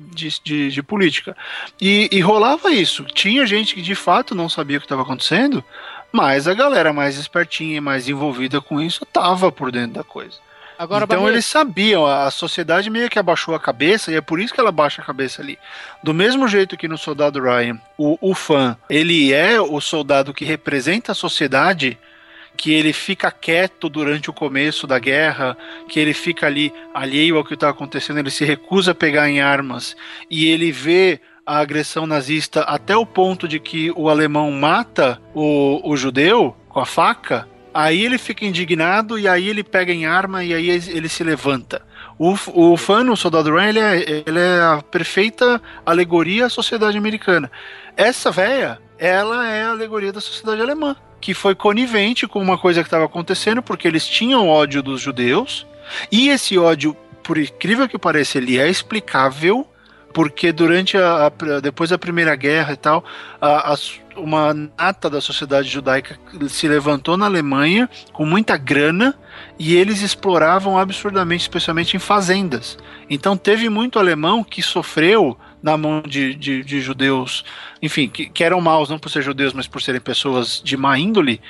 política. E rolava isso. Tinha gente que de fato não sabia o que estava acontecendo, mas a galera mais espertinha e mais envolvida com isso estava por dentro da coisa. Agora, então eles sabiam, a sociedade meio que abaixou a cabeça, e é por isso que ela baixa a cabeça ali. Do mesmo jeito que no Soldado Ryan, o fã, ele é o soldado que representa a sociedade, que ele fica quieto durante o começo da guerra, que ele fica ali alheio ao que está acontecendo, ele se recusa a pegar em armas, e ele vê a agressão nazista até o ponto de que o alemão mata o judeu com a faca. Aí ele fica indignado e aí ele pega em arma e aí ele se levanta. O fã no Soldado Ryan, ele é a perfeita alegoria à sociedade americana. Essa véia, ela é a alegoria da sociedade alemã, que foi conivente com uma coisa que estava acontecendo, porque eles tinham ódio dos judeus, e esse ódio, por incrível que pareça, ele é explicável, porque durante depois da Primeira Guerra e tal, uma nata da sociedade judaica se levantou na Alemanha com muita grana e eles exploravam absurdamente, especialmente em fazendas. Então teve muito alemão que sofreu na mão de judeus, enfim, que eram maus, não por ser judeus, mas por serem pessoas de má índole.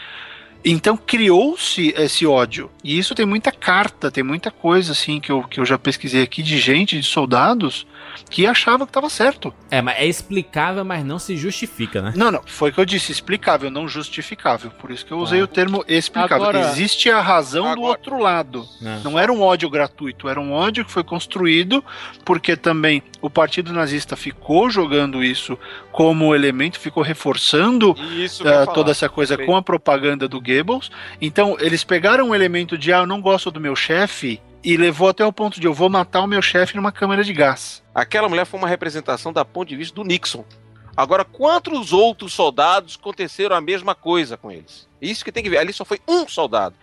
Então criou-se esse ódio. E isso tem muita carta, tem muita coisa assim que eu já pesquisei aqui de gente, de soldados, que achava que estava certo. É, mas é explicável, mas não se justifica, né? Não, foi o que eu disse, explicável, não justificável. Por isso que eu usei o termo explicável. Agora, existe a razão do outro lado. É. Não era um ódio gratuito, era um ódio que foi construído, porque também o partido nazista ficou jogando isso como elemento, ficou reforçando toda essa coisa com a propaganda do Goebbels. Então, eles pegaram um elemento de, eu não gosto do meu chefe, e levou até o ponto de eu vou matar o meu chefe numa câmara de gás. Aquela mulher foi uma representação do ponto de vista do Nixon. Agora, quantos outros soldados aconteceram a mesma coisa com eles? Isso que tem que ver. Ali só foi um soldado.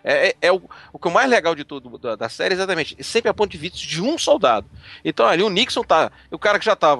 O que é o mais legal de tudo da série, exatamente. Sempre a ponto de vista de um soldado. Então ali o Nixon tá... O cara que já tá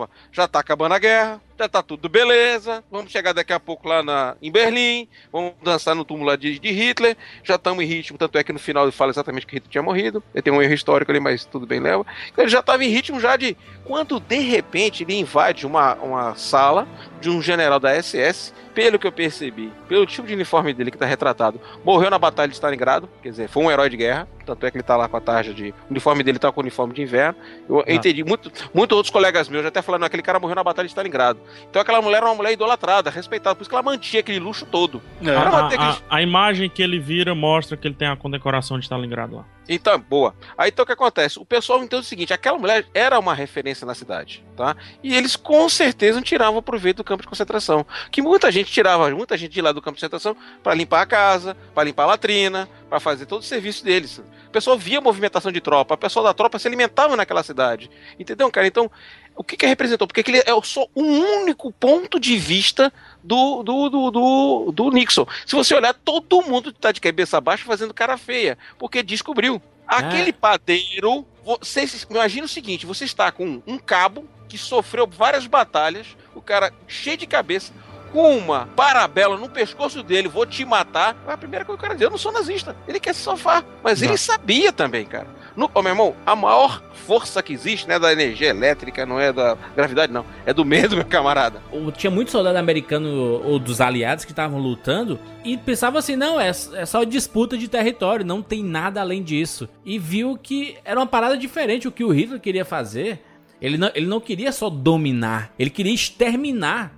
acabando a guerra, já tá tudo beleza, vamos chegar daqui a pouco lá em Berlim, vamos dançar no túmulo lá de Hitler, já estamos em ritmo, tanto é que no final ele fala exatamente que Hitler tinha morrido, ele tem um erro histórico ali, mas tudo bem leva. Ele já estava em ritmo já de... Quando de repente ele invade uma sala de um general da SS, pelo que eu percebi, pelo tipo de uniforme dele que tá retratado, morreu na batalha de Stalingrado, quer dizer, foi um herói de guerra, tanto é que ele tá lá com a tarja de... O uniforme dele tá com o uniforme de inverno. Eu entendi, muitos outros colegas meus já até falaram, aquele cara morreu na batalha de Stalingrado. Então aquela mulher era uma mulher idolatrada, respeitada, por isso que ela mantinha aquele luxo todo. A imagem que ele vira mostra que ele tem a condecoração de Stalingrado lá. Então, boa. Aí então o que acontece? O pessoal entende o seguinte, aquela mulher era uma referência na cidade, tá? E eles com certeza não tiravam proveito do campo de concentração, que muita gente tirava, muita gente de lá do campo de concentração pra limpar a casa, pra limpar a latrina, pra fazer todo o serviço deles. O pessoal via a movimentação de tropa, o pessoal da tropa se alimentava naquela cidade. Entendeu, cara? Então, o que representou? Porque aquele é só um único ponto de vista do Nixon. Se você olhar, todo mundo tá de cabeça abaixo fazendo cara feia, porque descobriu. Aquele padeiro, você imagina o seguinte, você está com um cabo que sofreu várias batalhas, o cara cheio de cabeça, com uma parabela no pescoço dele, vou te matar, é a primeira coisa que o cara diz, eu não sou nazista. Ele quer se safar. Mas não. Ele sabia também, cara. No, oh, meu irmão, a maior força que existe não é da energia elétrica, não é da gravidade, não. É do medo, meu camarada. Tinha muito soldado americano ou dos aliados que estavam lutando e pensava assim, não, é só disputa de território, não tem nada além disso. E viu que era uma parada diferente o que o Hitler queria fazer. Ele não queria só dominar, ele queria exterminar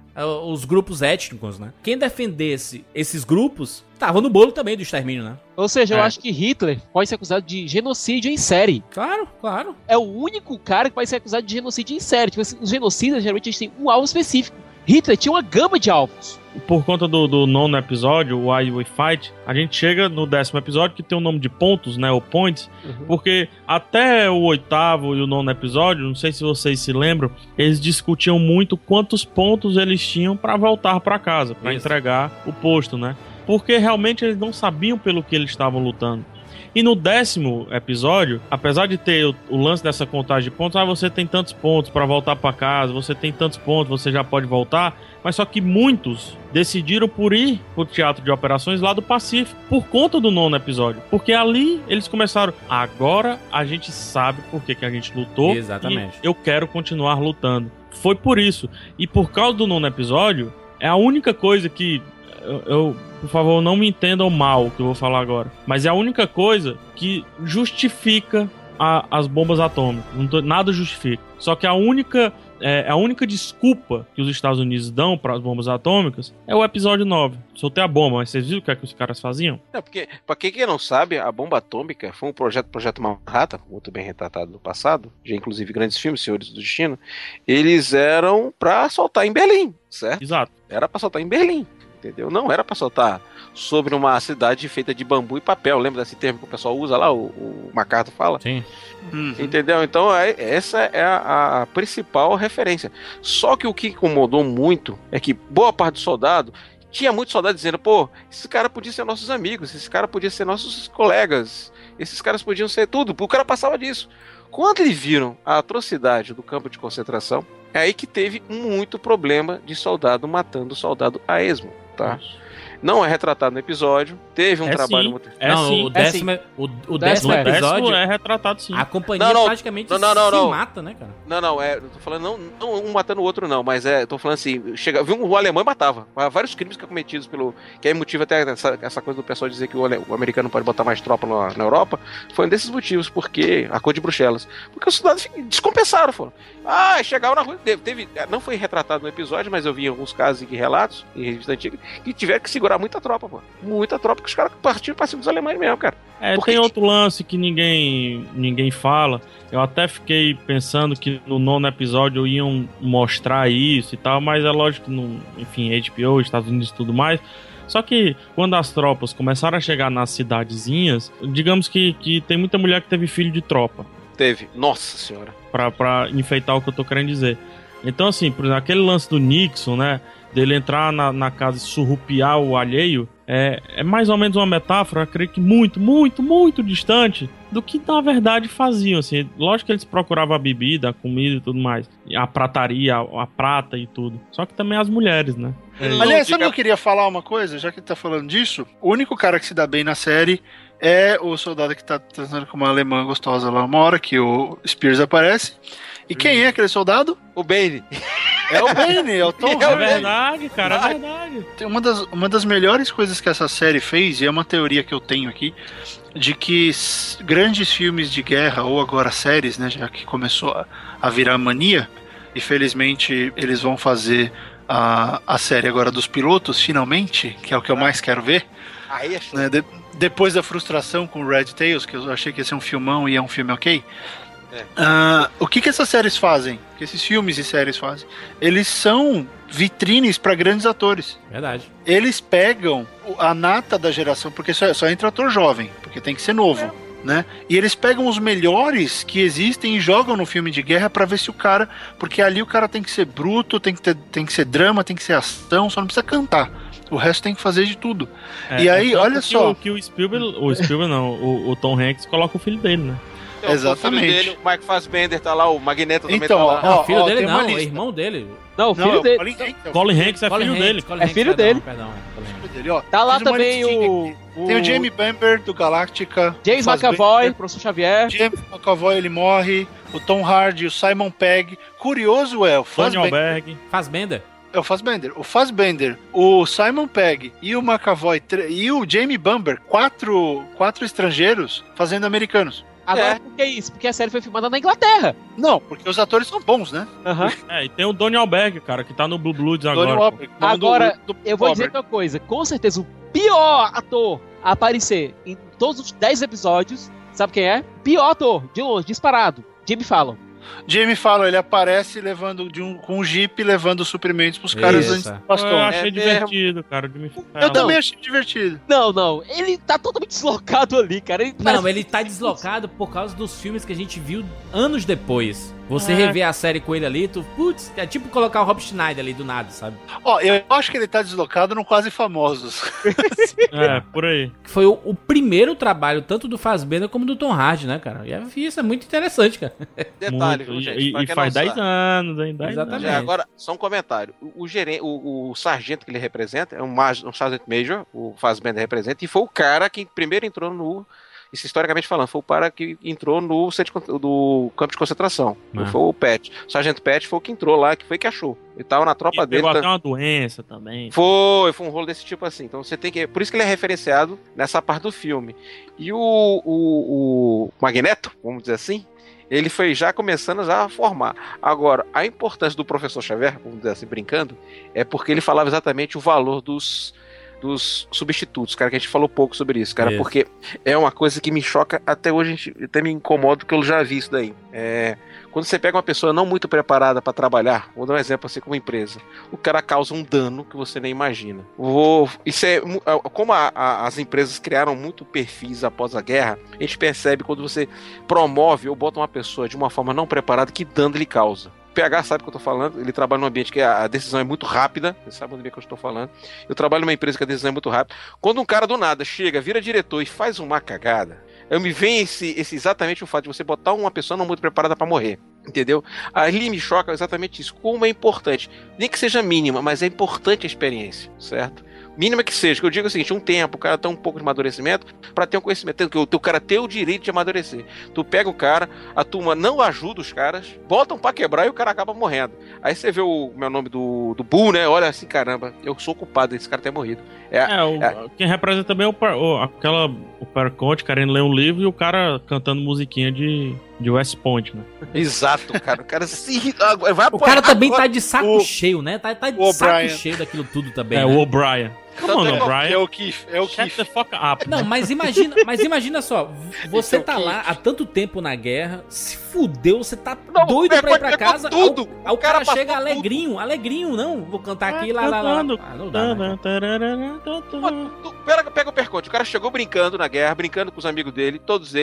os grupos étnicos, né? Quem defendesse esses grupos tava no bolo também do extermínio, né? Ou seja, eu acho que Hitler pode ser acusado de genocídio em série. Claro, claro. É o único cara que pode ser acusado de genocídio em série. Tipo, os genocidas, geralmente, eles têm um alvo específico. Hitler tinha uma gama de alvos. Por conta do nono episódio, o Why We Fight, a gente chega no 10º episódio, que tem o nome de pontos, né, ou points, uhum. Porque até o 8º e o 9º episódio, não sei se vocês se lembram, eles discutiam muito quantos pontos eles tinham pra voltar pra casa, pra entregar o posto, né? Porque realmente eles não sabiam pelo que eles estavam lutando. E no 10º episódio, apesar de ter o lance dessa contagem de pontos, você tem tantos pontos pra voltar pra casa, você tem tantos pontos, você já pode voltar, mas só que muitos decidiram por ir pro teatro de operações lá do Pacífico, por conta do 9º episódio. Porque ali eles começaram, agora a gente sabe por que a gente lutou. Exatamente. E eu quero continuar lutando. Foi por isso. E por causa do 9º episódio, é a única coisa que... por favor, não me entendam mal o que eu vou falar agora. Mas é a única coisa que justifica as bombas atômicas. Nada justifica. Só que a única desculpa que os Estados Unidos dão para as bombas atômicas é o episódio 9. Soltei a bomba, mas vocês viram o que é que os caras faziam? É, porque, para quem não sabe, a bomba atômica foi um projeto Manhattan, muito bem retratado no passado, já inclusive grandes filmes, Senhores do Destino, eles eram para soltar em Berlim, certo? Exato. Era para soltar em Berlim. Entendeu? Não era pra soltar sobre uma cidade feita de bambu e papel. Lembra desse termo que o pessoal usa lá? O MacArthur fala? Sim. Uhum. Entendeu? Então, essa é a principal referência. Só que o que incomodou muito é que boa parte do soldado... Tinha muito soldado dizendo, pô, esses caras podiam ser nossos amigos, esses caras podiam ser nossos colegas, esses caras podiam ser tudo. O cara passava disso. Quando eles viram a atrocidade do campo de concentração, é aí que teve muito problema de soldado matando soldado a esmo. Tá. Não é retratado no episódio. Teve um trabalho muito... O décimo episódio é retratado, sim. A companhia praticamente se mata, né, cara? Eu tô falando não um matando o outro, não. Mas eu tô falando assim, viu um alemão e matava. Vários crimes que é cometidos pelo... Que é motivo até essa coisa do pessoal dizer que o americano pode botar mais tropa na Europa. Foi um desses motivos, porque... A cor de Bruxelas. Porque os soldados descompensaram, foram. Chegaram na rua... Não foi retratado no episódio, mas eu vi alguns casos e relatos, em revista antiga, que tiveram que segurar muita tropa, pô. Muita tropa, que os caras partiram pra cima dos alemães mesmo, cara. Porque tem outro lance que ninguém fala. Eu até fiquei pensando que no 9º episódio iam mostrar isso e tal, mas é lógico que, HBO, Estados Unidos e tudo mais... Só que quando as tropas começaram a chegar nas cidadezinhas, digamos que tem muita mulher que teve filho de tropa. Teve, nossa senhora. Pra enfeitar o que eu tô querendo dizer. Então assim, por exemplo, aquele lance do Nixon, né? Dele entrar na casa e surrupiar o alheio, é mais ou menos uma metáfora, eu creio que muito, muito, muito distante do que na verdade faziam, assim. Lógico que eles procuravam a bebida, a comida e tudo mais, a prataria, a prata e tudo. Só que também as mulheres, né? Aliás, eu queria falar uma coisa, já que ele tá falando disso, o único cara que se dá bem na série é o soldado que tá transando com uma alemã gostosa lá uma hora, que o Speirs aparece. E quem é aquele soldado? O Bane. É o Bane, é o Tom Hanks. É verdade, cara, é verdade. Uma das melhores coisas que essa série fez, e é uma teoria que eu tenho aqui, de que grandes filmes de guerra, ou agora séries, né, já que começou a virar mania, e felizmente eles vão fazer a série agora dos pilotos, finalmente, que é o que eu mais quero ver. Aí é show. Né, depois da frustração com Red Tails, que eu achei que ia ser um filmão e é um filme ok... o que essas séries fazem? O que esses filmes e séries fazem? Eles são vitrines para grandes atores. Verdade. Eles pegam a nata da geração, porque só entra ator jovem, porque tem que ser novo, né? E eles pegam os melhores que existem e jogam no filme de guerra para ver se o cara... Porque ali o cara tem que ser bruto, tem que ser drama, tem que ser ação, só não precisa cantar. O resto tem que fazer de tudo. E aí, olha só... Que o Spielberg não, o Tom Hanks coloca o filho dele, né? tem exatamente. O filho dele, o Mike Fassbender tá lá, o Magneto também tá lá. Não, o filho dele não, é irmão dele. Não, o filho dele. Colin Hanks é filho dele. É filho dele. Tá lá também o... Tem o Jamie Bamber, do Galactica. James McAvoy, Professor Xavier. James McAvoy, ele morre. O Tom Hardy, o Simon Pegg. Curioso é o Fassbender. Fassbender. É o Fassbender. O Fassbender, o Simon Pegg e o McAvoy e o Jamie Bamber, quatro estrangeiros fazendo americanos. Agora, por que é isso? Porque a série foi filmada na Inglaterra. Não, porque os atores são bons, né? Uhum. É, e tem o Donnie Wahlberg, cara, que tá no Blue Bloods agora. Agora, eu vou dizer uma coisa. Com certeza, o pior ator a aparecer em todos os 10 episódios, sabe quem é? Pior ator, de longe, disparado. Jimmy Fallon. Jimmy Fallon, ele aparece levando com um jipe, levando os suprimentos pros caras antes do Bastogne. Eu achei divertido, cara. Eu também achei divertido. Não. Ele tá totalmente deslocado ali, cara. Ele tá deslocado por causa dos filmes que a gente viu anos depois. Você rever a série com ele ali, é tipo colocar o Rob Schneider ali do nada, sabe? Ó, eu acho que ele tá deslocado no Quase Famosos. Por aí. Foi o primeiro trabalho, tanto do Fassbender como do Tom Hardy, né, cara? E isso é muito interessante, cara. Detalhe, muito, gente. E faz 10 anos, hein? 10 exatamente. Anos. Agora, só um comentário. O sargento que ele representa, é um Sergeant Major, o Fassbender representa, e foi o cara que primeiro entrou no... Isso, historicamente falando, foi o cara que entrou no do campo de concentração. Não foi o Patton. O Sargento Patton foi o que entrou lá, que foi que achou. Ele tava na tropa dele. Pegou até uma doença também. Foi um rolo desse tipo assim. Então você tem que... Por isso que ele é referenciado nessa parte do filme. E o Magneto, vamos dizer assim, ele foi já começando já a formar. Agora, a importância do Professor Xavier, vamos dizer assim, brincando, é porque ele falava exatamente o valor dos substitutos, cara, que a gente falou pouco sobre isso, cara, porque é uma coisa que me choca até hoje, até me incomoda, porque eu já vi isso daí. Quando você pega uma pessoa não muito preparada para trabalhar, vou dar um exemplo assim, como empresa, o cara causa um dano que você nem imagina. Isso é como as empresas criaram muito perfis após a guerra, a gente percebe quando você promove ou bota uma pessoa de uma forma não preparada, que dano ele causa. O PH sabe o que eu tô falando, ele trabalha num ambiente que a decisão é muito rápida, ele sabe onde é que eu estou falando. Eu trabalho numa empresa que a decisão é muito rápida. Quando um cara do nada chega, vira diretor e faz uma cagada, eu me vem exatamente o fato de você botar uma pessoa não muito preparada para morrer, entendeu? Ali me choca exatamente isso, como é importante, nem que seja mínima, mas é importante a experiência, certo? Mínima que seja, que eu digo o seguinte, um tempo, o cara tem um pouco de amadurecimento pra ter um conhecimento, o cara tem o direito de amadurecer. Tu pega o cara, a turma não ajuda os caras, botam pra quebrar e o cara acaba morrendo. Aí você vê o meu nome do Bull, né? Olha assim, caramba, eu sou culpado desse cara ter morrido. Quem representa também é o Perconte querendo ler um livro e o cara cantando musiquinha de West Point, né? Exato, cara. O cara se... O cara também tá de saco cheio, né? Tá de saco cheio daquilo tudo também. É, né? O O'Brien. Como não, Brian? É o Keith. Shut the fuck up. Não, mas imagina só. Você tá lá há tanto tempo na guerra, se fudeu, você tá doido pra ir pra casa. Tudo. O cara chega alegrinho, não. Vou cantar aqui, lá. Não dá, né? Pega o Perconte. O cara chegou brincando na guerra, brincando com os amigos dele, todos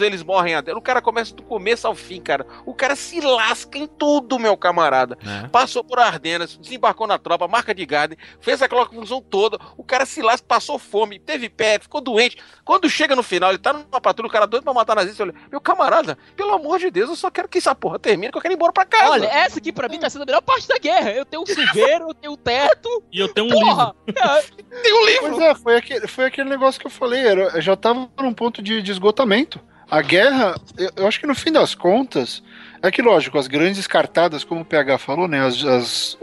eles morrem a dela. O cara começa do começo ao fim, cara. O cara se lasca em tudo, meu camarada. É. Passou por Ardennes, desembarcou na tropa, Market Garden, fez aquela confusão toda. O cara se lasca, passou fome, teve pé, ficou doente. Quando chega no final, ele tá numa patrulha, o cara doido pra matar nazista. Olha, meu camarada, pelo amor de Deus, eu só quero que essa porra termine, que eu quero ir embora pra casa. Olha, essa aqui pra mim tá sendo a melhor parte da guerra. Eu tenho um chuveiro, eu tenho um teto. E eu tenho um livro. Tem um livro. Pois é, foi aquele negócio que eu falei. Eu já tava num ponto de esgotamento. A guerra, eu acho que no fim das contas, é que lógico, as grandes cartadas, como o PH falou, né, as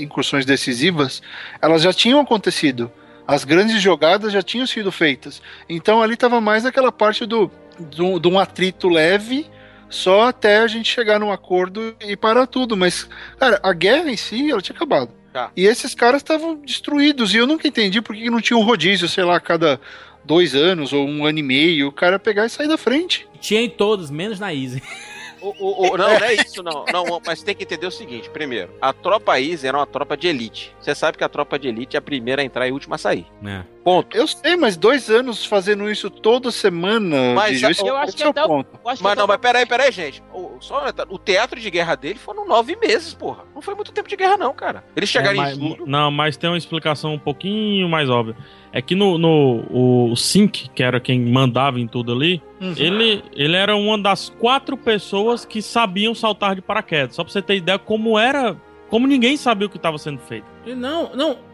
incursões decisivas, elas já tinham acontecido, as grandes jogadas já tinham sido feitas, então ali estava mais aquela parte de um atrito leve, só até a gente chegar num acordo e parar tudo, mas cara, a guerra em si, ela tinha acabado. Tá. E esses caras estavam destruídos, e eu nunca entendi por que não tinha um rodízio, sei lá, cada 2 anos ou 1 ano e meio, o cara pegar e sair da frente. Tinha em todos, menos na Easy. Não é isso, não. Não. Mas tem que entender o seguinte, primeiro, a tropa Easy era uma tropa de elite. Você sabe que a tropa de elite é a primeira a entrar e a última a sair. É. Ponto. Eu sei, mas 2 anos fazendo isso toda semana. Mas isso eu acho que é ponto. Mas não, mas peraí, gente. O teatro de guerra dele foram 9 meses, porra. Não foi muito tempo de guerra, não, cara. Eles chegaram em julho. Não, mas tem uma explicação um pouquinho mais óbvia. É que o Sink, que era quem mandava em tudo ali, ele era uma das 4 pessoas que sabiam saltar de paraquedas. Só pra você ter ideia como era. Como ninguém sabia o que estava sendo feito.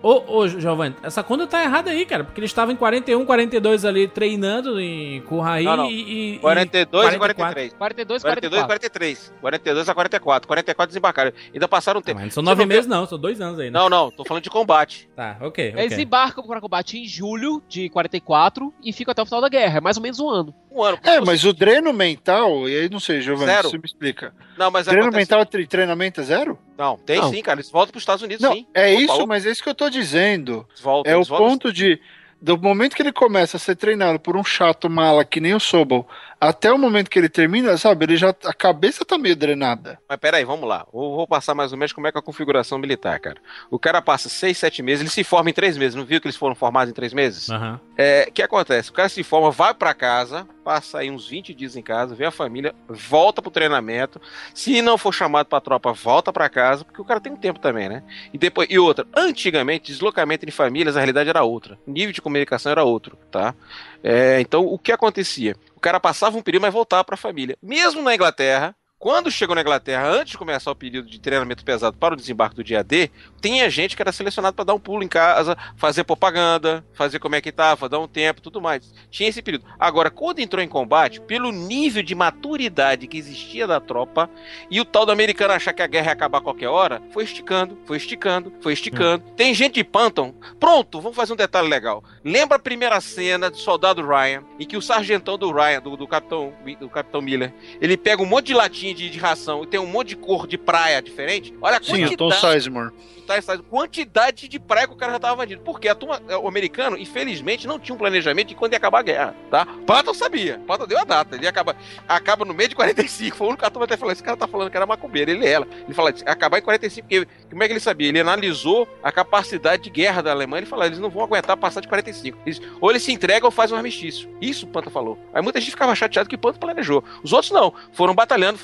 Ô, Giovanni, essa conta tá errada aí, cara. Porque eles estavam em 41, 42 ali treinando em Kurahee e 42 e 43. 42 a 44. 44 desembarcaram. Ainda passaram um tempo. Não são 9 meses, não. São 2 anos aí. Né? Não. Tô falando de combate. Tá, ok. Eles embarcam para combate em julho de 44 e ficam até o final da guerra. É mais ou menos um ano. Mas o dreno mental, e aí não sei, Giovanni, você me explica. Não, mas dreno mental e treinamento é zero? Não, sim, cara. Eles voltam para os Estados Unidos, não, sim. É isso, mas é isso que eu tô dizendo. Voltam, é o ponto do momento que ele começa a ser treinado por um chato mala que nem o Sobel, até o momento que ele termina, sabe, a cabeça tá meio drenada. Mas peraí, vamos lá. Eu vou passar mais ou menos como é que é a configuração militar, cara. O cara passa 6, 7 meses, ele se forma em 3 meses. Não viu que eles foram formados em 3 meses? Uhum. O que acontece? O cara se forma, vai pra casa, passa aí uns 20 dias em casa, vê a família, volta pro treinamento. Se não for chamado pra tropa, volta pra casa, porque o cara tem um tempo também, né? E outra, antigamente, deslocamento de famílias, a realidade era outra. O nível de comunicação era outro, tá? Então, o que acontecia? O cara passava um período, mas voltava para a família. Mesmo na Inglaterra, quando chegou na Inglaterra, antes de começar o período de treinamento pesado para o desembarque do dia D, tinha gente que era selecionada para dar um pulo em casa, fazer propaganda, fazer como é que estava, dar um tempo, tudo mais. Tinha esse período. Agora, quando entrou em combate, pelo nível de maturidade que existia da tropa e o tal do americano achar que a guerra ia acabar a qualquer hora, foi esticando. Tem gente de Patton. Pronto, vamos fazer um detalhe legal. Lembra a primeira cena do Soldado Ryan, em que o sargentão do Ryan, do Capitão Miller, ele pega um monte de latinha de ração e tem um monte de cor de praia diferente, olha a quantidade. Sim, eu tô Sizemore. Quantidade de praia que o cara já tava vendido. Porque o americano, infelizmente, não tinha um planejamento de quando ia acabar a guerra, tá? Patton sabia. Patton deu a data. Ele acaba no meio de 45. Foi o único que a turma até falou, esse cara tá falando que era macumbeiro. Ele fala, acabar em 45. Porque, como é que ele sabia? Ele analisou a capacidade de guerra da Alemanha. Ele falou, eles não vão aguentar passar de 45. Ou eles se entregam ou fazem um armistício. Isso o Patton falou. Aí muita gente ficava chateado que o Patton planejou. Os outros não. Foram batalhando.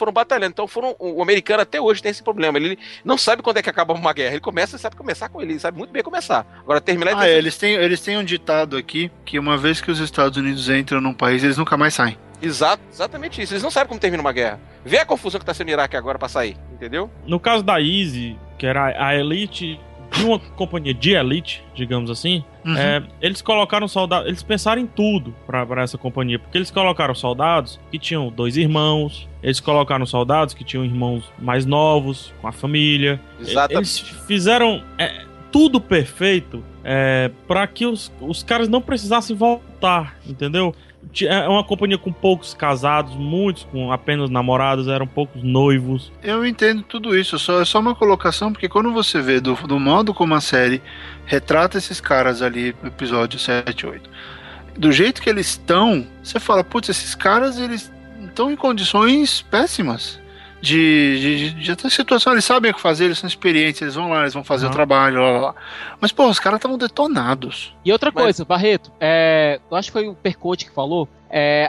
Então o americano até hoje tem esse problema. Ele não sabe quando é que acaba uma guerra. Ele sabe começar com ele. Ele sabe muito bem começar. Agora terminar... Eles têm um ditado aqui que uma vez que os Estados Unidos entram num país, eles nunca mais saem. Exatamente isso. Eles não sabem como termina uma guerra. Vê a confusão que tá sendo o Iraque agora pra sair. Entendeu? No caso da ISIS, que era a elite de uma companhia de elite, digamos assim, eles colocaram soldados... Eles pensaram em tudo pra essa companhia. Porque eles colocaram soldados que tinham 2 irmãos... Eles colocaram soldados que tinham irmãos mais novos, com a família. Exatamente. Eles fizeram tudo perfeito para que os caras não precisassem voltar, entendeu? É uma companhia com poucos casados, muitos com apenas namorados, eram poucos noivos. Eu entendo tudo isso, é só uma colocação, porque quando você vê do modo como a série retrata esses caras ali no episódio 7 e 8, do jeito que eles estão, você fala, putz, esses caras, eles... estão em condições péssimas de situação. Eles sabem o que fazer, eles são experientes, eles vão lá, eles vão fazer o trabalho, lá. Mas, pô, os caras estavam detonados. E outra coisa, Barreto, eu acho que foi o Perconte que falou,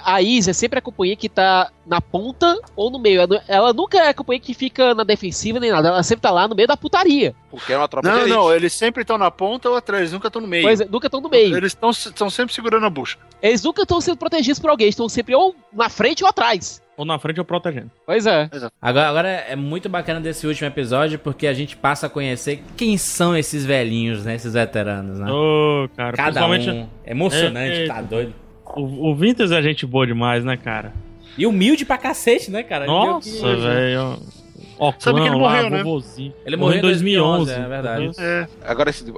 a ISIS é sempre a companhia que tá na ponta ou no meio. Ela nunca é a companhia que fica na defensiva nem nada. Ela sempre tá lá no meio da putaria. Porque é uma tropa de elite. Não, eles sempre estão na ponta ou atrás, eles nunca estão no meio. Pois é, nunca estão no meio. Eles estão sempre segurando a bucha. Eles nunca estão sendo protegidos por alguém, estão sempre ou na frente ou atrás. Ou na frente ou protegendo. Pois é. Agora é muito bacana desse último episódio, porque a gente passa a conhecer quem são esses velhinhos, né? Esses veteranos, né? Cara, cada um. Emocionante, tá doido. O Winters é gente boa demais, né, cara? E humilde pra cacete, né, cara? Nossa, velho. Sabe que ele morreu, né? Ele morreu em 2011, é verdade.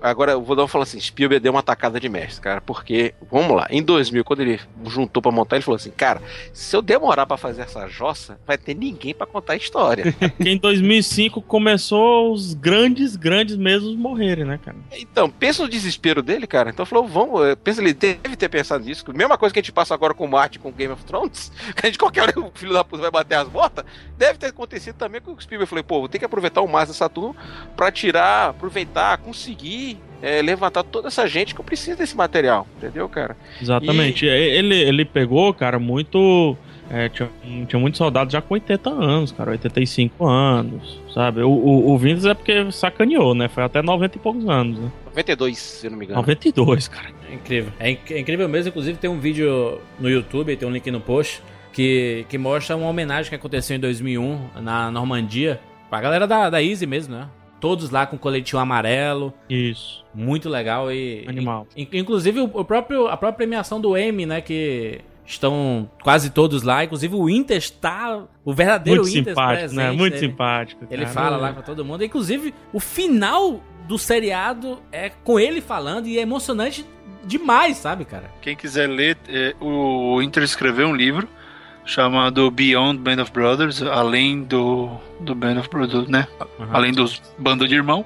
Agora eu vou falar assim, Spielberg deu uma tacada de mestre, cara, porque, vamos lá, em 2000, quando ele juntou pra montar, ele falou assim, cara, se eu demorar pra fazer essa jossa, vai ter ninguém pra contar a história. Porque em 2005 começou os grandes mesmos morrerem, né, cara? Então, pensa no desespero dele, cara, então falou, ele deve ter pensado nisso, mesma coisa que a gente passa agora com o Martin, com o Game of Thrones, que a gente, qualquer hora o filho da puta vai bater as botas, deve ter acontecido também com o Spielberg. Eu falei, vou ter que aproveitar o máximo dessa turma pra conseguir levantar toda essa gente que precisa desse material, entendeu, cara? Exatamente. E... Ele pegou, cara, muito... Tinha muitos soldados já com 80 anos, cara, 85 anos, sabe? O Winters é porque sacaneou, né? Foi até 90 e poucos anos, né? 92, se não me engano. 92, cara. É incrível. É incrível mesmo, inclusive tem um vídeo no YouTube, tem um link no post, que mostra uma homenagem que aconteceu em 2001 na Normandia, pra galera da Easy mesmo, né? Todos lá com coletinho amarelo. Isso. Muito legal e... Animal. Inclusive a própria premiação do Emmy, né, que... Estão quase todos lá, inclusive o Winters tá... O verdadeiro Winters presente, né? Muito simpático, cara. Ele fala lá pra todo mundo. Inclusive, o final do seriado é com ele falando e é emocionante demais, sabe, cara? Quem quiser ler, o Winters escreveu um livro chamado Beyond Band of Brothers, além do Band of Brothers, né? Uhum. Além dos bandos de irmão.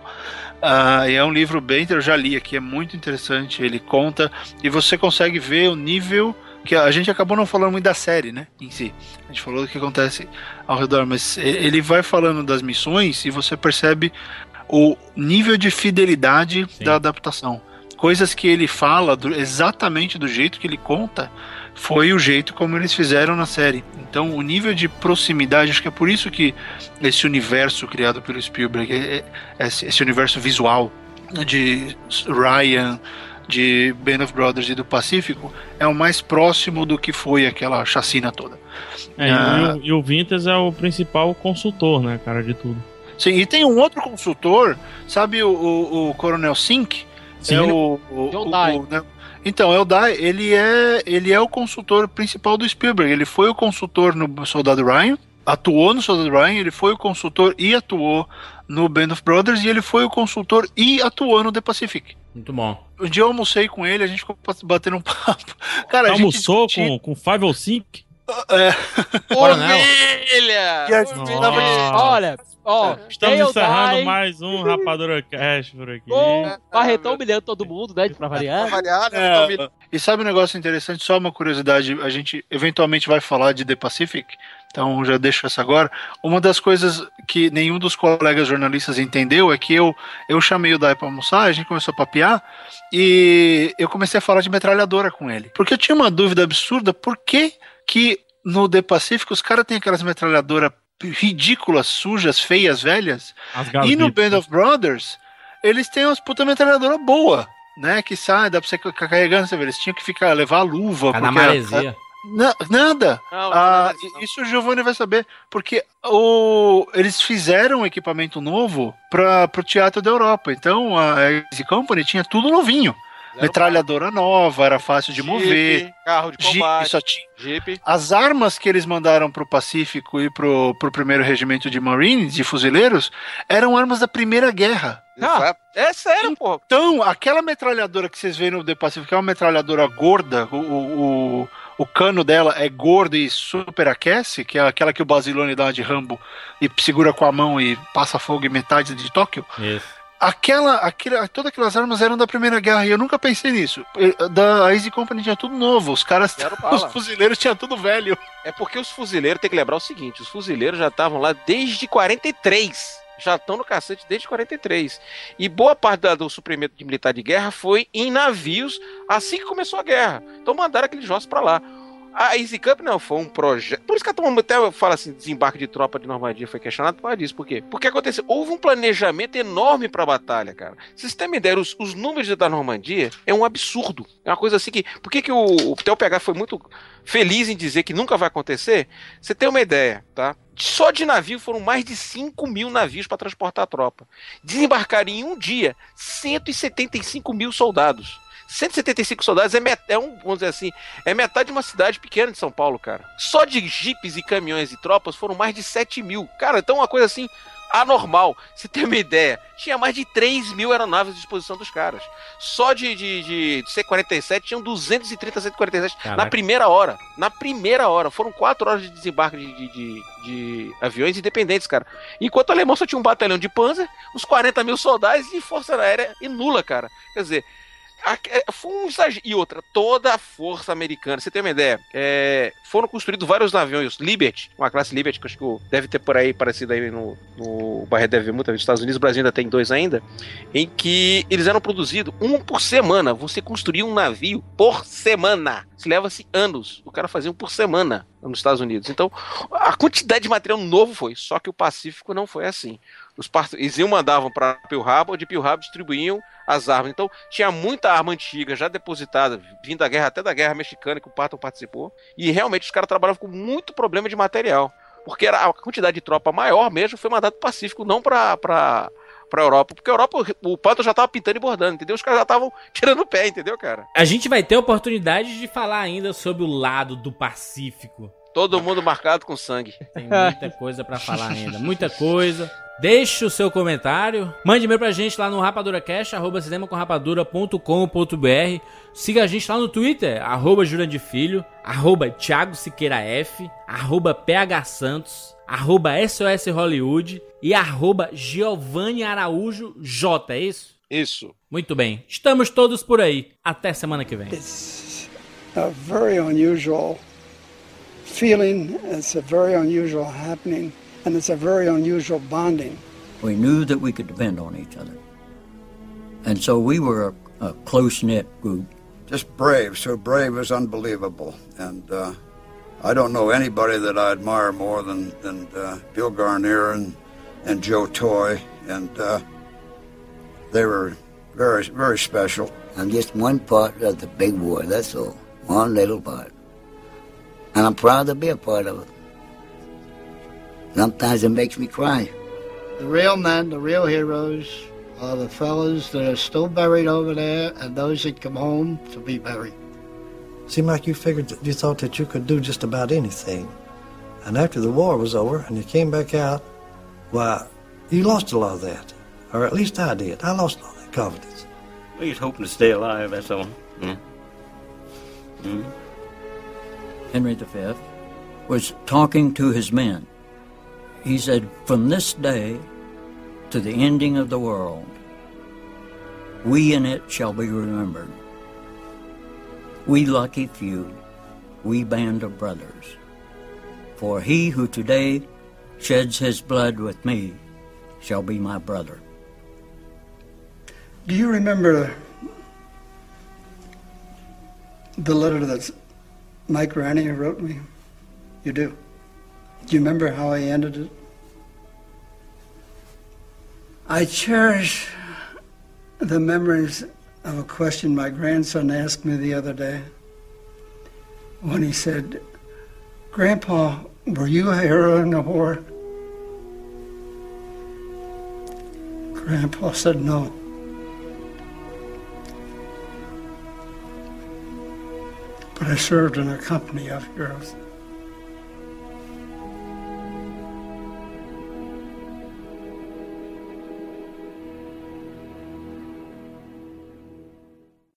É um livro bem... Eu já li aqui, é muito interessante. Ele conta e você consegue ver o nível... que a gente acabou não falando muito da série, né, em si. A gente falou do que acontece ao redor, mas ele vai falando das missões e você percebe o nível de fidelidade Sim. da adaptação. Coisas que ele fala exatamente do jeito que ele conta foi o jeito como eles fizeram na série. Então, o nível de proximidade, acho que é por isso que esse universo criado pelo Spielberg, esse universo visual de Ryan... de Band of Brothers e do Pacífico é o mais próximo do que foi aquela chacina toda. E o Winters é o principal consultor, né, cara, de tudo. Sim, e tem um outro consultor, sabe o Coronel Sink? Sim, é o Dia, ele é o consultor principal do Spielberg, ele foi o consultor no Soldado Ryan, atuou no Soldado Ryan, ele foi o consultor e atuou no Band of Brothers, e ele foi o consultor e atuou no The Pacific. Muito bom. Um dia eu almocei com ele, a gente ficou batendo um papo. Cara, almoçou com 5 ou 5? Orelha! Olha, ó, estamos encerrando mais um RapaduraCast por aqui. Barretão humilhando todo mundo, né? Pra variar. E sabe um negócio interessante? Só uma curiosidade, a gente eventualmente vai falar de The Pacific, então já deixo essa agora. Uma das coisas que nenhum dos colegas jornalistas entendeu é que eu chamei o Dai pra almoçar, a gente começou a papear e eu comecei a falar de metralhadora com ele. Porque eu tinha uma dúvida absurda, por que no The Pacific os caras têm aquelas metralhadoras ridículas, sujas, feias, velhas, e no Band of Brothers eles têm umas puta metralhadora boa, né, que sai, dá pra você carregar, você vê, eles tinham que levar a luva. Porque na maresia. Nada. Não. Isso o Giovanni vai saber, porque eles fizeram um equipamento novo pro teatro da Europa. Então a Easy Company tinha tudo novinho. Metralhadora nova, era fácil de mover. Carro de combate. Jeep. As armas que eles mandaram pro Pacífico e pro primeiro regimento de Marines, de fuzileiros, eram armas da Primeira Guerra. É sério, pô. Então, aquela metralhadora que vocês veem no The Pacific é uma metralhadora gorda, o cano dela é gordo e superaquece, que é aquela que o Basilone dá de Rambo e segura com a mão e passa fogo em metade de Tóquio. Isso. Todas aquelas armas eram da Primeira Guerra e eu nunca pensei nisso. A Easy Company tinha tudo novo, os fuzileiros tinham tudo velho. É porque os fuzileiros, tem que lembrar o seguinte, os fuzileiros já estavam lá desde 43, já estão no cacete desde 43. E boa parte do suprimento de militar de guerra foi em navios assim que começou a guerra. Então mandaram aquele josso pra lá. A Easy Cup não, foi um projeto. Por isso que a turma até fala assim, desembarque de tropa de Normandia foi questionado por causa disso. Por quê? Porque aconteceu, houve um planejamento enorme pra batalha, cara. Se vocês terem ideia, os números da Normandia é um absurdo. É uma coisa assim que... Por que o Theo Pegar foi muito feliz em dizer que nunca vai acontecer? Você tem uma ideia, tá? Só de navio foram mais de 5.000 navios para transportar a tropa. Desembarcaram em um dia 175.000 soldados. 175 soldados vamos dizer assim, é metade de uma cidade pequena de São Paulo, cara. Só de jipes e caminhões e tropas foram mais de 7.000. Cara, então uma coisa assim, anormal. Se tem uma ideia, tinha mais de 3.000 aeronaves à disposição dos caras. Só de C-47 tinham 230 C-47 na primeira hora. Foram 4 horas de desembarque de aviões independentes, cara. Enquanto o alemão só tinha um batalhão de panzer, uns 40.000 soldados e força aérea e nula, cara. Quer dizer, Foi um exagero. E outra, toda a força americana, você tem uma ideia, foram construídos vários navios Liberty, uma classe Liberty, que acho que deve ter por aí, parecido aí no Barreto deve ver muito, nos Estados Unidos, o Brasil ainda tem dois ainda, em que eles eram produzidos um por semana. Você construía um navio por semana. Isso leva-se anos. O cara fazia um por semana nos Estados Unidos. Então, a quantidade de material novo foi, só que o Pacífico não foi assim. Eles mandavam para Pearl Harbor, de Pearl Harbor distribuíam as armas. Então, tinha muita arma antiga já depositada, vindo da guerra, até da guerra mexicana, que o Patton participou. E realmente os caras trabalhavam com muito problema de material, porque era a quantidade de tropa maior mesmo foi mandada para o Pacífico, não para Europa, porque a Europa, o Patton já tava pintando e bordando, entendeu? Os caras já estavam tirando o pé, entendeu, cara? A gente vai ter a oportunidade de falar ainda sobre o lado do Pacífico. Todo mundo marcado com sangue. Tem muita coisa pra falar ainda, muita coisa. Deixe o seu comentário, mande e-mail pra gente lá no RapaduraCast, @cinemacorrapadura.com.br. Siga a gente lá no Twitter, @JurandirFilho, @ThiagoSiqueiraF, @PHSantos, @SOSHollywood e @GiovanniAraújoJ, é isso? Isso. Muito bem, estamos todos por aí. Até semana que vem. It's a very unusual feeling, it's a very unusual happening. And it's a very unusual bonding. We knew that we could depend on each other. And so we were a close-knit group. Just brave, so brave is unbelievable. And I don't know anybody that I admire more than Bill Guarnere and Joe Toy. And they were very, very special. I'm just one part of the big war, that's all. One little part. And I'm proud to be a part of it. Sometimes it makes me cry. The real men, the real heroes, are the fellas that are still buried over there and those that come home to be buried. See, Mike, you thought that you could do just about anything. And after the war was over and you came back out, why, you lost a lot of that. Or at least I did. I lost all that confidence. Well, you're hoping to stay alive, that's all. Mm. Mm. Henry V was talking to his men. He said, from this day to the ending of the world, we in it shall be remembered. We lucky few, we band of brothers. For he who today sheds his blood with me shall be my brother. Do you remember the letter that Mike Ranney wrote me? You do. Do you remember how I ended it? I cherish the memories of a question my grandson asked me the other day when he said, Grandpa, were you a hero in the war? Grandpa said no. But I served in a company of heroes.